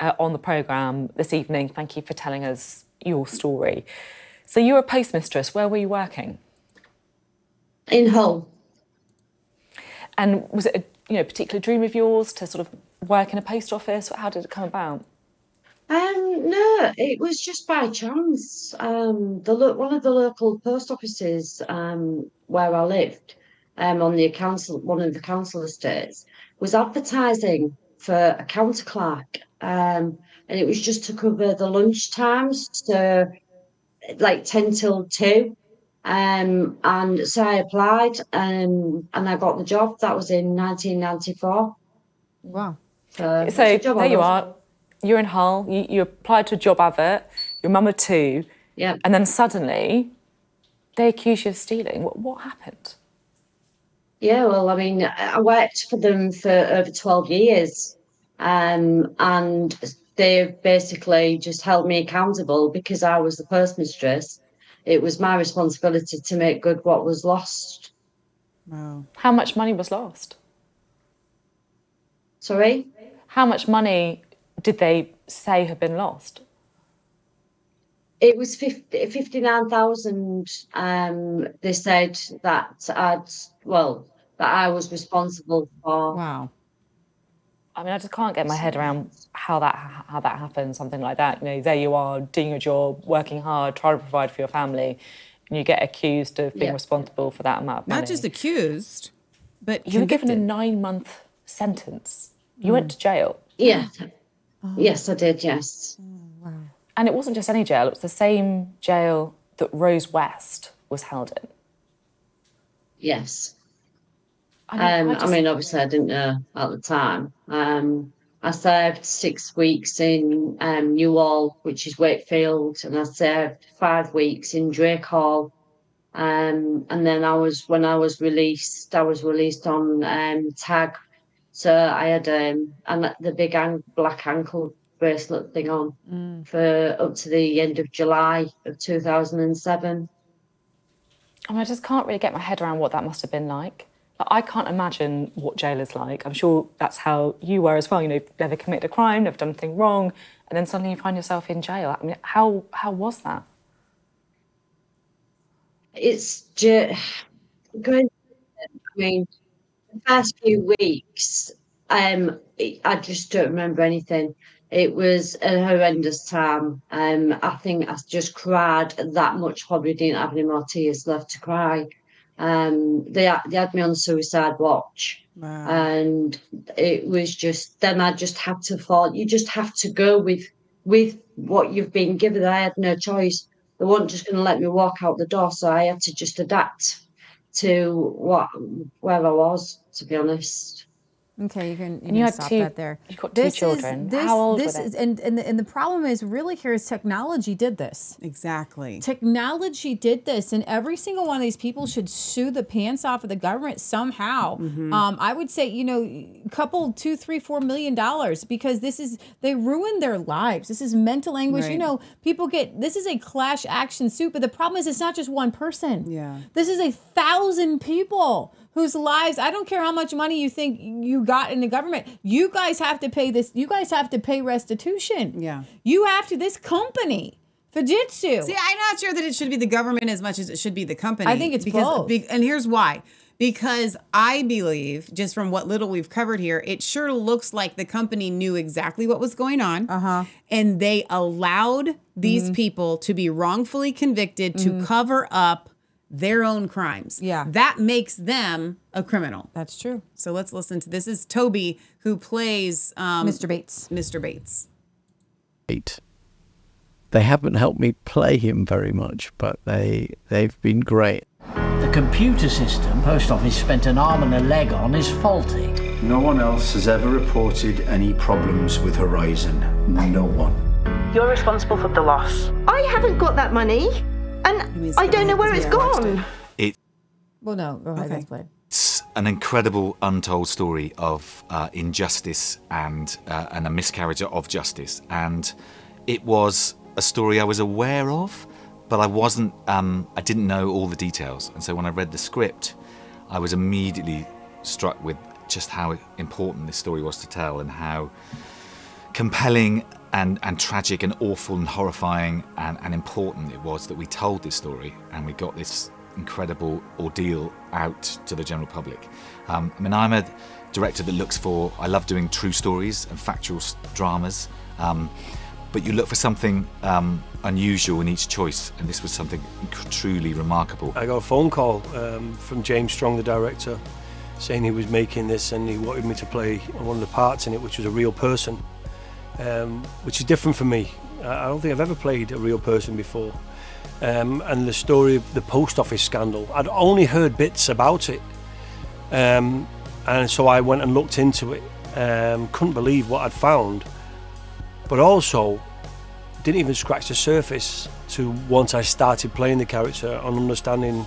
uh, on the programme this evening. Thank you for telling us your story. So you were a postmistress. Where were you working? In Hull. And was it a you know, particular dream of yours to sort of work in a post office? How did it come about? Um, no, it was just by chance. Um, the one of the local post offices um, where I lived, um, on the council, one of the council estates, was advertising for a counter clerk, um, and it was just to cover the lunch times, so like ten till two, um, and so I applied, um, and I got the job. That was in nineteen ninety-four. Wow! So, so there you are. You're in Hull, you, you applied to a job advert, you're mum of two, yeah. and then suddenly they accuse you of stealing. What, what happened? Yeah, well, I mean, I worked for them for over twelve years, um, and they basically just held me accountable because I was the postmistress. It was my responsibility to make good what was lost. Wow. How much money was lost? Sorry? How much money... did they say had been lost? It was fifty-nine thousand. Um, they said that I'd, well, that I was responsible for. Wow. I mean, I just can't get my head around how that how that happened. Something like that. You know, there you are doing your job, working hard, trying to provide for your family, and you get accused of being yeah. responsible for that amount of money. Not just accused, but you were given a nine-month sentence. You mm. went to jail. Yeah. Oh. Yes, I did, yes. Oh, wow. And it wasn't just any jail, it was the same jail that Rose West was held in. Yes. I mean, um, I, just... I mean obviously I didn't know at the time. Um, I served six weeks in um, Newhall, which is Wakefield, and I served five weeks in Drake Hall. Um, and then I was, when I was released, I was released on um, TAG. So I had um, and the big black ankle bracelet thing on mm. for up to the end of July of two thousand seven. I mean, I just can't really get my head around what that must have been like. Like, I can't imagine what jail is like. I'm sure that's how you were as well. You know, you've never committed a crime, never done anything wrong, and then suddenly you find yourself in jail. I mean, how how was that? It's just going. I mean, the first few weeks, um, I just don't remember anything. It was a horrendous time. Um, I think I just cried that much. Probably didn't have any more tears left to cry. Um, they they had me on suicide watch, wow. and it was just. Then I just had to fall. You just have to go with with what you've been given. I had no choice. They weren't just going to let me walk out the door, so I had to just adapt to what where I was. To be honest. Okay, you can, you can you stop two, that there. You got two this children. Is, this, How old this were they? Is, and, and, the, and the problem is really here is technology did this. Exactly. Technology did this, and every single one of these people should sue the pants off of the government somehow. Mm-hmm. um, I would say, you know, a couple, two, three, four million dollars because this is, they ruined their lives. This is mental anguish. Right. You know, people get, this is a clash action suit, but the problem is it's not just one person. Yeah. This is a thousand people. Whose lives, I don't care how much money you think you got in the government, you guys have to pay this, you guys have to pay restitution. Yeah. You have to, this company, Fujitsu. See, I'm not sure that it should be the government as much as it should be the company. I think it's because, both. Be, and here's why. Because I believe, just from what little we've covered here, it sure looks like the company knew exactly what was going on. Uh-huh. And they allowed these mm. people to be wrongfully convicted mm. to cover up their own crimes. Yeah. That makes them a criminal. That's true. So let's listen to this. This is Toby, who plays um, Mister Bates. Mister Bates. They haven't helped me play him very much, but they, they've been great. The computer system Post Office spent an arm and a leg on is faulty. No one else has ever reported any problems with Horizon. No one. You're responsible for the loss. I haven't got that money. And I don't know where it's gone. It, well, no, go ahead, let's play. It's an incredible, untold story of uh, injustice and uh, and a miscarriage of justice. And it was a story I was aware of, but I wasn't. Um, I didn't know all the details. And so when I read the script, I was immediately struck with just how important this story was to tell and how compelling. And, and tragic and awful and horrifying and, and important it was that we told this story and we got this incredible ordeal out to the general public. Um, I mean, I'm a director that looks for, I love doing true stories and factual dramas, um, but you look for something um, unusual in each choice, and this was something truly remarkable. I got a phone call um, from James Strong, the director, saying he was making this and he wanted me to play one of the parts in it, which was a real person. Um, which is different for me. I don't think I've ever played a real person before. Um, and the story of the post office scandal, I'd only heard bits about it. Um, and so I went and looked into it. Um, couldn't believe what I'd found, but also didn't even scratch the surface to once I started playing the character and understanding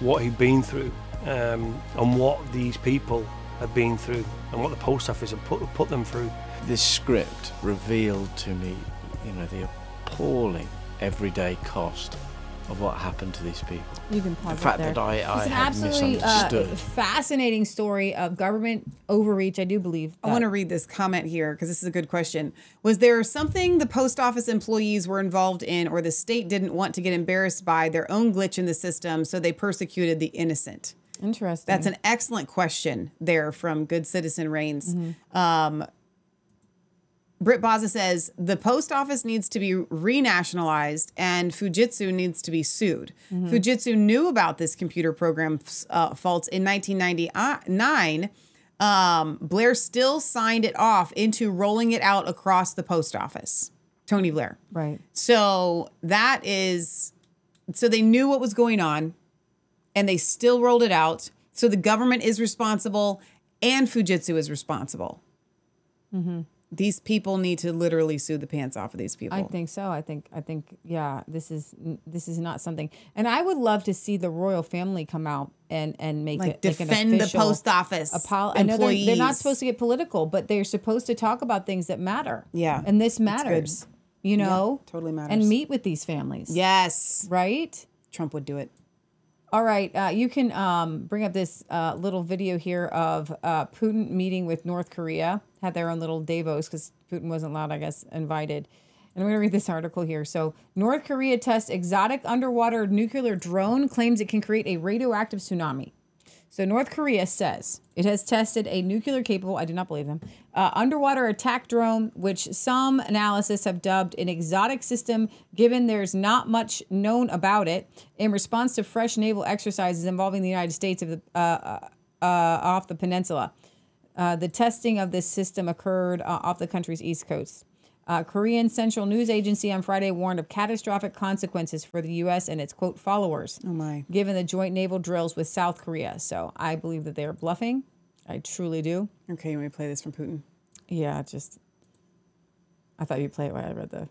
what he'd been through um, and what these people had been through and what the post office had put, put them through. This script revealed to me, you know, the appalling everyday cost of what happened to these people. You can pause the fact there. that I, I had absolutely, misunderstood. Uh, fascinating story of government overreach. I do believe. I want to read this comment here because this is a good question. Was there something the post office employees were involved in, or the state didn't want to get embarrassed by their own glitch in the system, so they persecuted the innocent? Interesting. That's an excellent question there from Good Citizen Reigns. Mm-hmm. Um, Britt Baza says, the post office needs to be renationalized and Fujitsu needs to be sued. Mm-hmm. Fujitsu knew about this computer program uh, faults in nineteen ninety-nine. Um, Blair still signed it off into rolling it out across the post office. Tony Blair. Right. So that is, so they knew what was going on and they still rolled it out. So the government is responsible and Fujitsu is responsible. Mm-hmm. These people need to literally sue the pants off of these people. I think so. I think, I think, yeah, this is, this is not something. And I would love to see the royal family come out and and make like it defend like an the post office. Apolo- I know they're, they're not supposed to get political, but they're supposed to talk about things that matter. Yeah, and this matters. You know, yeah, totally matters. And meet with these families. Yes, right. Trump would do it. All right, uh, you can um, bring up this uh, little video here of uh, Putin meeting with North Korea. Had their own little Davos because Putin wasn't allowed, I guess, invited. And I'm going to read this article here. So, North Korea tests exotic underwater nuclear drone, claims it can create a radioactive tsunami. So, North Korea says it has tested a nuclear-capable, I do not believe them, uh, underwater attack drone, which some analysis have dubbed an exotic system, given there's not much known about it, in response to fresh naval exercises involving the United States of the, uh, uh, off the peninsula. Uh, the testing of this system occurred uh, off the country's east coast. Uh, Korean Central News Agency on Friday warned of catastrophic consequences for the U S and its, quote, followers, oh my. given the joint naval drills with South Korea. So I believe that they are bluffing. I truly do. Okay, you want me to play this from Putin? Yeah, just... I thought you'd play it when I read the...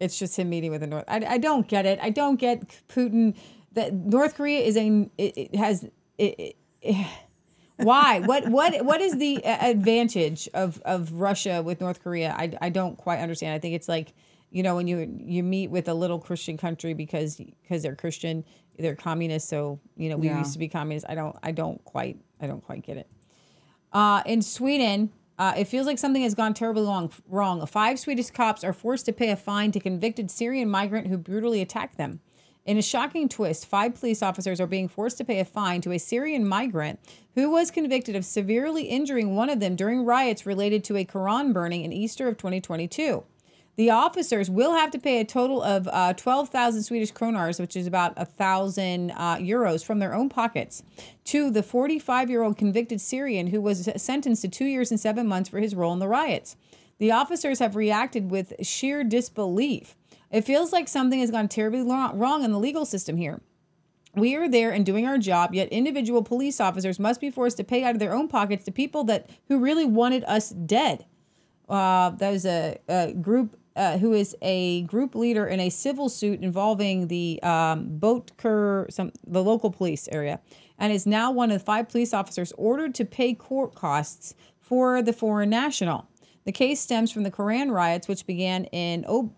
It's just him meeting with the North... I, I don't get it. I don't get Putin... That North Korea is a... It, it has... It, it, it, Why? What? What? What is the advantage of, of Russia with North Korea? I, I don't quite understand. I think it's like, you know, when you you meet with a little Christian country because because they're Christian, they're communist. So you know, we yeah. used to be communist. I don't I don't quite I don't quite get it. Uh, in Sweden, uh, it feels like something has gone terribly long, wrong. Five Swedish cops are forced to pay a fine to convicted Syrian migrant who brutally attacked them. In a shocking twist, five police officers are being forced to pay a fine to a Syrian migrant who was convicted of severely injuring one of them during riots related to a Quran burning in Easter of twenty twenty-two. The officers will have to pay a total of uh, twelve thousand Swedish kronors, which is about one thousand uh, euros, from their own pockets, to the forty-five-year-old convicted Syrian who was sentenced to two years and seven months for his role in the riots. The officers have reacted with sheer disbelief. It feels like something has gone terribly wrong in the legal system here. We are there and doing our job, yet individual police officers must be forced to pay out of their own pockets to people that who really wanted us dead. Uh, there's a, a group uh, who is a group leader in a civil suit involving the um, Boatker, some the local police area, and is now one of five police officers ordered to pay court costs for the foreign national. The case stems from the Quran riots, which began in Ob.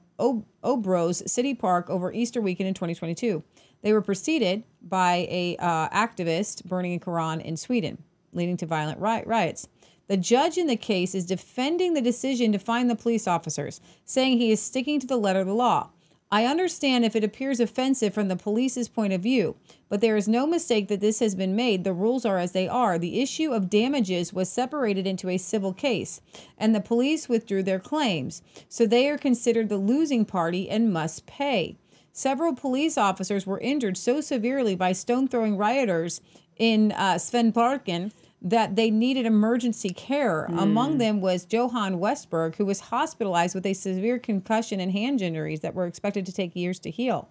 Obro's City Park over Easter weekend in twenty twenty-two. They were preceded by a uh, activist burning a Quran in Sweden, leading to violent ri- riots. The judge in the case is defending the decision to fine the police officers, saying he is sticking to the letter of the law. I understand if it appears offensive from the police's point of view, but there is no mistake that this has been made. The rules are as they are. The issue of damages was separated into a civil case, and the police withdrew their claims, so they are considered the losing party and must pay. Several police officers were injured so severely by stone-throwing rioters in uh, Svenparken that they needed emergency care. Mm. Among them was Johan Westberg, who was hospitalized with a severe concussion and hand injuries that were expected to take years to heal.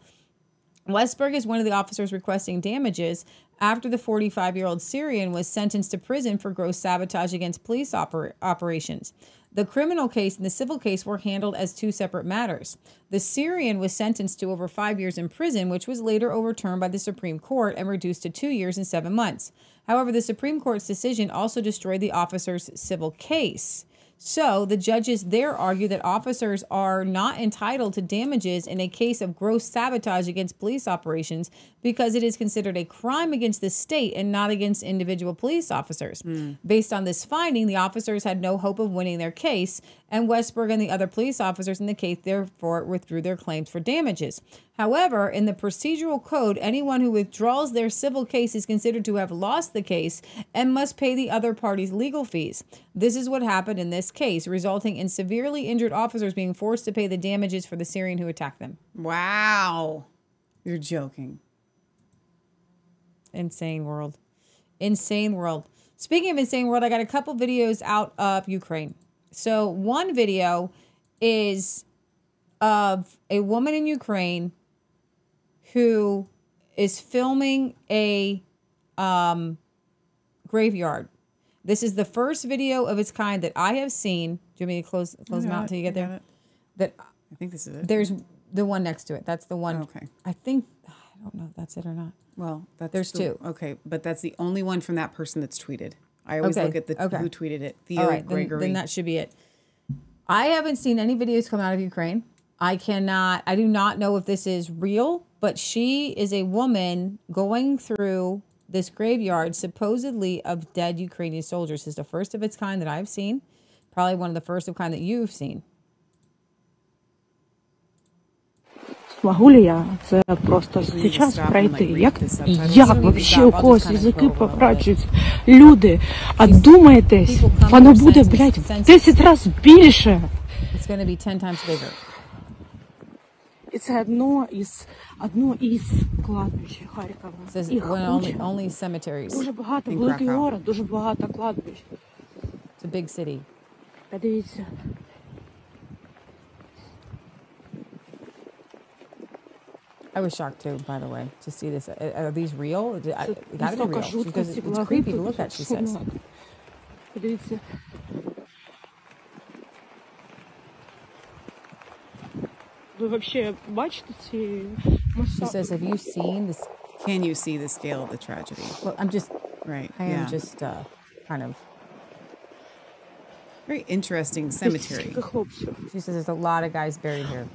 Westberg is one of the officers requesting damages after the forty-five-year-old Syrian was sentenced to prison for gross sabotage against police oper- operations. The criminal case and the civil case were handled as two separate matters. The Syrian was sentenced to over five years in prison, which was later overturned by the Supreme Court and reduced to two years and seven months. However, the Supreme Court's decision also destroyed the officer's civil case. So the judges there argue that officers are not entitled to damages in a case of gross sabotage against police operations because it is considered a crime against the state and not against individual police officers. Mm. Based on this finding, the officers had no hope of winning their case, and Westberg and the other police officers in the case therefore withdrew their claims for damages. However, in the procedural code, anyone who withdraws their civil case is considered to have lost the case and must pay the other party's legal fees. This is what happened in this case, resulting in severely injured officers being forced to pay the damages for the Syrian who attacked them. Wow. You're joking. Insane world. Insane world. Speaking of insane world, I got a couple videos out of Ukraine. So one video is of a woman in Ukraine who is filming a um, graveyard. This is the first video of its kind that I have seen. Do you want me to close close them out until you get there? That I think this is it. There's the one next to it. That's the one. Okay. I think I don't know if that's it or not. Well, that's there's the, two. Okay, but that's the only one from that person that's tweeted. I always okay. look at the okay. who tweeted it. Theo All right, Gregory. Then, then that should be it. I haven't seen any videos come out of Ukraine. I cannot, I do not know if this is real, but she is a woman going through this graveyard, supposedly of dead Ukrainian soldiers. It's the first of its kind that I've seen. Probably one of the first of kind that you've seen. Могулия, це просто зараз пройти. Як, як вообще у когось язики попрачують люди? А думаєтесь, воно буде, блядь, в десять разів більше. It's going to be ten times bigger. Це одно із, одно із кладбищ Харкова. Це only, only cemeteries. Дуже багато, великий город, дуже багато кладбищ. It's a big city. Подивіться. I was shocked too, by the way, to see this. Are these real? I, it gotta be real. She says it's creepy to look at, she says. She says, have you seen this? Can you see the scale of the tragedy? Well, I'm just, right. I am yeah. just uh, kind of. Very interesting cemetery. She says there's a lot of guys buried here.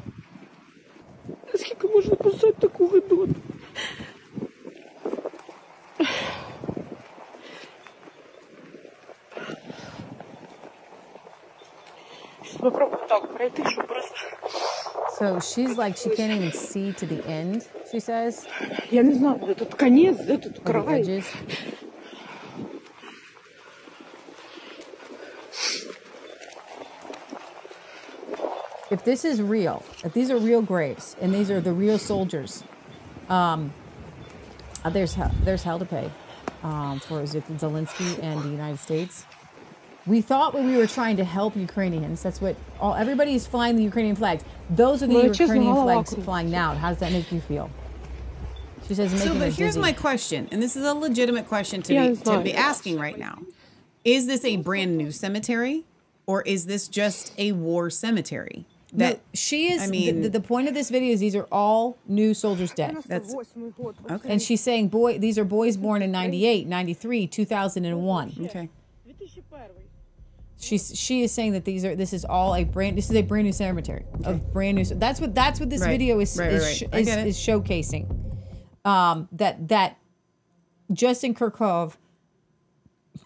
Скільки можна писати таку гидоту? Попробую так пройти, щоб просто. So she's like she can't even see to the end, she says. Я не знаю, де тут кінець, де тут край. If this is real, if these are real graves, and these are the real soldiers, um, there's hell, there's hell to pay um, for Zelensky and the United States. We thought when we were trying to help Ukrainians, that's what all everybody is flying the Ukrainian flags. Those are the well, Ukrainian flags flying now. How does that make you feel? She says. So, but here's dizzy. my question, and this is a legitimate question to yeah, be to be asking right now: is this a brand new cemetery, or is this just a war cemetery? That no, she is. I mean, the, the point of this video is these are all new soldiers dead. That's okay. And she's saying, boy, these are boys born in ninety-eight, ninety-three, two thousand one. Okay. She's she is saying that these are this is all a brand this is a brand new cemetery okay. of brand new. That's what that's what this right. video is right, is, right, right. Is, is showcasing. Um, that that just in Kirkov,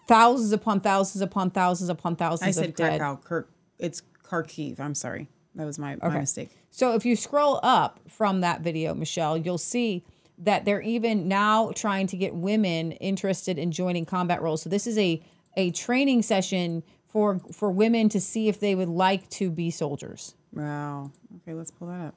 thousands upon thousands upon thousands upon thousands. I said of dead. Krakow, Kirk. It's Kharkiv. I'm sorry. That was my, okay. my mistake. So if you scroll up from that video, Michelle, you'll see that they're even now trying to get women interested in joining combat roles. So this is a, a training session for, for women to see if they would like to be soldiers. Wow. Okay, let's pull that up.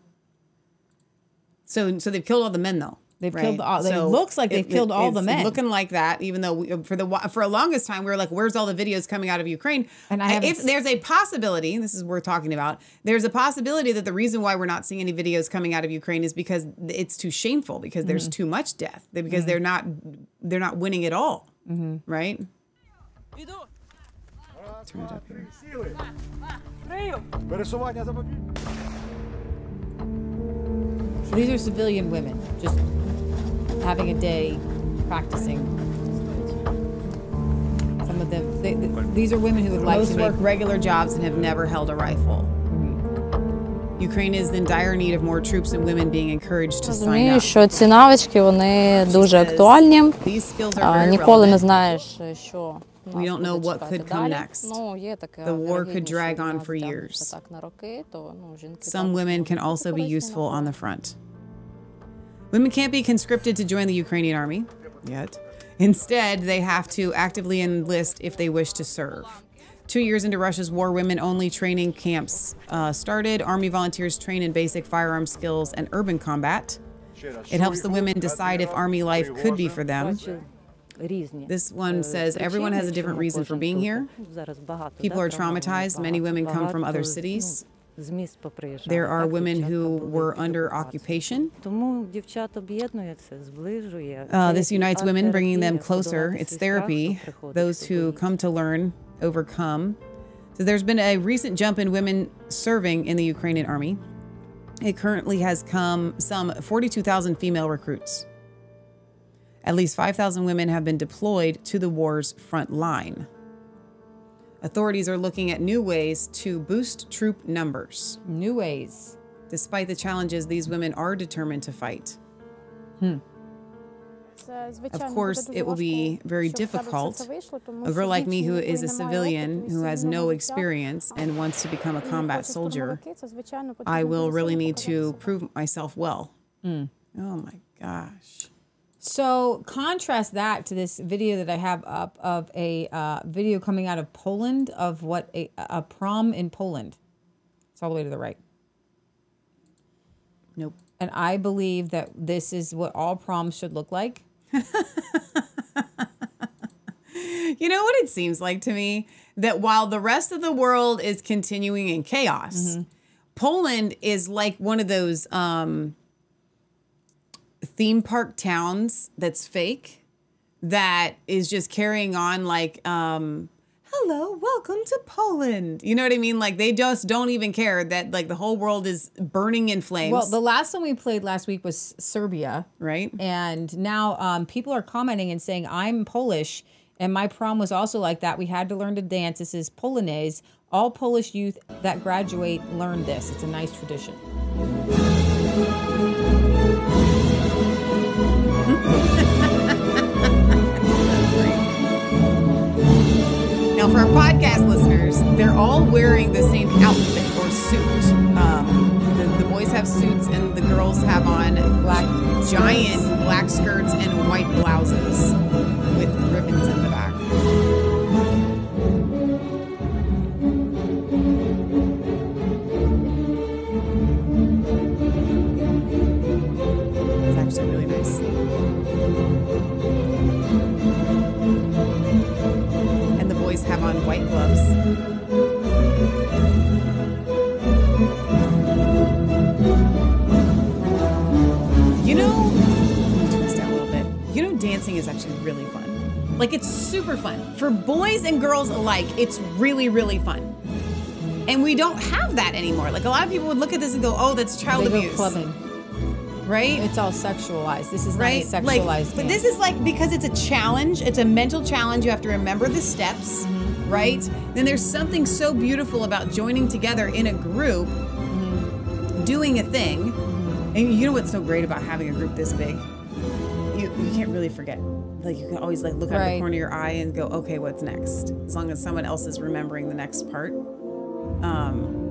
So so they've killed all the men, though. They've right? killed all. So it looks like they've it, killed it, all the men. Looking like that, even though we, for the for the longest time we were like, "Where's all the videos coming out of Ukraine?" And I if there's a possibility, and this is what we're talking about. There's a possibility that the reason why we're not seeing any videos coming out of Ukraine is because it's too shameful, because mm-hmm. there's too much death, because mm-hmm. they're not they're not winning at all, mm-hmm. right? Turn it up here. So these are civilian women just having a day practicing. Some of them, they, they, these are women who would like to work regular jobs and have never held a rifle. Mm-hmm. Ukraine is in dire need of more troops and women being encouraged to sign up. Розумію, що ці навички вони дуже актуальні. Ніколи не знаєш, що we don't know what could come next. The war could drag on for years. Some women can also be useful on the front. Women can't be conscripted to join the Ukrainian army yet. Instead, they have to actively enlist if they wish to serve. Two years into Russia's war, women-only training camps uh, started. Army volunteers train in basic firearm skills and urban combat. It helps the women decide if army life could be for them. This one says everyone has a different reason for being here. People are traumatized. Many women come from other cities. There are women who were under occupation. Uh, this unites women, bringing them closer. It's therapy. Those who come to learn overcome. So there's been a recent jump in women serving in the Ukrainian army. It currently has come some forty-two thousand female recruits. At least five thousand women have been deployed to the war's front line. Authorities are looking at new ways to boost troop numbers. New ways. Despite the challenges, these women are determined to fight. Hmm. Of course, it will be very difficult. A girl like me, who is a civilian, who has no experience and wants to become a combat soldier, I will really need to prove myself well. Mm. Oh my gosh. So contrast that to this video that I have up of a uh, video coming out of Poland of what a, a prom in Poland. It's all the way to the right. Nope. And I believe that this is what all proms should look like. You know what it seems like to me? That while the rest of the world is continuing in chaos, mm-hmm. Poland is like one of those um, theme park towns that's fake, that is just carrying on like, um, hello, welcome to Poland. You know what I mean? Like, they just don't even care that, like, the whole world is burning in flames. Well, the last one we played last week was Serbia. Right. And now um, people are commenting and saying, I'm Polish, and my prom was also like that. We had to learn to dance. This is Polonaise. All Polish youth that graduate learn this. It's a nice tradition. Now, for our podcast listeners, they're all wearing the same outfit or suit. Um, the, the boys have suits and the girls have on black, giant black skirts and white blouses with ribbons in the back. It's actually really nice. Have on white gloves. You know, let me turn this down a little bit. You know, dancing is actually really fun. Like, it's super fun. For boys and girls alike, it's really, really fun. And we don't have that anymore. Like, a lot of people would look at this and go, oh, that's child they abuse. Go clubbing. Right? It's all sexualized. This is right? not a sexualized like, dance. But this is like, because it's a challenge, it's a mental challenge, you have to remember the steps, mm-hmm. right? Then there's something so beautiful about joining together in a group, mm-hmm. doing a thing. Mm-hmm. And you know what's so great about having a group this big? You, you can't really forget. Like, you can always like look right. out of the corner of your eye and go, okay, what's next? As long as someone else is remembering the next part. Um,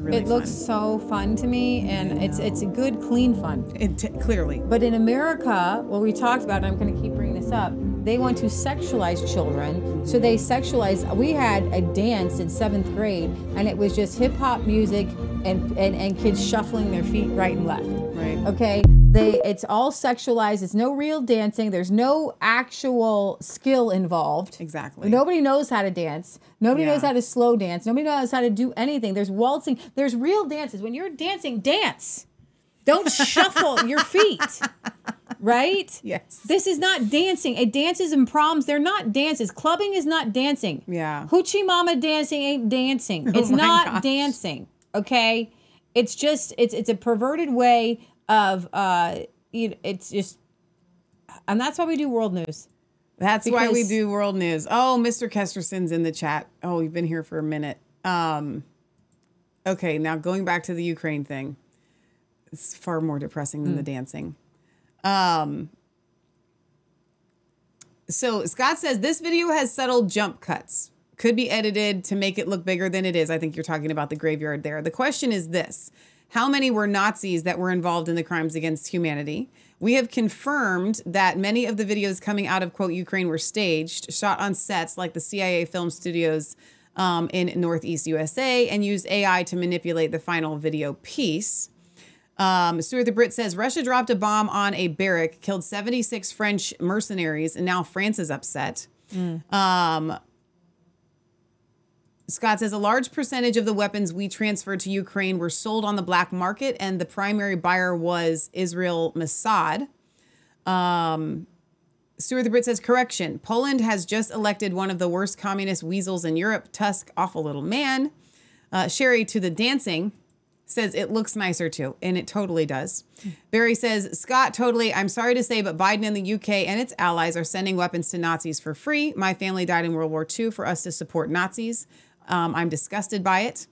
Really it fun. Looks so fun to me, and it's it's a good, clean fun. It t clearly. But in America, what well, we talked about, and I'm going to keep bringing this up, they want to sexualize children. So they sexualize. We had a dance in seventh grade, and it was just hip-hop music and, and, and kids shuffling their feet right and left. Right. Okay? They, it's all sexualized. It's no real dancing. There's no actual skill involved. Exactly. Nobody knows how to dance. Nobody yeah. knows how to slow dance. Nobody knows how to do anything. There's waltzing. There's real dances. When you're dancing, dance. Don't shuffle your feet. Right? Yes. This is not dancing. A dances and proms, they're not dances. Clubbing is not dancing. Yeah. Hoochie mama dancing ain't dancing. It's oh not gosh. dancing. Okay? It's just, it's it's a perverted way of, uh, you know, it's just, and that's why we do world news. That's because why we do world news. Oh, Mister Kestrison's in the chat. Oh, you've been here for a minute. Um, okay, now going back to the Ukraine thing. It's far more depressing than mm. the dancing. Um, so Scott says, this video has subtle jump cuts. Could be edited to make it look bigger than it is. I think you're talking about the graveyard there. The question is this. How many were Nazis that were involved in the crimes against humanity? We have confirmed that many of the videos coming out of, quote, Ukraine were staged, shot on sets like the C I A film studios um, in Northeast U S A, and used A I to manipulate the final video piece. Um, Stuart the Brit says, Russia dropped a bomb on a barrack, killed seventy-six French mercenaries, and now France is upset. Mm. Um... Scott says, a large percentage of the weapons we transferred to Ukraine were sold on the black market, and the primary buyer was Israel Mossad. Um, Stuart the Brit says, correction, Poland has just elected one of the worst communist weasels in Europe, Tusk, awful little man. Uh, Sherry, to the dancing, says it looks nicer too, and it totally does. Barry says, Scott, totally. I'm sorry to say, but Biden and the U K and its allies are sending weapons to Nazis for free. My family died in World War Two for us to support Nazis. Um, I'm disgusted by it.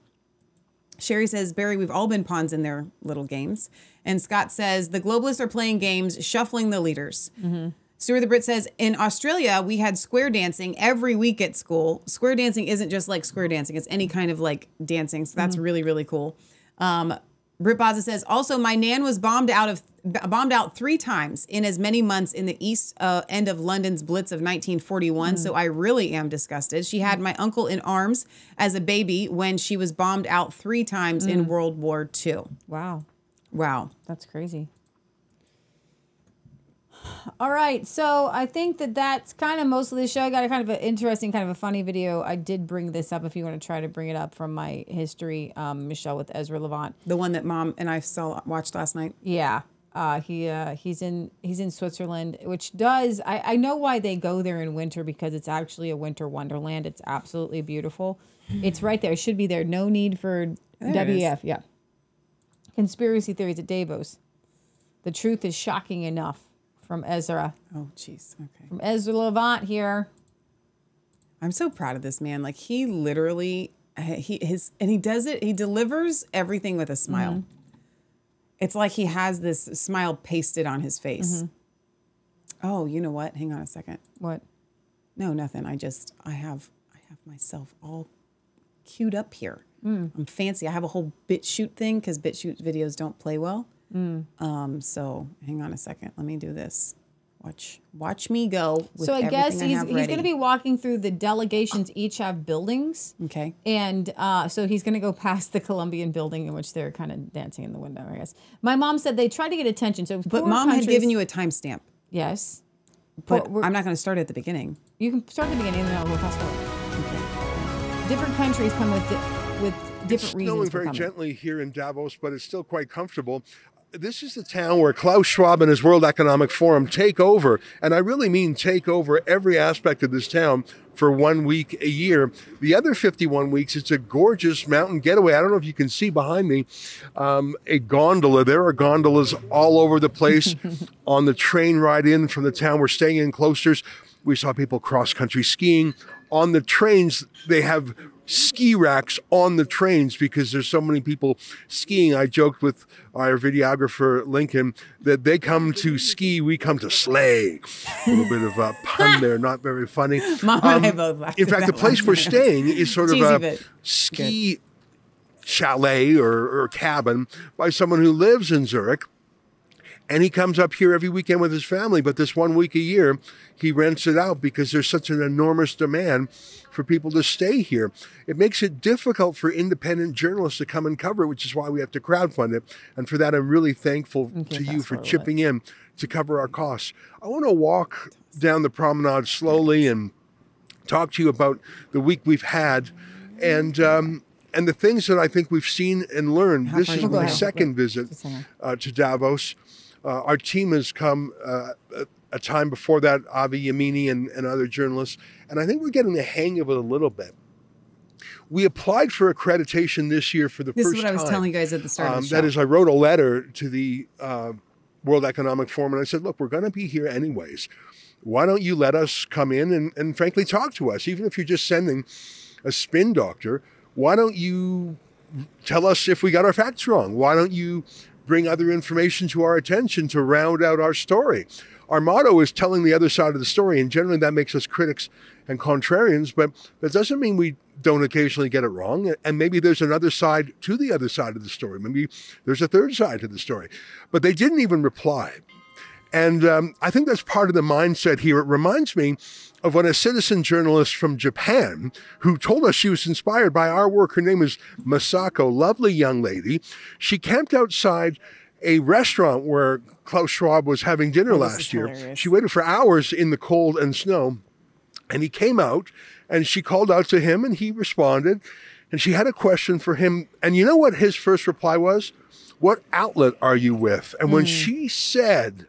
Sherry says, Barry, we've all been pawns in their little games. And Scott says, the globalists are playing games, shuffling the leaders. Mm-hmm. Stuart the Brit says, in Australia, we had square dancing every week at school. Square dancing isn't just like square dancing. It's any kind of like dancing. So that's mm-hmm. really, really cool. Um, Britt Baza says, also, my nan was bombed out of bombed out three times in as many months in the east uh, end of London's Blitz of nineteen forty-one. Mm. So I really am disgusted. She had my uncle in arms as a baby when she was bombed out three times mm. in World War Two. Wow. Wow. That's crazy. All right. So I think that that's kind of most of the show. I got a kind of an interesting, kind of a funny video. I did bring this up if you want to try to bring it up from my history, um, Michelle with Ezra Levant. The one that Mom and I saw watched last night. Yeah. Uh, he uh, he's in he's in Switzerland, which does I, I know why they go there in winter, because it's actually a winter wonderland. It's absolutely beautiful. It's right there. It should be there. No need for there W E F. Yeah. Conspiracy theories at Davos. The truth is shocking enough. From Ezra. Oh, jeez. Okay. From Ezra Levant here. I'm so proud of this man. Like, he literally, he his, and he does it, he delivers everything with a smile. Mm-hmm. It's like he has this smile pasted on his face. Mm-hmm. Oh, you know what? Hang on a second. What? No, nothing. I just, I have, I have myself all queued up here. Mm. I'm fancy. I have a whole BitChute thing because BitChute videos don't play well. Mm. Um, so hang on a second. Let me do this. Watch, watch me go. With so I guess he's, I he's going to be walking through the delegations. Each have buildings. Okay. And, uh, so he's going to go past the Colombian building in which they're kind of dancing in the window, I guess. My mom said they tried to get attention. So, but Mom had given you a timestamp. Yes. But, but I'm not going to start at the beginning. You can start at the beginning and then I'll go fast forward. Okay. Different countries come with, di with different it's reasons. It's snowing very coming. gently here in Davos, but it's still quite comfortable. This is the town where Klaus Schwab and his World Economic Forum take over, and I really mean take over every aspect of this town for one week a year. The other fifty-one weeks, it's a gorgeous mountain getaway. I don't know if you can see behind me um, a gondola. There are gondolas all over the place. On the train ride in from the town, we're staying in cloisters. We saw people cross-country skiing. On the trains, they have ski racks on the trains because there's so many people skiing. I joked with our videographer, Lincoln, that they come to ski, we come to sleigh. A little bit of a pun there, not very funny. Mom um, and I both laughed. In fact, the place we're staying is sort Cheesy of a bit. ski Good. chalet or, or cabin by someone who lives in Zurich. And he comes up here every weekend with his family, but this one week a year, he rents it out because there's such an enormous demand for people to stay here. It makes it difficult for independent journalists to come and cover it, which is why we have to crowdfund it. And for that, I'm really thankful okay, to you for chipping like. in to cover our costs. I want to walk down the promenade slowly and talk to you about the week we've had and um, and the things that I think we've seen and learned. How this is my second visit uh, to Davos. Uh, our team has come uh, a, a time before that, Avi Yamini and, and other journalists, and I think we're getting the hang of it a little bit. We applied for accreditation this year for the this first time. This is what I was telling you guys at the start um, of the show. That is, I wrote a letter to the uh, World Economic Forum, and I said, look, we're going to be here anyways. Why don't you let us come in and, and frankly talk to us? Even if you're just sending a spin doctor, why don't you tell us if we got our facts wrong? Why don't you bring other information to our attention to round out our story? Our motto is telling the other side of the story, and generally that makes us critics and contrarians, but that doesn't mean we don't occasionally get it wrong. And maybe there's another side to the other side of the story. Maybe there's a third side to the story. But they didn't even reply. And um, I think that's part of the mindset here. It reminds me of when a citizen journalist from Japan, who told us she was inspired by our work, her name is Masako, lovely young lady. She camped outside a restaurant where Klaus Schwab was having dinner oh, last year. Hilarious. She waited for hours in the cold and snow, and he came out, and she called out to him, and he responded, and she had a question for him. And you know what his first reply was? What outlet are you with? And mm. when she said,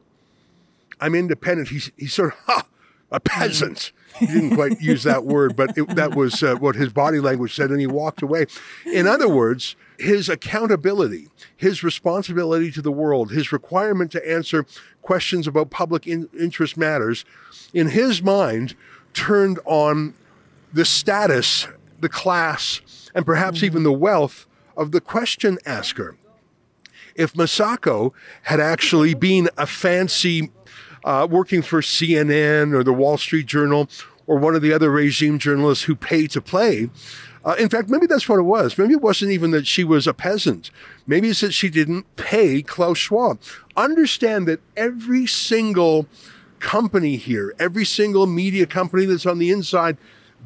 I'm independent, he, he sort of, ha, a peasant. He didn't quite use that word, but it, that was uh, what his body language said, and he walked away. In other words, his accountability, his responsibility to the world, his requirement to answer questions about public in interest matters, in his mind, turned on the status, the class, and perhaps mm-hmm. even the wealth of the question asker. If Masako had actually been a fancy Uh, working for C N N or the Wall Street Journal or one of the other regime journalists who pay to play. Uh, in fact, maybe that's what it was. Maybe it wasn't even that she was a peasant. Maybe it's that she didn't pay Klaus Schwab. Understand that every single company here, every single media company that's on the inside,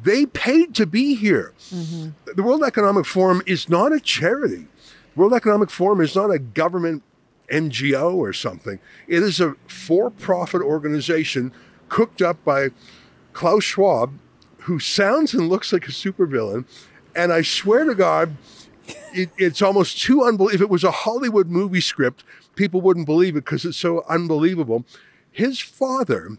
they paid to be here. Mm-hmm. The World Economic Forum is not a charity. The World Economic Forum is not a government N G O or something. It is a for-profit organization cooked up by Klaus Schwab, who sounds and looks like a supervillain. And I swear to God, it, it's almost too unbelievable. If it was a Hollywood movie script, people wouldn't believe it because it's so unbelievable. His father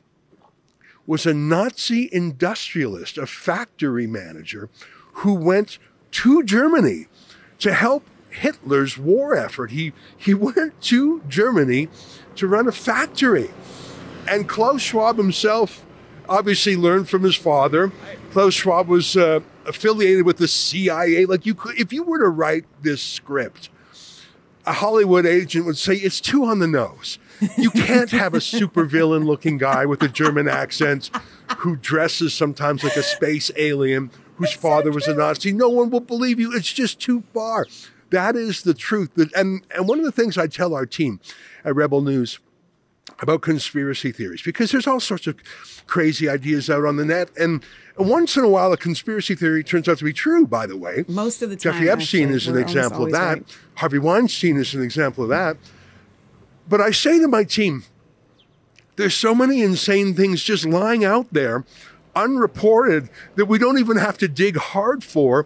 was a Nazi industrialist, a factory manager, who went to Germany to help Hitler's war effort. He, he went to Germany to run a factory. And Klaus Schwab himself obviously learned from his father. Klaus Schwab was uh, affiliated with the C I A. Like you could, if you were to write this script, a Hollywood agent would say, it's too on the nose. You can't have a supervillain looking guy with a German accent who dresses sometimes like a space alien whose That's father so was a Nazi. No one will believe you. It's just too far. That is the truth. And, and one of the things I tell our team at Rebel News about conspiracy theories, because there's all sorts of crazy ideas out on the net. And once in a while, a conspiracy theory turns out to be true, by the way. Most of the time. Jeffrey Epstein is an example of that. Right. Harvey Weinstein is an example of that. But I say to my team, there's so many insane things just lying out there, unreported, that we don't even have to dig hard for.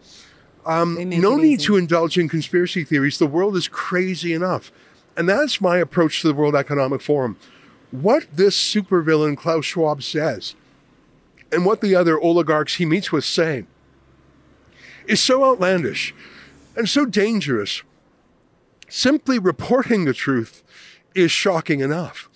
Um, no need to indulge in conspiracy theories. The world is crazy enough. And that's my approach to the World Economic Forum. What this supervillain Klaus Schwab says and what the other oligarchs he meets with say is so outlandish and so dangerous. Simply reporting the truth is shocking enough.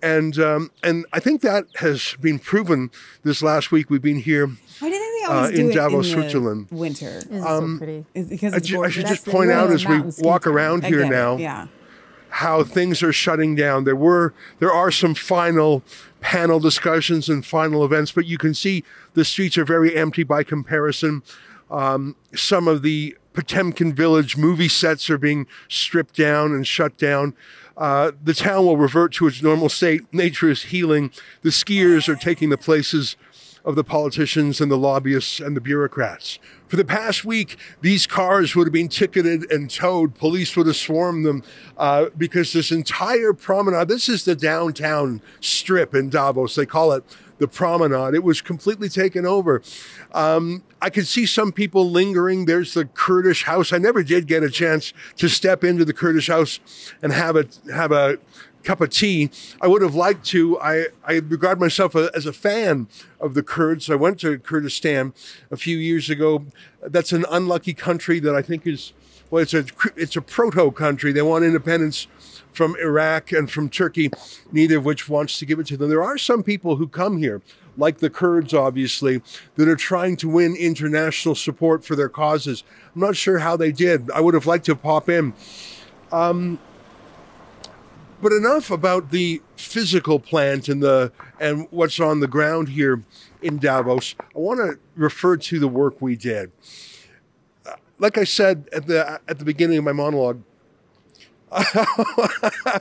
And, um, and I think that has been proven this last week. We've been here. Why do they always uh, do in it Davos, in the Switzerland? Winter. It's um, so pretty. It's because it's I, ju I should That's just point out as we walk around here now, yeah. how things are shutting down. There were, there are some final panel discussions and final events, but you can see the streets are very empty by comparison. Um, some of the Potemkin Village movie sets are being stripped down and shut down. Uh, the town will revert to its normal state. Nature is healing. The skiers are taking the places of the politicians and the lobbyists and the bureaucrats. For the past week, these cars would have been ticketed and towed. Police would have swarmed them uh, because this entire promenade, this is the downtown strip in Davos. They call it the promenade. It was completely taken over. Um, I could see some people lingering. There's the Kurdish house. I never did get a chance to step into the Kurdish house and have a, have a cup of tea. I would have liked to. I, I regard myself a, as a fan of the Kurds. I went to Kurdistan a few years ago. That's an unlucky country that I think is, well, it's a, it's a proto-country. They want independence from Iraq and from Turkey, neither of which wants to give it to them. There are some people who come here, like the Kurds, obviously, that are trying to win international support for their causes. I'm not sure how they did. I would have liked to pop in. Um, but enough about the physical plant and, the, and what's on the ground here in Davos. I want to refer to the work we did. Uh, like I said at the, at the beginning of my monologue,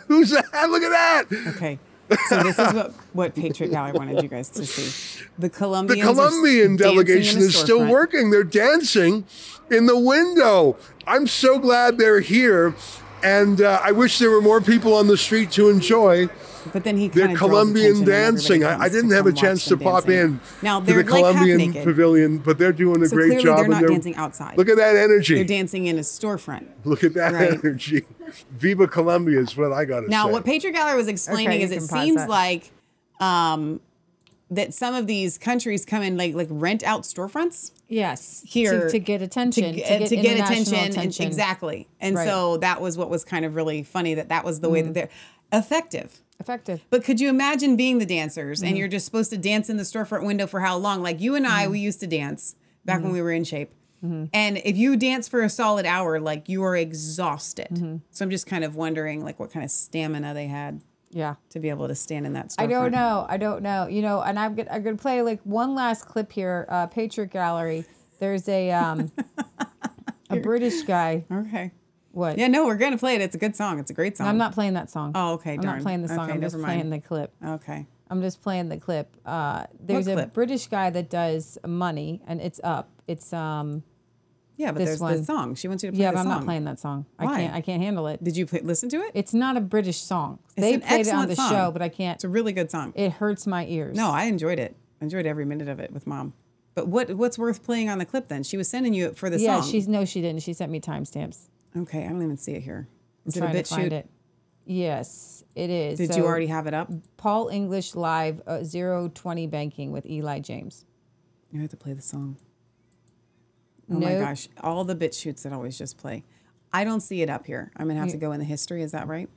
who's that? Look at that. Okay. So this is what, what Patriot Valley wanted you guys to see. The Colombians the Colombian delegation is still working. They're dancing in the window. I'm so glad they're here. And uh, I wish there were more people on the street to enjoy. But then he the Colombian dancing. I, I didn't have a chance to pop in now, to the Colombian pavilion, but they're doing a great job. They're not dancing outside. Look at that energy. They're dancing in a storefront. Look at that energy. Viva Colombia is what I got to say. Now, what Patriot Gallery was explaining is it seems like um, that some of these countries come and like like rent out storefronts. Yes, here to, to get attention, to, to get, to get attention, attention. And, exactly. And right. so that was what was kind of really funny, that that was the mm. way that they're effective. Effective. But could you imagine being the dancers mm. and you're just supposed to dance in the storefront window for how long? Like you and I, mm. we used to dance back mm. when we were in shape. Mm-hmm. And if you dance for a solid hour, like you are exhausted. Mm-hmm. So I'm just kind of wondering like what kind of stamina they had. Yeah. To be able to stand in that storefront. I don't know. I don't know. You know, and I'm going I'm to play like one last clip here. Uh, Patriot Gallery. There's a, um, a British guy. Okay. What? Yeah, no, we're going to play it. It's a good song. It's a great song. I'm not playing that song. Oh, okay. Darn. I'm not playing the song. Okay, I'm just playing the clip. Okay. I'm just playing the clip. Uh, there's what clip? a British guy that does Money, and it's up. It's, um... Yeah, but this there's one. this song. She wants you to play yeah, the song. Yeah, but I'm not playing that song. Why? I can't I can't handle it. Did you play, listen to it? It's not a British song. It's they an played excellent it on the song. show, but I can't. It's a really good song. It hurts my ears. No, I enjoyed it. I enjoyed every minute of it with Mom. But what what's worth playing on the clip then? She was sending you it for the yeah, song. Yeah, she's no she didn't. She sent me timestamps. Okay, I don't even see it here. Is I'm it a bit shoot? It. Yes, it is. Did so, you already have it up? Paul English Live uh, zero twenty Banking with Eli James. You have to play the song. Oh nope. my gosh, all the bit shoots that always just play. I don't see it up here. I'm going to have to go in the history. Is that right?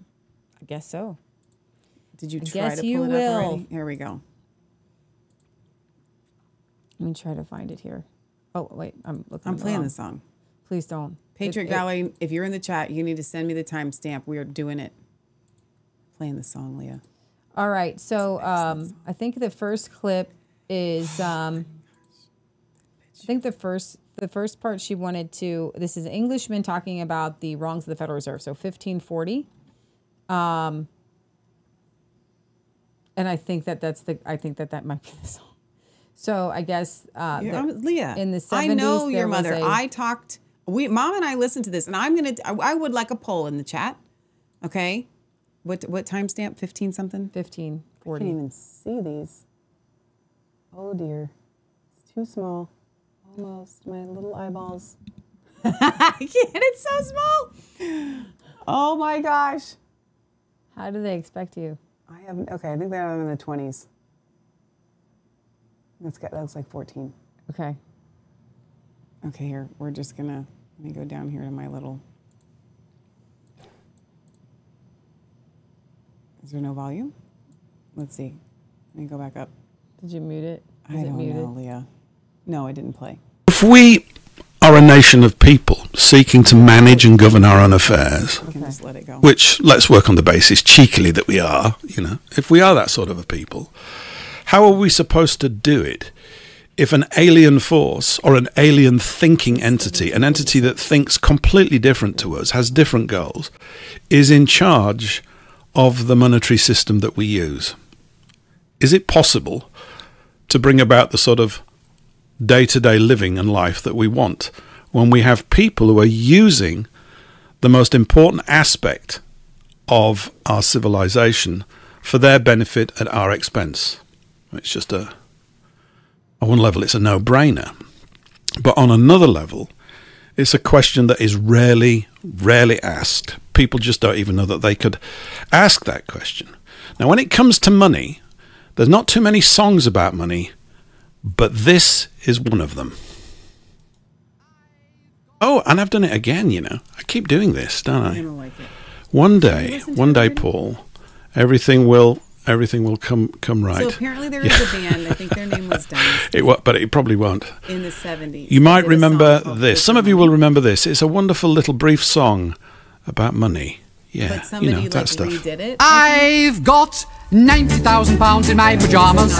I guess so. Did you I try to pull you it will. up already? Here we go. Let me try to find it here. Oh, wait, I'm looking I'm playing the song. Please don't. Patriot Gallery, if you're in the chat, you need to send me the timestamp. We are doing it. Playing the song, Leah. All right, so um, I think the first clip is... Um, I think the first... The first part she wanted to, this is an Englishman talking about the wrongs of the Federal Reserve, so fifteen forty. Um, and I think that that's the, I think that that might be the song. So I guess, uh, the, Leah, in the seventies, I know your mother, a, I talked, we, Mom and I listened to this, and I'm going to, I would like a poll in the chat, okay? What what timestamp, fifteen something? fifteen forty. I can't even see these. Oh dear, it's too small. Almost. My little eyeballs. It's so small. Oh my gosh. How do they expect you? I haven't. Okay, I think they're in the twenties. That's got. That looks like fourteen. Okay. Okay, here. We're just gonna. Let me go down here to my little. Is there no volume? Let's see. Let me go back up. Did you mute it? Is I don't it muted? know, Leah. No, I didn't play. If we are a nation of people seeking to manage and govern our own affairs, okay. just let it go. Which let's work on the basis cheekily that we are, you know, if we are that sort of a people, how are we supposed to do it if an alien force or an alien thinking entity, an entity that thinks completely different to us, has different goals, is in charge of the monetary system that we use? Is it possible to bring about the sort of day-to-day living and life that we want when we have people who are using the most important aspect of our civilization for their benefit at our expense? It's just a, on one level, it's a no-brainer. But on another level, it's a question that is rarely, rarely asked. People just don't even know that they could ask that question. Now, when it comes to money, there's not too many songs about money, but this is one of them. Oh, and I've done it again, you know. I keep doing this, don't I? I don't like it. One day, one day, Paul, everything will everything will come come right. So apparently there yeah. is a band. I think their name was Dynasty. It was, but it probably won't. In the seventies. You might remember this. Some of you will remember this. It's a wonderful little brief song about money. Yeah, but somebody, you know, like, that stuff. Redid it. I've got ninety thousand pounds in my pajamas.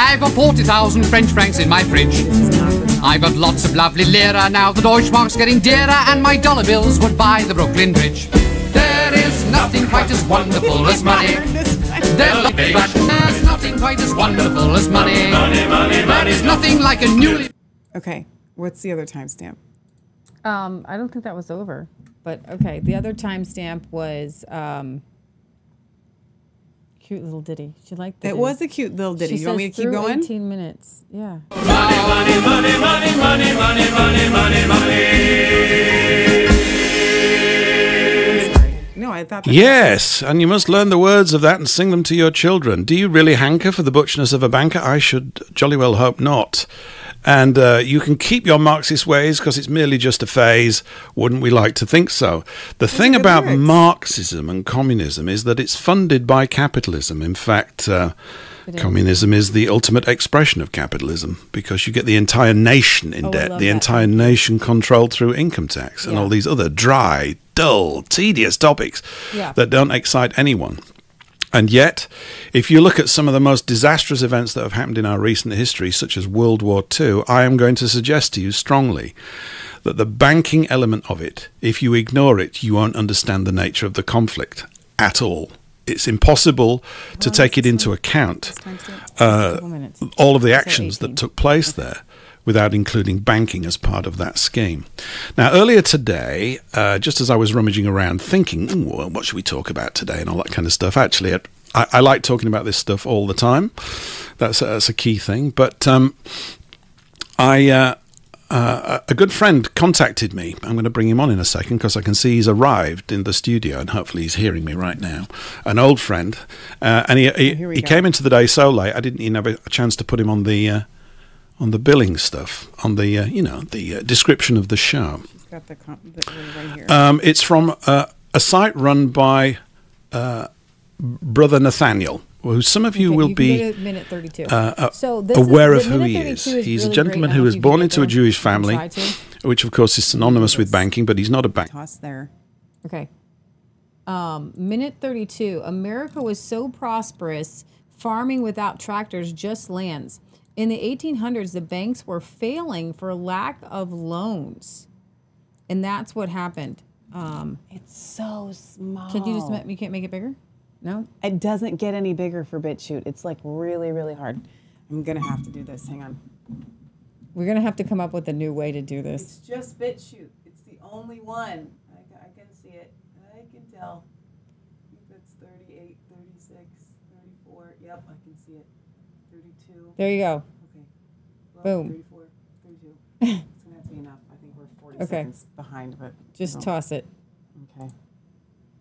I've got forty thousand French francs in my fridge. I've got lots of lovely lira. Now the Deutschmark's getting dearer, and my dollar bills would buy the Brooklyn Bridge. There is nothing quite as wonderful as money. There's, no big, there's nothing quite as wonderful as money. Money, money, money. There's nothing like a newly... Okay, what's the other timestamp? Um, I don't think that was over. But, okay, the other timestamp was... Um, cute little ditty. She liked that. It was a cute little ditty. She you want me to keep going? eighteen minutes. Yeah. Money, money, money, money, money, money, money, money, money. No, know. I thought that yes, was- and you must learn the words of that and sing them to your children. Do you really hanker for the butchness of a banker? I should jolly well hope not. And uh, you can keep your Marxist ways because it's merely just a phase. Wouldn't we like to think so? The That's thing about lyrics. Marxism and communism is that it's funded by capitalism. In fact, uh, communism is the ultimate expression of capitalism because you get the entire nation in oh, debt, the that. entire nation controlled through income tax and yeah. all these other dry, dull, tedious topics yeah. that don't excite anyone. And yet, if you look at some of the most disastrous events that have happened in our recent history, such as World War Two, I am going to suggest to you strongly that the banking element of it, if you ignore it, you won't understand the nature of the conflict at all. It's impossible to take it into account, uh, all of the actions that took place there, without including banking as part of that scheme. Now, earlier today, uh, just as I was rummaging around thinking, well, what should we talk about today and all that kind of stuff, actually, I, I like talking about this stuff all the time. That's, that's a key thing. But um, I uh, uh, a good friend contacted me. I'm going to bring him on in a second because I can see he's arrived in the studio and hopefully he's hearing me right now. An old friend. Uh, and he, he, he came into the day so late, I didn't even have a chance to put him on the... Uh, on the billing stuff, on the, uh, you know, the uh, description of the show. Got the comp- the right here. Um, it's from uh, a site run by uh, Brother Nathaniel, who some of you okay, will you be uh, uh, so this aware is, of who he is. is. He's really a gentleman who was born into a Jewish family, which, of course, is synonymous with banking, but he's not a bank. Toss there. Okay. Um, minute thirty-two. America was so prosperous, farming without tractors, just lands. In the eighteen hundreds, the banks were failing for lack of loans, and that's what happened. Um, it's so small. Can you just you can't make it bigger? No, it doesn't get any bigger for BitChute. It's like really, really hard. I'm gonna have to do this. Hang on. We're gonna have to come up with a new way to do this. It's just BitChute. It's the only one. I, I can see it. I can tell. I think that's thirty-eight, thirty-six, thirty-four. Yep, I can see it. thirty-two. There you go. Okay. Well, boom. thirty-four, thirty-two. It's going to have to be enough. I think we're forty okay. seconds behind, but just no. toss it. Okay.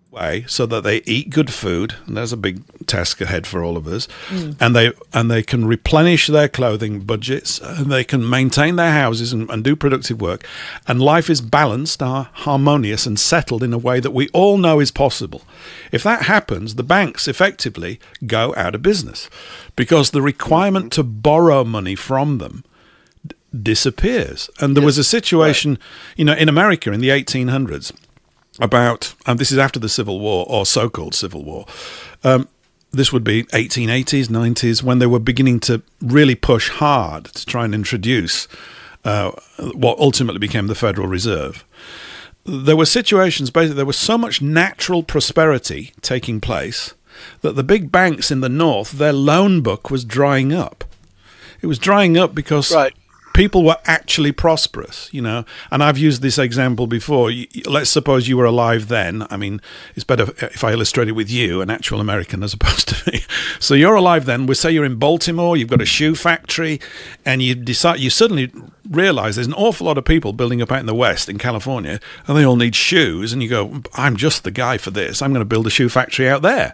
Way so that they eat good food, and there's a big task ahead for all of us. Mm. And they and they can replenish their clothing budgets, and they can maintain their houses and, and do productive work. And life is balanced, are harmonious, and settled in a way that we all know is possible. If that happens, the banks effectively go out of business because the requirement to borrow money from them d- disappears. And there was a situation, right. you know, in America in the eighteen hundreds. About, and this is after the Civil War, or so-called Civil War, um, this would be eighteen eighties, nineties, when they were beginning to really push hard to try and introduce uh, what ultimately became the Federal Reserve. There were situations, basically, there was so much natural prosperity taking place that the big banks in the North, their loan book was drying up. It was drying up because... Right. People were actually prosperous, you know, and I've used this example before. Let's suppose you were alive then. I mean, it's better if I illustrate it with you, an actual American, as opposed to me. So you're alive then. We say you're in Baltimore, you've got a shoe factory, and you decide you suddenly realize there's an awful lot of people building up out in the West in California, and they all need shoes. And you go, I'm just the guy for this. I'm going to build a shoe factory out there.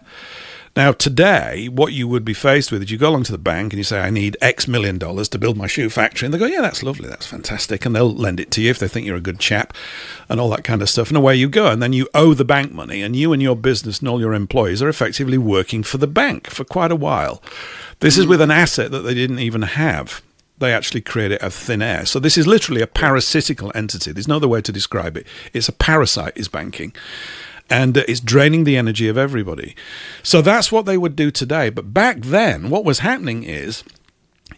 Now, today, what you would be faced with is you go along to the bank and you say, I need X million dollars to build my shoe factory. And they go, yeah, that's lovely. That's fantastic. And they'll lend it to you if they think you're a good chap and all that kind of stuff. And away you go. And then you owe the bank money. And you and your business and all your employees are effectively working for the bank for quite a while. This is with an asset that they didn't even have. They actually create it out of thin air. So this is literally a parasitical entity. There's no other way to describe it. It's a parasite is banking. And it's draining the energy of everybody. So that's what they would do today. But back then, what was happening is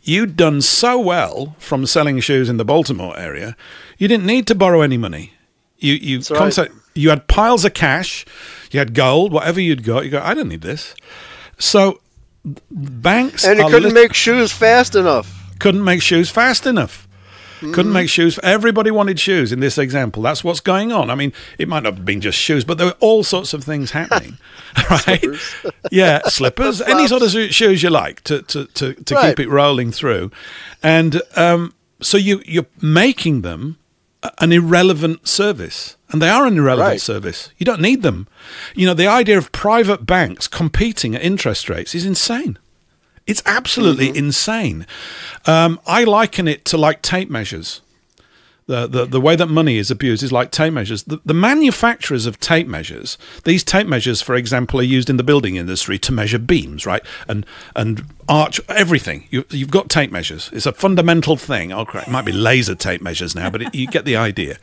you'd done so well from selling shoes in the Baltimore area, you didn't need to borrow any money. You you concept, right. you had piles of cash, you had gold, whatever you'd got. You go, I don't need this. So banks and you couldn't lit- make shoes fast enough. Couldn't make shoes fast enough. Couldn't make shoes. Everybody wanted shoes in this example. That's what's going on. I mean, it might not have been just shoes, but there were all sorts of things happening, right? Slippers. Yeah, slippers, any sort of shoes you like to to, to, to right. keep it rolling through. And um, so you, you're making them an irrelevant service. And they are an irrelevant right. service. You don't need them. You know, the idea of private banks competing at interest rates is insane. It's absolutely mm-hmm. insane. Um, I liken it to like tape measures. The, the the way that money is abused is like tape measures. The, the manufacturers of tape measures, these tape measures, for example, are used in the building industry to measure beams, right? And and arch, everything. You, you've got tape measures. It's a fundamental thing. Oh, crap. It might be laser tape measures now, but it, you get the idea.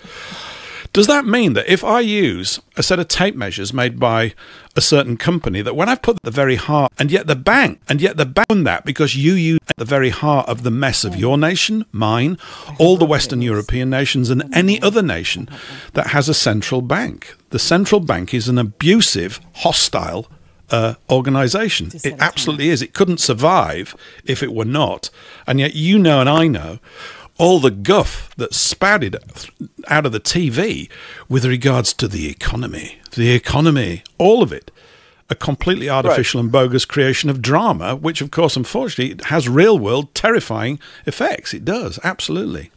Does that mean that if I use a set of tape measures made by a certain company, that when I put the very heart, and yet the bank, and yet the bank on that, because you use the very heart of the mess of your nation, mine, all the Western European nations, and any other nation that has a central bank. The central bank is an abusive, hostile uh, organization. It absolutely is. It couldn't survive if it were not. And yet you know and I know all the guff that spouted out of the T V with regards to the economy, the economy, all of it, a completely artificial right. and bogus creation of drama, which, of course, unfortunately, has real-world terrifying effects. It does, absolutely.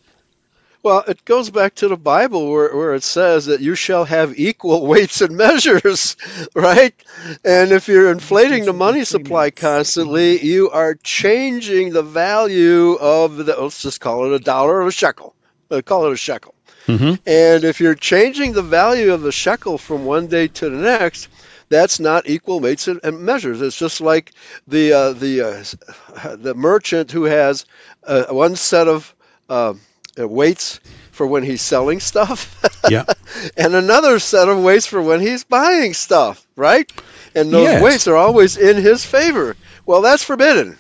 Well, it goes back to the Bible where, where it says that you shall have equal weights and measures, right? And if you're inflating the money supply constantly, you are changing the value of the, let's just call it a dollar or a shekel. Uh, call it a shekel. Mm-hmm. And if you're changing the value of the shekel from one day to the next, that's not equal weights and measures. It's just like the uh, the uh, the merchant who has uh, one set of uh, weights for when he's selling stuff, yeah, and another set of weights for when he's buying stuff, right? And those yes. weights are always in his favor. Well, that's forbidden.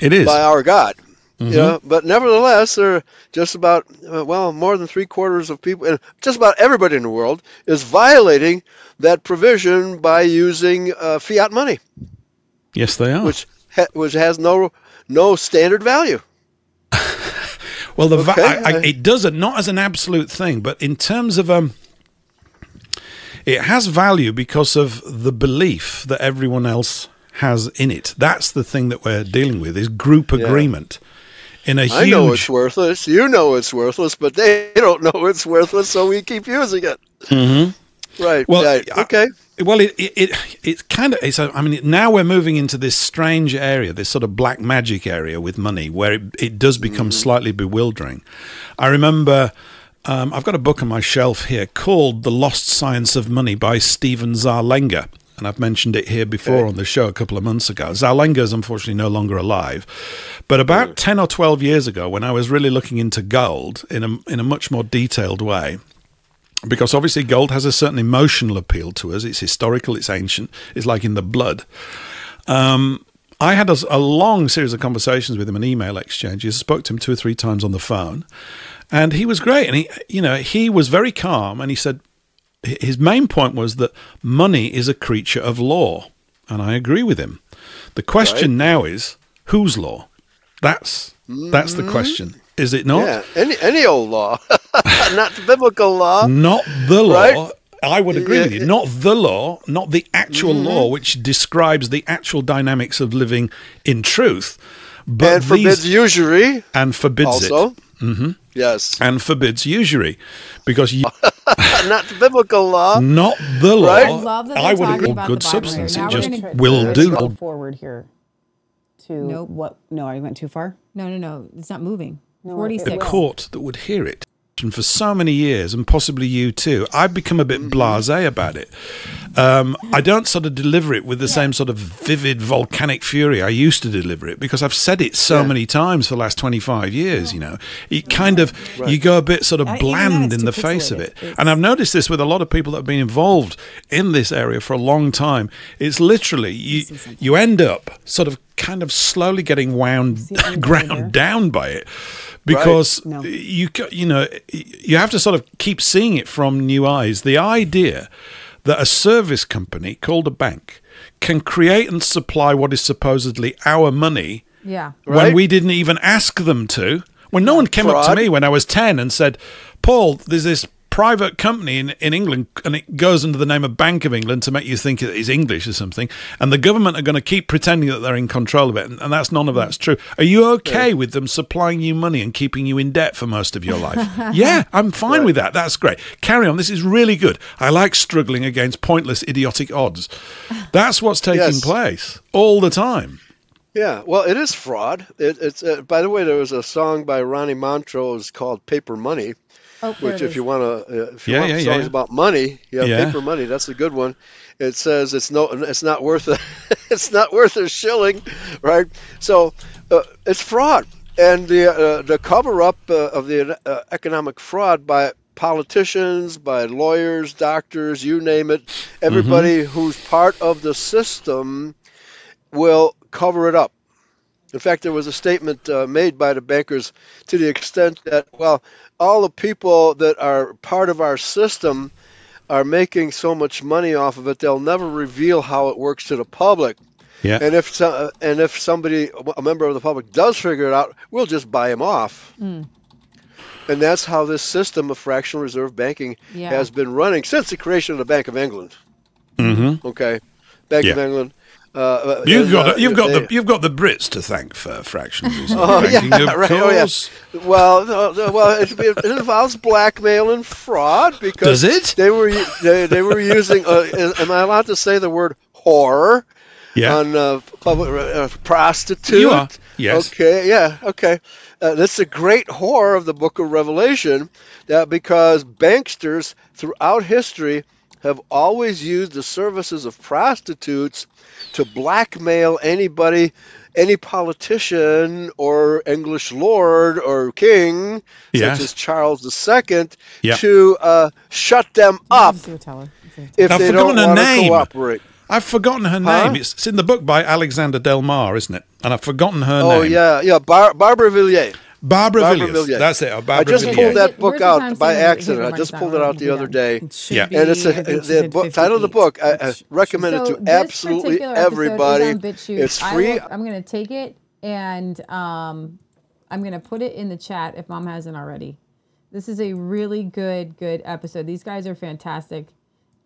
It is by our God. Mm-hmm. You know, but nevertheless, they're just about, uh, well, more than three quarters of people, and just about everybody in the world is violating that provision by using uh, fiat money. Yes, they are. Which ha- which has no no standard value. Well, the okay. va- I, I, it doesn't, not as an absolute thing, but in terms of, um, it has value because of the belief that everyone else has in it. That's the thing that we're dealing with, is group agreement. Yeah. In a huge... I know it's worthless. You know it's worthless, but they don't know it's worthless, so we keep using it. Mm-hmm. Right. Well, right. Okay. I, well, it it, it it's kind of. It's. A, I mean, now we're moving into this strange area, this sort of black magic area with money, where it, it does become mm-hmm. slightly bewildering. I remember. Um, I've got a book on my shelf here called "The Lost Science of Money" by Stephen Zarlenga. And I've mentioned it here before okay. on the show a couple of months ago. Zarlenga is unfortunately no longer alive. But about ten or twelve years ago, when I was really looking into gold in a, in a much more detailed way, because obviously gold has a certain emotional appeal to us. It's historical, it's ancient, it's like in the blood. Um, I had a, a long series of conversations with him and email exchanges. I spoke to him two or three times on the phone. And he was great. And he, you know, he was very calm, and he said, his main point was that money is a creature of law, and I agree with him. The question right. now is, whose law? That's mm-hmm. that's the question, is it not? Yeah, any, any old law, not biblical law. Not the right? law. I would agree yeah. with you. Not the law, not the actual mm-hmm. law, which describes the actual dynamics of living in truth. But and forbids these, usury. And forbids also. It. Mm-hmm. Yes. And forbids usury. Because you... Not the biblical law. Not the law. Right? I, love that I would agree about good substance. It just will do. Go forward here to nope. what? No, I went too far? No, no, no. It's not moving. No, forty-six. The court that would hear it. And for so many years, and possibly you too, I've become a bit mm-hmm. blasé about it. Um, I don't sort of deliver it with the yeah. same sort of vivid volcanic fury I used to deliver it, because I've said it so yeah. many times for the last twenty-five years, yeah. you know. It yeah. kind of, right. you go a bit sort of bland in the face of it. It's, and I've noticed this with a lot of people that have been involved in this area for a long time. It's literally, you, you end up sort of kind of slowly getting wound, ground down by it. Because right. no. you you know you have to sort of keep seeing it from new eyes. The idea that a service company called a bank can create and supply what is supposedly our money yeah. when right? we didn't even ask them to. When no one came Fraud. Up to me when I was ten and said, Paul, there's this private company in, in England, and it goes under the name of Bank of England to make you think it is English or something, and the government are going to keep pretending that they're in control of it, and, and that's none of that's true. Are you okay yeah. with them supplying you money and keeping you in debt for most of your life? yeah, I'm fine yeah. with that. That's great. Carry on. This is really good. I like struggling against pointless, idiotic odds. That's what's taking yes. place all the time. Yeah, well, it is fraud. It, it's uh, by the way, there was a song by Ronnie Montrose called "Paper Money," oh, which if you want to, uh, if you yeah, want yeah, songs yeah. about money, yeah, yeah, "Paper Money." That's a good one. It says it's no, it's not worth a, it's not worth a shilling, right? So uh, it's fraud, and the uh, the cover up uh, of the uh, economic fraud by politicians, by lawyers, doctors, you name it, everybody mm-hmm. who's part of the system will cover it up. In fact, there was a statement uh, made by the bankers to the extent that, well, all the people that are part of our system are making so much money off of it, they'll never reveal how it works to the public. Yeah. And if so, and if somebody, a member of the public, does figure it out, we'll just buy them off. Mm. And that's how this system of fractional reserve banking yeah. has been running since the creation of the Bank of England. Mm-hmm. Okay, Bank yeah. of England. Uh, you've and, got uh, you've got they, the you've got the Brits to thank for fractions. Oh, banking, yeah, right, oh yeah, well, no, well, it, it involves blackmail and fraud because Does it? they were they, they were using. Uh, am I allowed to say the word whore? Yeah. On uh, public uh, prostitute. You are. Yes. Okay. Yeah. Okay. Uh, that's the great whore of the Book of Revelation. That because banksters throughout history have always used the services of prostitutes to blackmail anybody, any politician or English lord or king, yes. such as Charles the Second, yep. to uh, shut them up if I've they don't want to cooperate. I've forgotten her huh? name. It's, it's in the book by Alexander Delmar, isn't it? And I've forgotten her oh, name. Oh, yeah, yeah, Bar- Barbara Villiers. Barbara, Barbara Villiers. Villiers. That's it. Oh, Barbara I just Villiers. pulled that book out by accident. I just pulled it out the yeah. other day. It yeah. And it's a, the book, title of the book. I, I recommend so it to absolutely everybody. It's free. Will, I'm going to take it and um, I'm going to put it in the chat if Mom hasn't already. This is a really good, good episode. These guys are fantastic.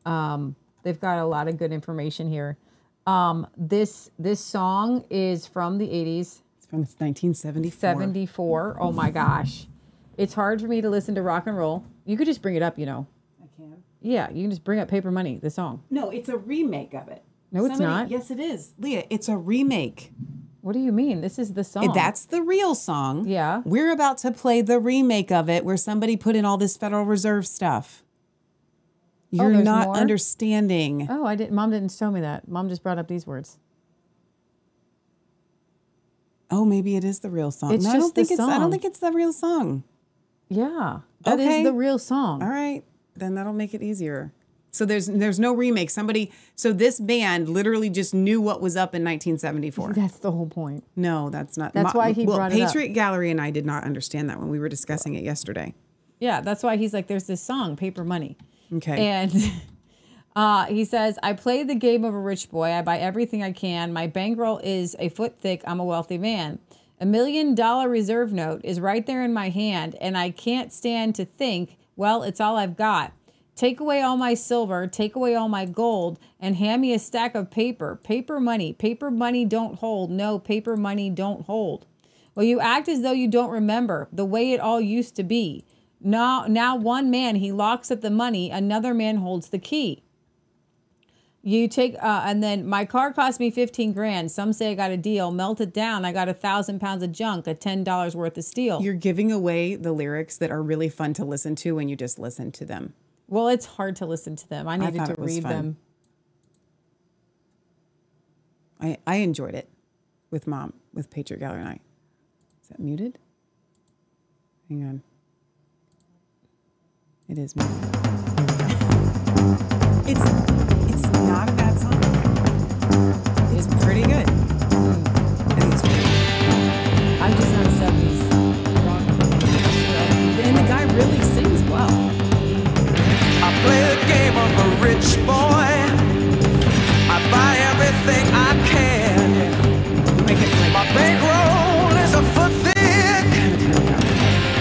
Um, they've got a lot of good information here. Um, this this song is from the eighties. It's nineteen seventy-four. seventy-four Oh my gosh. It's hard for me to listen to rock and roll. You could just bring it up, you know. I can. Yeah, you can just bring up Paper Money, the song. No, it's a remake of it. No, Somebody, it's not. Yes, it is. Leah, it's a remake. What do you mean? This is the song. That's the real song. Yeah. We're about to play the remake of it where somebody put in all this Federal Reserve stuff. You're oh, not more? understanding. Oh, I didn't. Mom didn't show me that. Mom just brought up these words. Oh, maybe it is the real song. It's no, just I don't think the it's, song. I don't think it's the real song. Yeah, that okay. is the real song. All right, then that'll make it easier. So there's there's no remake. Somebody, so this band literally just knew what was up in nineteen seventy-four. That's the whole point. No, that's not. That's my, why he well, brought it Patriot up. Patriot Gallery and I did not understand that when we were discussing it yesterday. Yeah, that's why he's like, there's this song, Paper Money. Okay. And Uh, he says, I play the game of a rich boy. I buy everything I can. My bankroll is a foot thick. I'm a wealthy man. A million dollar reserve note is right there in my hand, and I can't stand to think, well, it's all I've got. Take away all my silver, take away all my gold, and hand me a stack of paper. Paper money. Paper money don't hold. No, paper money don't hold. Well, you act as though you don't remember the way it all used to be. Now, now one man, he locks up the money. Another man holds the key. You take, uh, and then my car cost me fifteen grand. Some say I got a deal. Melt it down. I got a thousand pounds of junk, a ten dollars worth of steel. You're giving away the lyrics that are really fun to listen to when you just listen to them. Well, it's hard to listen to them. I needed I to read fun. them. I I enjoyed it with Mom, with Patriot Gallery and I. Is that muted? Hang on. It is muted. It's... not a bad song. It's pretty good. I think it's pretty good. I'm just not seventies rock. And the guy really sings well. I play the game of a rich boy. I buy everything I can. Make it like my bankroll is a foot thick.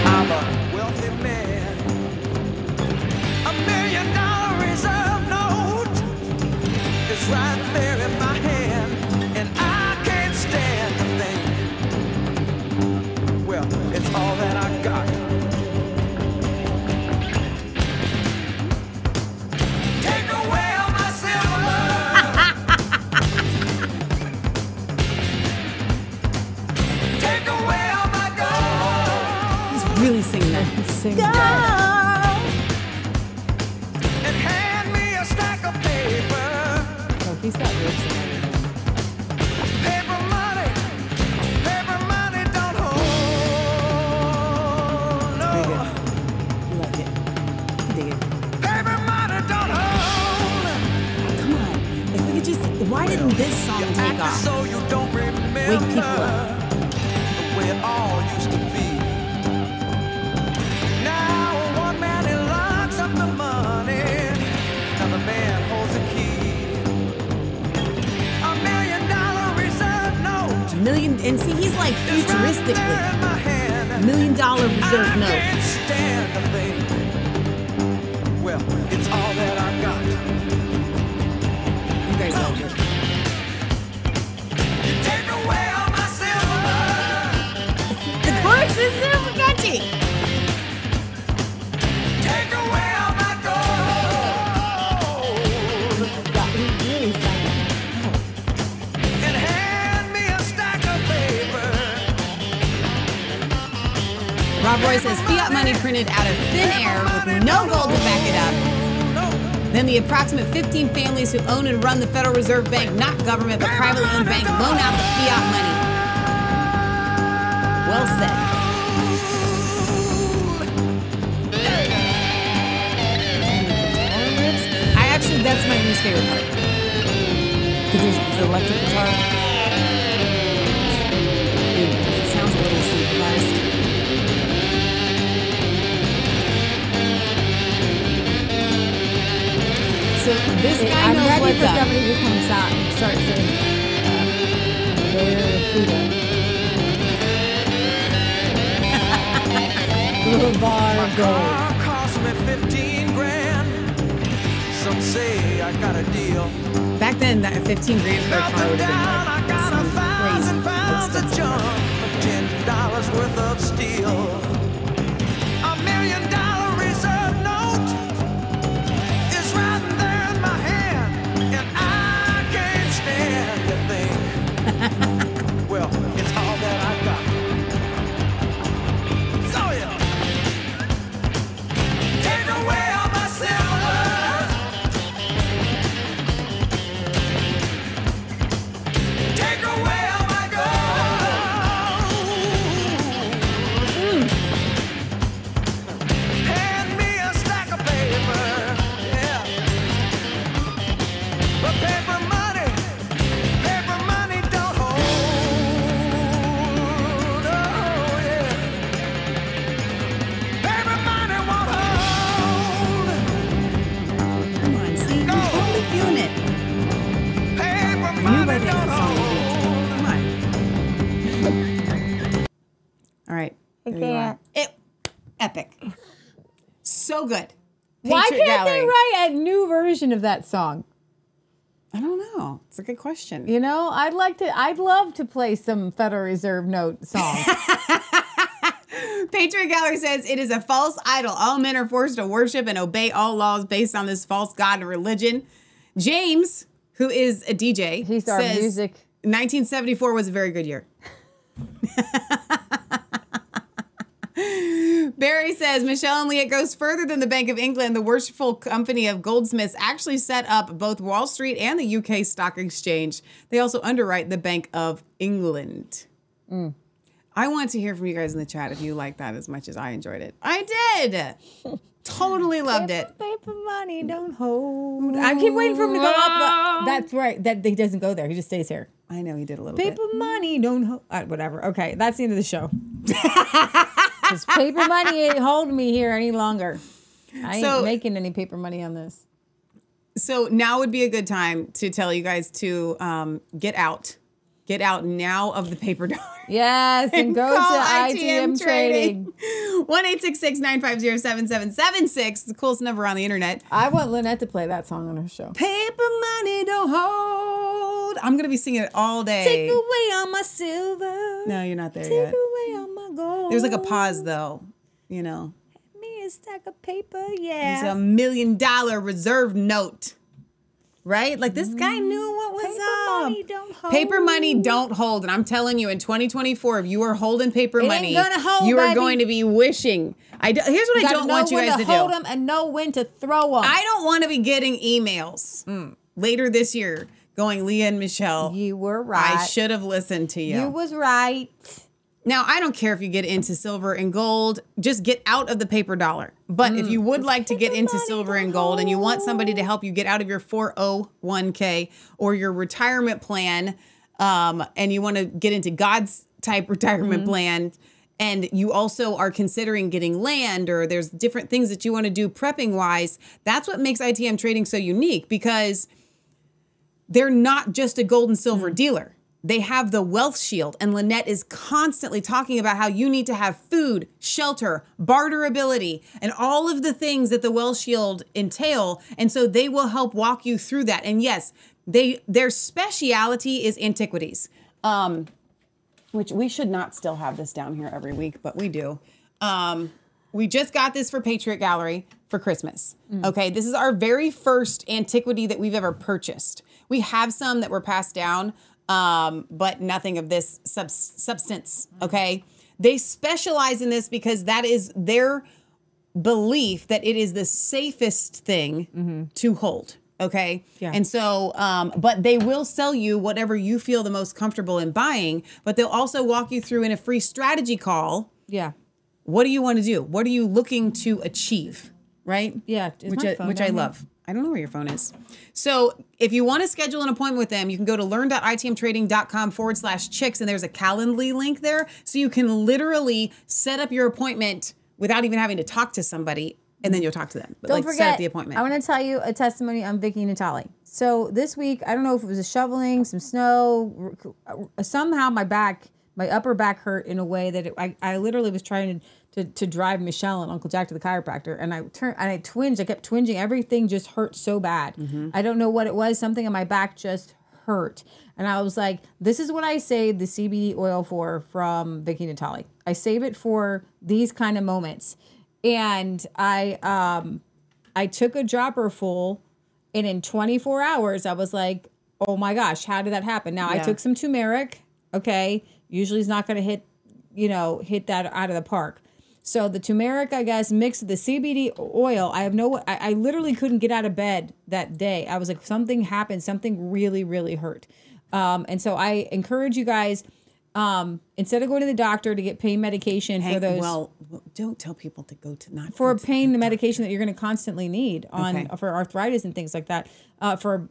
I'm a wealthy man. Take away all my gold. He's really singing that. He's singing that. And hand me a stack of paper. Oh, he's got this. Paper money. Paper money don't hold. No. I love it. Dig it. Paper money don't hold. Come on. If we could just, why didn't this song you take off? So you don't remember. Wake people up. It all used to be. Now one man he locks up the money, another man holds the key. A million dollar reserve note. Million, and see, he's like futuristically. Right, million dollar reserve I note. Can't stand the thing. Well, it's all that I got. You guys love it. You take away all my silver. This is super catchy. Take away all my gold. And hand me a stack of paper. Rob Roy says fiat money printed out of thin air with no gold to back it up. Then the approximate fifteen families who own and run the Federal Reserve Bank, not government but privately owned bank, loan out the fiat money. Well said. That's my least favorite part. Because there's the electric guitar. It sounds a little synchronized. So this See, guy I'm knows what's up. I'm ready for somebody who comes out and starts singing. Uh, there, little bar of gold. My car cost me fifteen grand. Some say I got a deal. Back then, that fifteen grand for a car would have been like, I got a thousand pounds of junk, ten dollars worth of steel, a million dollar reserve note is right there in my hand, and I can't stand the thing. Well, it's all that I got. So yeah, take away all my silver. So good. Patriot Why can't Gallery. They write a new version of that song? I don't know. It's a good question. You know, I'd like to. I'd love to play some Federal Reserve note song. Patriot Gallery says it is a false idol. All men are forced to worship and obey all laws based on this false god and religion. James, who is a D J, he's our says, music. nineteen seventy-four was a very good year. Barry says, Michelle and Lee, it goes further than the Bank of England. The worshipful company of goldsmiths actually set up both Wall Street and the U K Stock Exchange. They also underwrite the Bank of England. Mm. I want to hear from you guys in the chat if you like that as much as I enjoyed it. I did. Totally loved paper, it. Paper money don't hold. I keep waiting for him to go up. That's right. That he doesn't go there. He just stays here. I know he did a little paper bit. Paper money don't hold. Uh, whatever. Okay, that's the end of the show. Because paper money ain't holding me here any longer. I ain't so, making any paper money on this. So now would be a good time to tell you guys to um, get out. Get out now of the paper dollar. Yes, and, and go to I T M, I T M Trading. one eight six six nine five zero seven seven seven six. The coolest number on the internet. I want Lynette to play that song on her show. Paper money don't hold. I'm going to be singing it all day. Take away all my silver. No, you're not there Take yet. Take away all my gold. There's like a pause, though, you know. Hand me a stack of paper, yeah. It's a million dollar reserve note. right? Like this guy knew what was paper up. Money don't hold. Paper money don't hold. And I'm telling you, in twenty twenty-four, if you are holding paper it money, ain't gonna hold, you are buddy. going to be wishing. I do, here's what you I don't want you guys to, to do. Hold them and know when to throw them. I don't want to be getting emails mm. later this year going, Leah and Michelle, you were right. I should have listened to you. You was right. Now, I don't care if you get into silver and gold, just get out of the paper dollar. But mm. if you would like to get into silver and gold and you want somebody to help you get out of your four oh one K or your retirement plan, um, and you want to get into God's type retirement mm-hmm. plan, and you also are considering getting land or there's different things that you want to do prepping wise, that's what makes I T M trading so unique, because they're not just a gold and silver mm. dealer. They have the wealth shield, and Lynette is constantly talking about how you need to have food, shelter, barterability, and all of the things that the wealth shield entail. And so they will help walk you through that. And yes, they their speciality is antiquities, um, which we should not still have this down here every week, but we do. Um, we just got this for Patriot Gallery for Christmas. Mm. Okay, this is our very first antiquity that we've ever purchased. We have some that were passed down, Um, but nothing of this sub substance, okay? They specialize in this because that is their belief that it is the safest thing mm-hmm. to hold, okay? Yeah. And so, um, but they will sell you whatever you feel the most comfortable in buying, but they'll also walk you through in a free strategy call. Yeah. What do you want to do? What are you looking to achieve, right? Yeah, which I, which I love. I don't know where your phone is. So if you want to schedule an appointment with them, you can go to learn.itmtrading.com forward slash chicks. And there's a Calendly link there. So you can literally set up your appointment without even having to talk to somebody. And then you'll talk to them. But don't like, forget, set up the appointment. I want to tell you a testimony on Vicky Natale. So this week, I don't know if it was a shoveling, some snow. Somehow my back, my upper back hurt in a way that it, I, I literally was trying to... To, to drive Michelle and Uncle Jack to the chiropractor, and I turned and I twinged. I kept twinging. Everything just hurt so bad. Mm-hmm. I don't know what it was. Something in my back just hurt, and I was like, "This is what I save the C B D oil for from Vicky Natale. I save it for these kind of moments." And I, um, I took a dropper full, and in twenty-four hours, I was like, "Oh my gosh, how did that happen?" Now yeah. I took some turmeric. Okay, usually it's not going to hit, you know, hit that out of the park. So the turmeric, I guess, mixed with the C B D oil. I have no, I, I literally couldn't get out of bed that day. I was like, something happened. Something really, really hurt. Um, and so I encourage you guys, um, instead of going to the doctor to get pain medication hey, for those. Well, don't tell people to go to not. For a pain the medication doctor. that you're going to constantly need on okay. for arthritis and things like that. Uh, for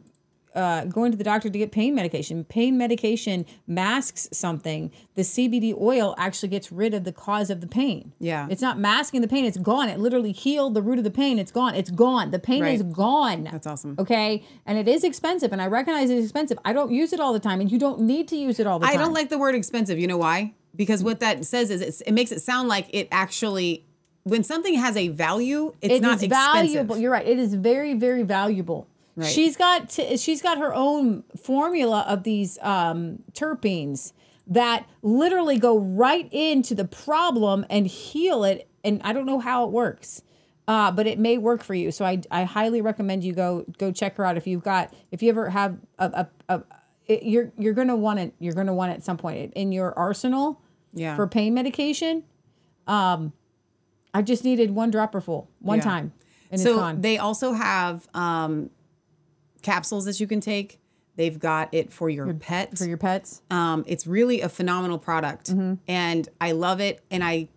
uh, going to the doctor to get pain medication. Pain medication masks something. The C B D oil actually gets rid of the cause of the pain. Yeah. It's not masking the pain. It's gone. It literally healed the root of the pain. It's gone. It's gone. The pain right. is gone. That's awesome. Okay. And it is expensive. And I recognize it's expensive. I don't use it all the time. And you don't need to use it all the I time. I don't like the word expensive. You know why? Because what that says is it's, it makes it sound like it actually... When something has a value, it's it not expensive. Valuable. You're right. It is very, very valuable. Right. She's got t she's got her own formula of these um, terpenes that literally go right into the problem and heal it. And I don't know how it works, uh, but it may work for you. So I, I highly recommend you go go check her out if you've got if you ever have a, a, a it, you're you're gonna want it you're gonna want it at some point in your arsenal yeah. for pain medication. Um, I just needed one dropper full one yeah. time, and so it's gone. They also have. Um, capsules that you can take. They've got it for your, your pets. For your pets. Um, it's really a phenomenal product. Mm-hmm. And I love it. And I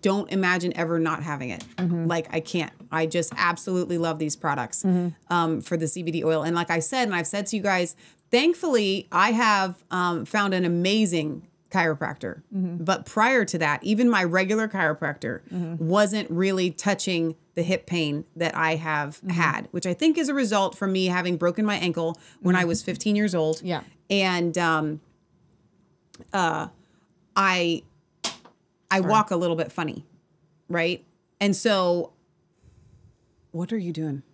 don't imagine ever not having it. Mm-hmm. Like I can't. I just absolutely love these products mm-hmm. um, for the C B D oil. And like I said, and I've said to you guys, thankfully I have um, found an amazing chiropractor. Mm-hmm. But prior to that, even my regular chiropractor mm-hmm. wasn't really touching the hip pain that I have mm-hmm. had, which I think is a result from me having broken my ankle when mm-hmm. I was fifteen years old. Yeah. And um, uh, I, I Sorry. walk a little bit funny, right? And so, what are you doing?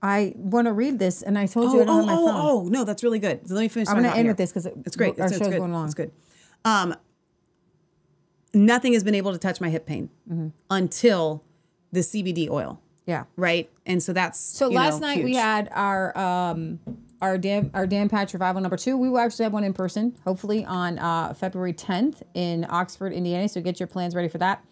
I want to read this, and I told oh, you it oh, on my oh, phone. Oh, no, that's really good. So let me finish. I'm going to end here. with this because it, it's great. Our it's, show's it's good. going long. It's good. Um, nothing has been able to touch my hip pain mm-hmm. until the C B D oil. Yeah. Right. And so that's, so last know, night huge. we had our, um, our Dan, our Dan Patch Revival number two. We will actually have one in person, hopefully on uh, February tenth in Oxford, Indiana. So get your plans ready for that.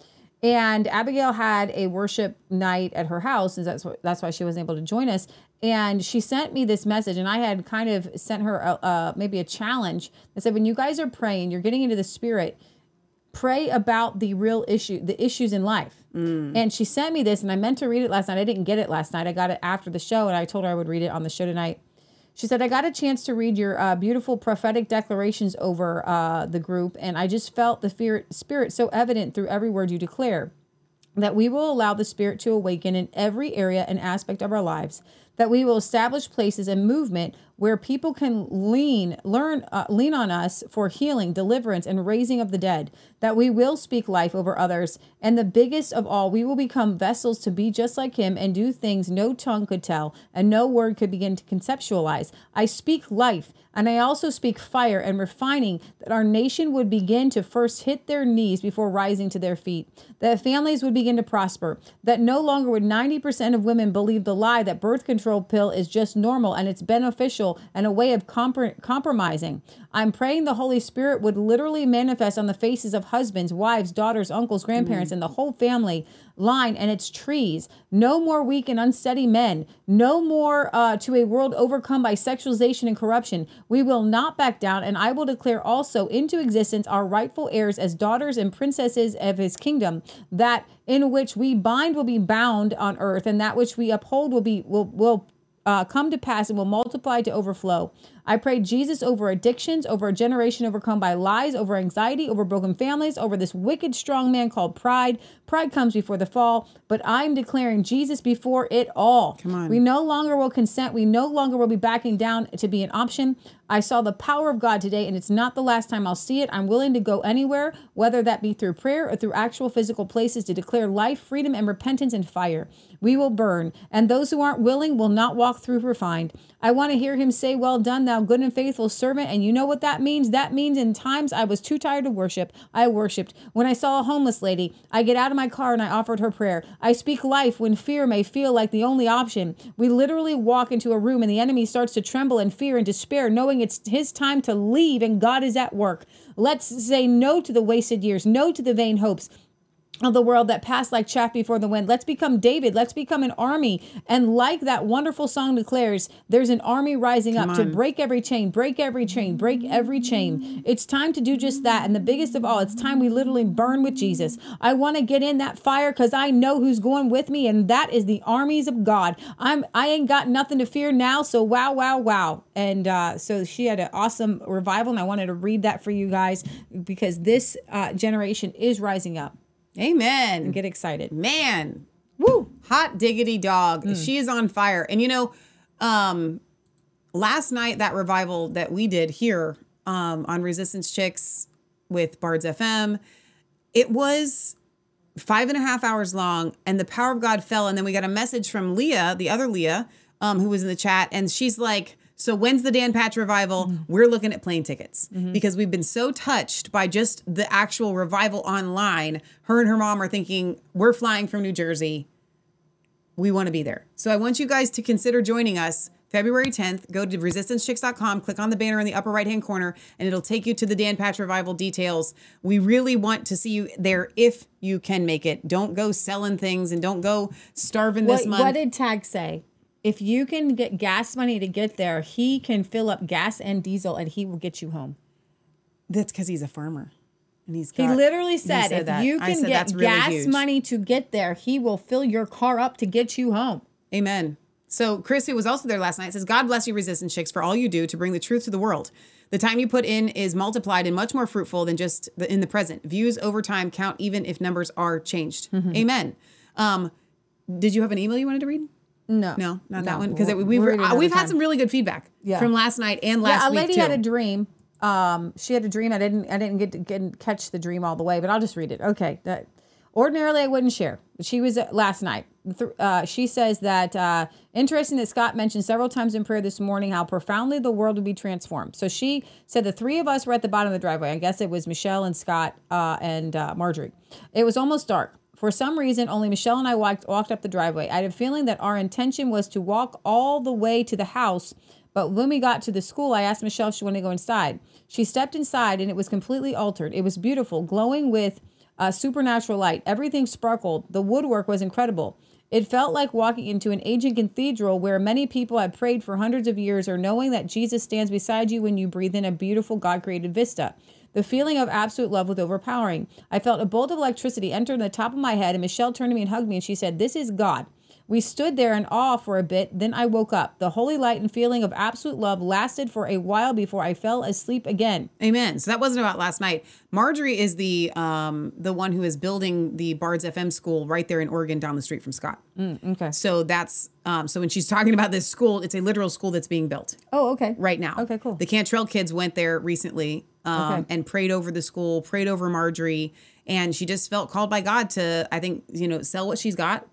And Abigail had a worship night at her house, and that's what, that's why she wasn't able to join us. And she sent me this message, and I had kind of sent her a, uh, maybe a challenge that said, when you guys are praying, you're getting into the spirit, pray about the real issue, the issues in life. Mm. And she sent me this, and I meant to read it last night. I didn't get it last night. I got it after the show, and I told her I would read it on the show tonight. She said, I got a chance to read your uh, beautiful prophetic declarations over uh, the group, and I just felt the fear, spirit so evident through every word you declare, that we will allow the spirit to awaken in every area and aspect of our lives, that we will establish places and movement where people can lean, learn, uh, lean on us for healing, deliverance, and raising of the dead, that we will speak life over others, and the biggest of all, we will become vessels to be just like him and do things no tongue could tell and no word could begin to conceptualize. I speak life, and I also speak fire and refining, that our nation would begin to first hit their knees before rising to their feet, that families would begin to prosper, that no longer would ninety percent of women believe the lie that birth control pill is just normal and it's beneficial and a way of comprom- compromising. I'm praying the Holy Spirit would literally manifest on the faces of husbands, wives, daughters, uncles, grandparents, mm. and the whole family line and its trees. No more weak and unsteady men. No more uh, to a world overcome by sexualization and corruption. We will not back down, and I will declare also into existence our rightful heirs as daughters and princesses of his kingdom, that in which we bind will be bound on earth, and that which we uphold will be will will Uh, come to pass and will multiply to overflow. I pray Jesus over addictions, over a generation overcome by lies, over anxiety, over broken families, over this wicked strong man called pride. Pride comes before the fall, but I'm declaring Jesus before it all. Come on. We no longer will consent. We no longer will be backing down to be an option. I saw the power of God today, and it's not the last time I'll see it. I'm willing to go anywhere, whether that be through prayer or through actual physical places, to declare life, freedom, and repentance and fire. We will burn, and those who aren't willing will not walk through refined. I want to hear him say, well done, thou good and faithful servant. And you know what that means? That means in times I was too tired to worship, I worshiped. When I saw a homeless lady, I get out of my car and I offered her prayer. I speak life when fear may feel like the only option. We literally walk into a room and the enemy starts to tremble in fear and despair, knowing it's his time to leave and God is at work. Let's say no to the wasted years, no to the vain hopes of the world that passed like chaff before the wind. Let's become David. Let's become an army. And like that wonderful song declares, there's an army rising Come up on. to break every chain, break every chain, break every chain. It's time to do just that. And the biggest of all, it's time we literally burn with Jesus. I want to get in that fire because I know who's going with me, and that is the armies of God. I'm, I ain't got nothing to fear now. So wow, wow, wow. And uh, so she had an awesome revival, and I wanted to read that for you guys because this uh, generation is rising up. Amen. And get excited. Man. Woo. Hot diggity dog. Mm. She is on fire. And, you know, um, last night, that revival that we did here um, on Resistance Chicks with Bards F M, it was five and a half hours long, and the power of God fell. And then we got a message from Leah, the other Leah, um, who was in the chat. And she's like, so when's the Dan Patch revival? Mm-hmm. We're looking at plane tickets mm-hmm. because we've been so touched by just the actual revival online. Her and her mom are thinking, we're flying from New Jersey. We want to be there. So I want you guys to consider joining us February tenth. Go to resistance chicks dot com, click on the banner in the upper right-hand corner, and it'll take you to the Dan Patch revival details. We really want to see you there if you can make it. Don't go selling things and don't go starving what, this month. What did Tag say? If you can get gas money to get there, he can fill up gas and diesel, and he will get you home. That's because he's a farmer. And he's got, he literally said, he said if that. you can said, get really gas huge. money to get there, he will fill your car up to get you home. Amen. So Chris, who was also there last night, says, God bless you, Resistance Chicks, for all you do to bring the truth to the world. The time you put in is multiplied and much more fruitful than just the, in the present. Views over time count even if numbers are changed. Mm-hmm. Amen. Um, did you have an email you wanted to read? No, no, not no. that one. Because we've uh, we've had time. some really good feedback yeah. from last night and last yeah, a week lady too. had a dream. Um, she had a dream. I didn't. I didn't get to get, catch the dream all the way, but I'll just read it. Okay. That, ordinarily, I wouldn't share. She was uh, last night. Uh, she says that uh, interesting that Scott mentioned several times in prayer this morning how profoundly the world would be transformed. So she said the three of us were at the bottom of the driveway. I guess it was Michelle and Scott uh, and uh, Marjorie. It was almost dark. For some reason, only Michelle and I walked, walked up the driveway. I had a feeling that our intention was to walk all the way to the house, But when we got to the school, I asked Michelle if she wanted to go inside. She stepped inside, and it was completely altered. It was beautiful, glowing with uh, supernatural light. Everything sparkled. The woodwork was incredible. It felt like walking into an ancient cathedral where many people had prayed for hundreds of years, or knowing that Jesus stands beside you when you breathe in a beautiful God-created vista. The feeling of absolute love was overpowering. I felt a bolt of electricity enter the top of my head, and Michelle turned to me and hugged me, and she said, "This is God." We stood there in awe for a bit, then I woke up. The holy light and feeling of absolute love lasted for a while before I fell asleep again. Amen. So that wasn't about last night. Marjorie is the um, the one who is building the Bards F M school right there in Oregon down the street from Scott. Mm, okay. So that's, um, so when she's talking about this school, it's a literal school that's being built. Oh, okay. Right now. Okay, cool. The Cantrell kids went there recently um, okay. and prayed over the school, prayed over Marjorie. And she just felt called by God to, I think, you know, sell what she's got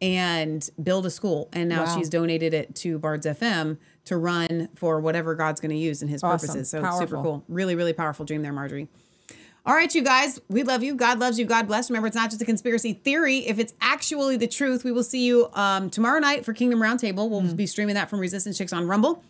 and build a school. And now wow. she's donated it to Bards F M to run for whatever God's going to use in his awesome. purposes. So powerful. It's super cool. Really, really powerful dream there, Marjorie. All right, you guys, we love you. God loves you. God bless. Remember, it's not just a conspiracy theory. If it's actually the truth, we will see you um, tomorrow night for Kingdom Roundtable. We'll mm. be streaming that from Resistance Chicks on Rumble.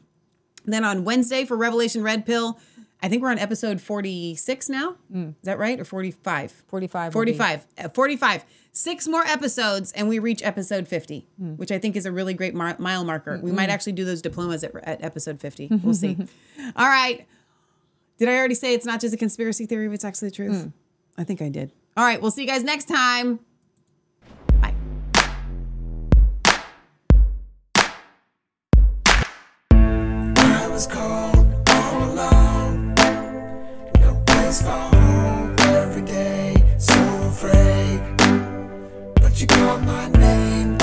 And then on Wednesday for Revelation Red Pill, I think we're on episode forty-six now. Mm. Is that right? Or forty-five? forty-five. forty-five. Uh, forty-five. Six more episodes and we reach episode fifty, mm. which I think is a really great mar mile marker. Mm -mm. We might actually do those diplomas at, at episode fifty. We'll see. All right. Did I already say it's not just a conspiracy theory, but it's actually the truth? Mm. I think I did. All right. We'll see you guys next time. Bye. I was cold, all alone. No place for home. Every day, so afraid. You called my name.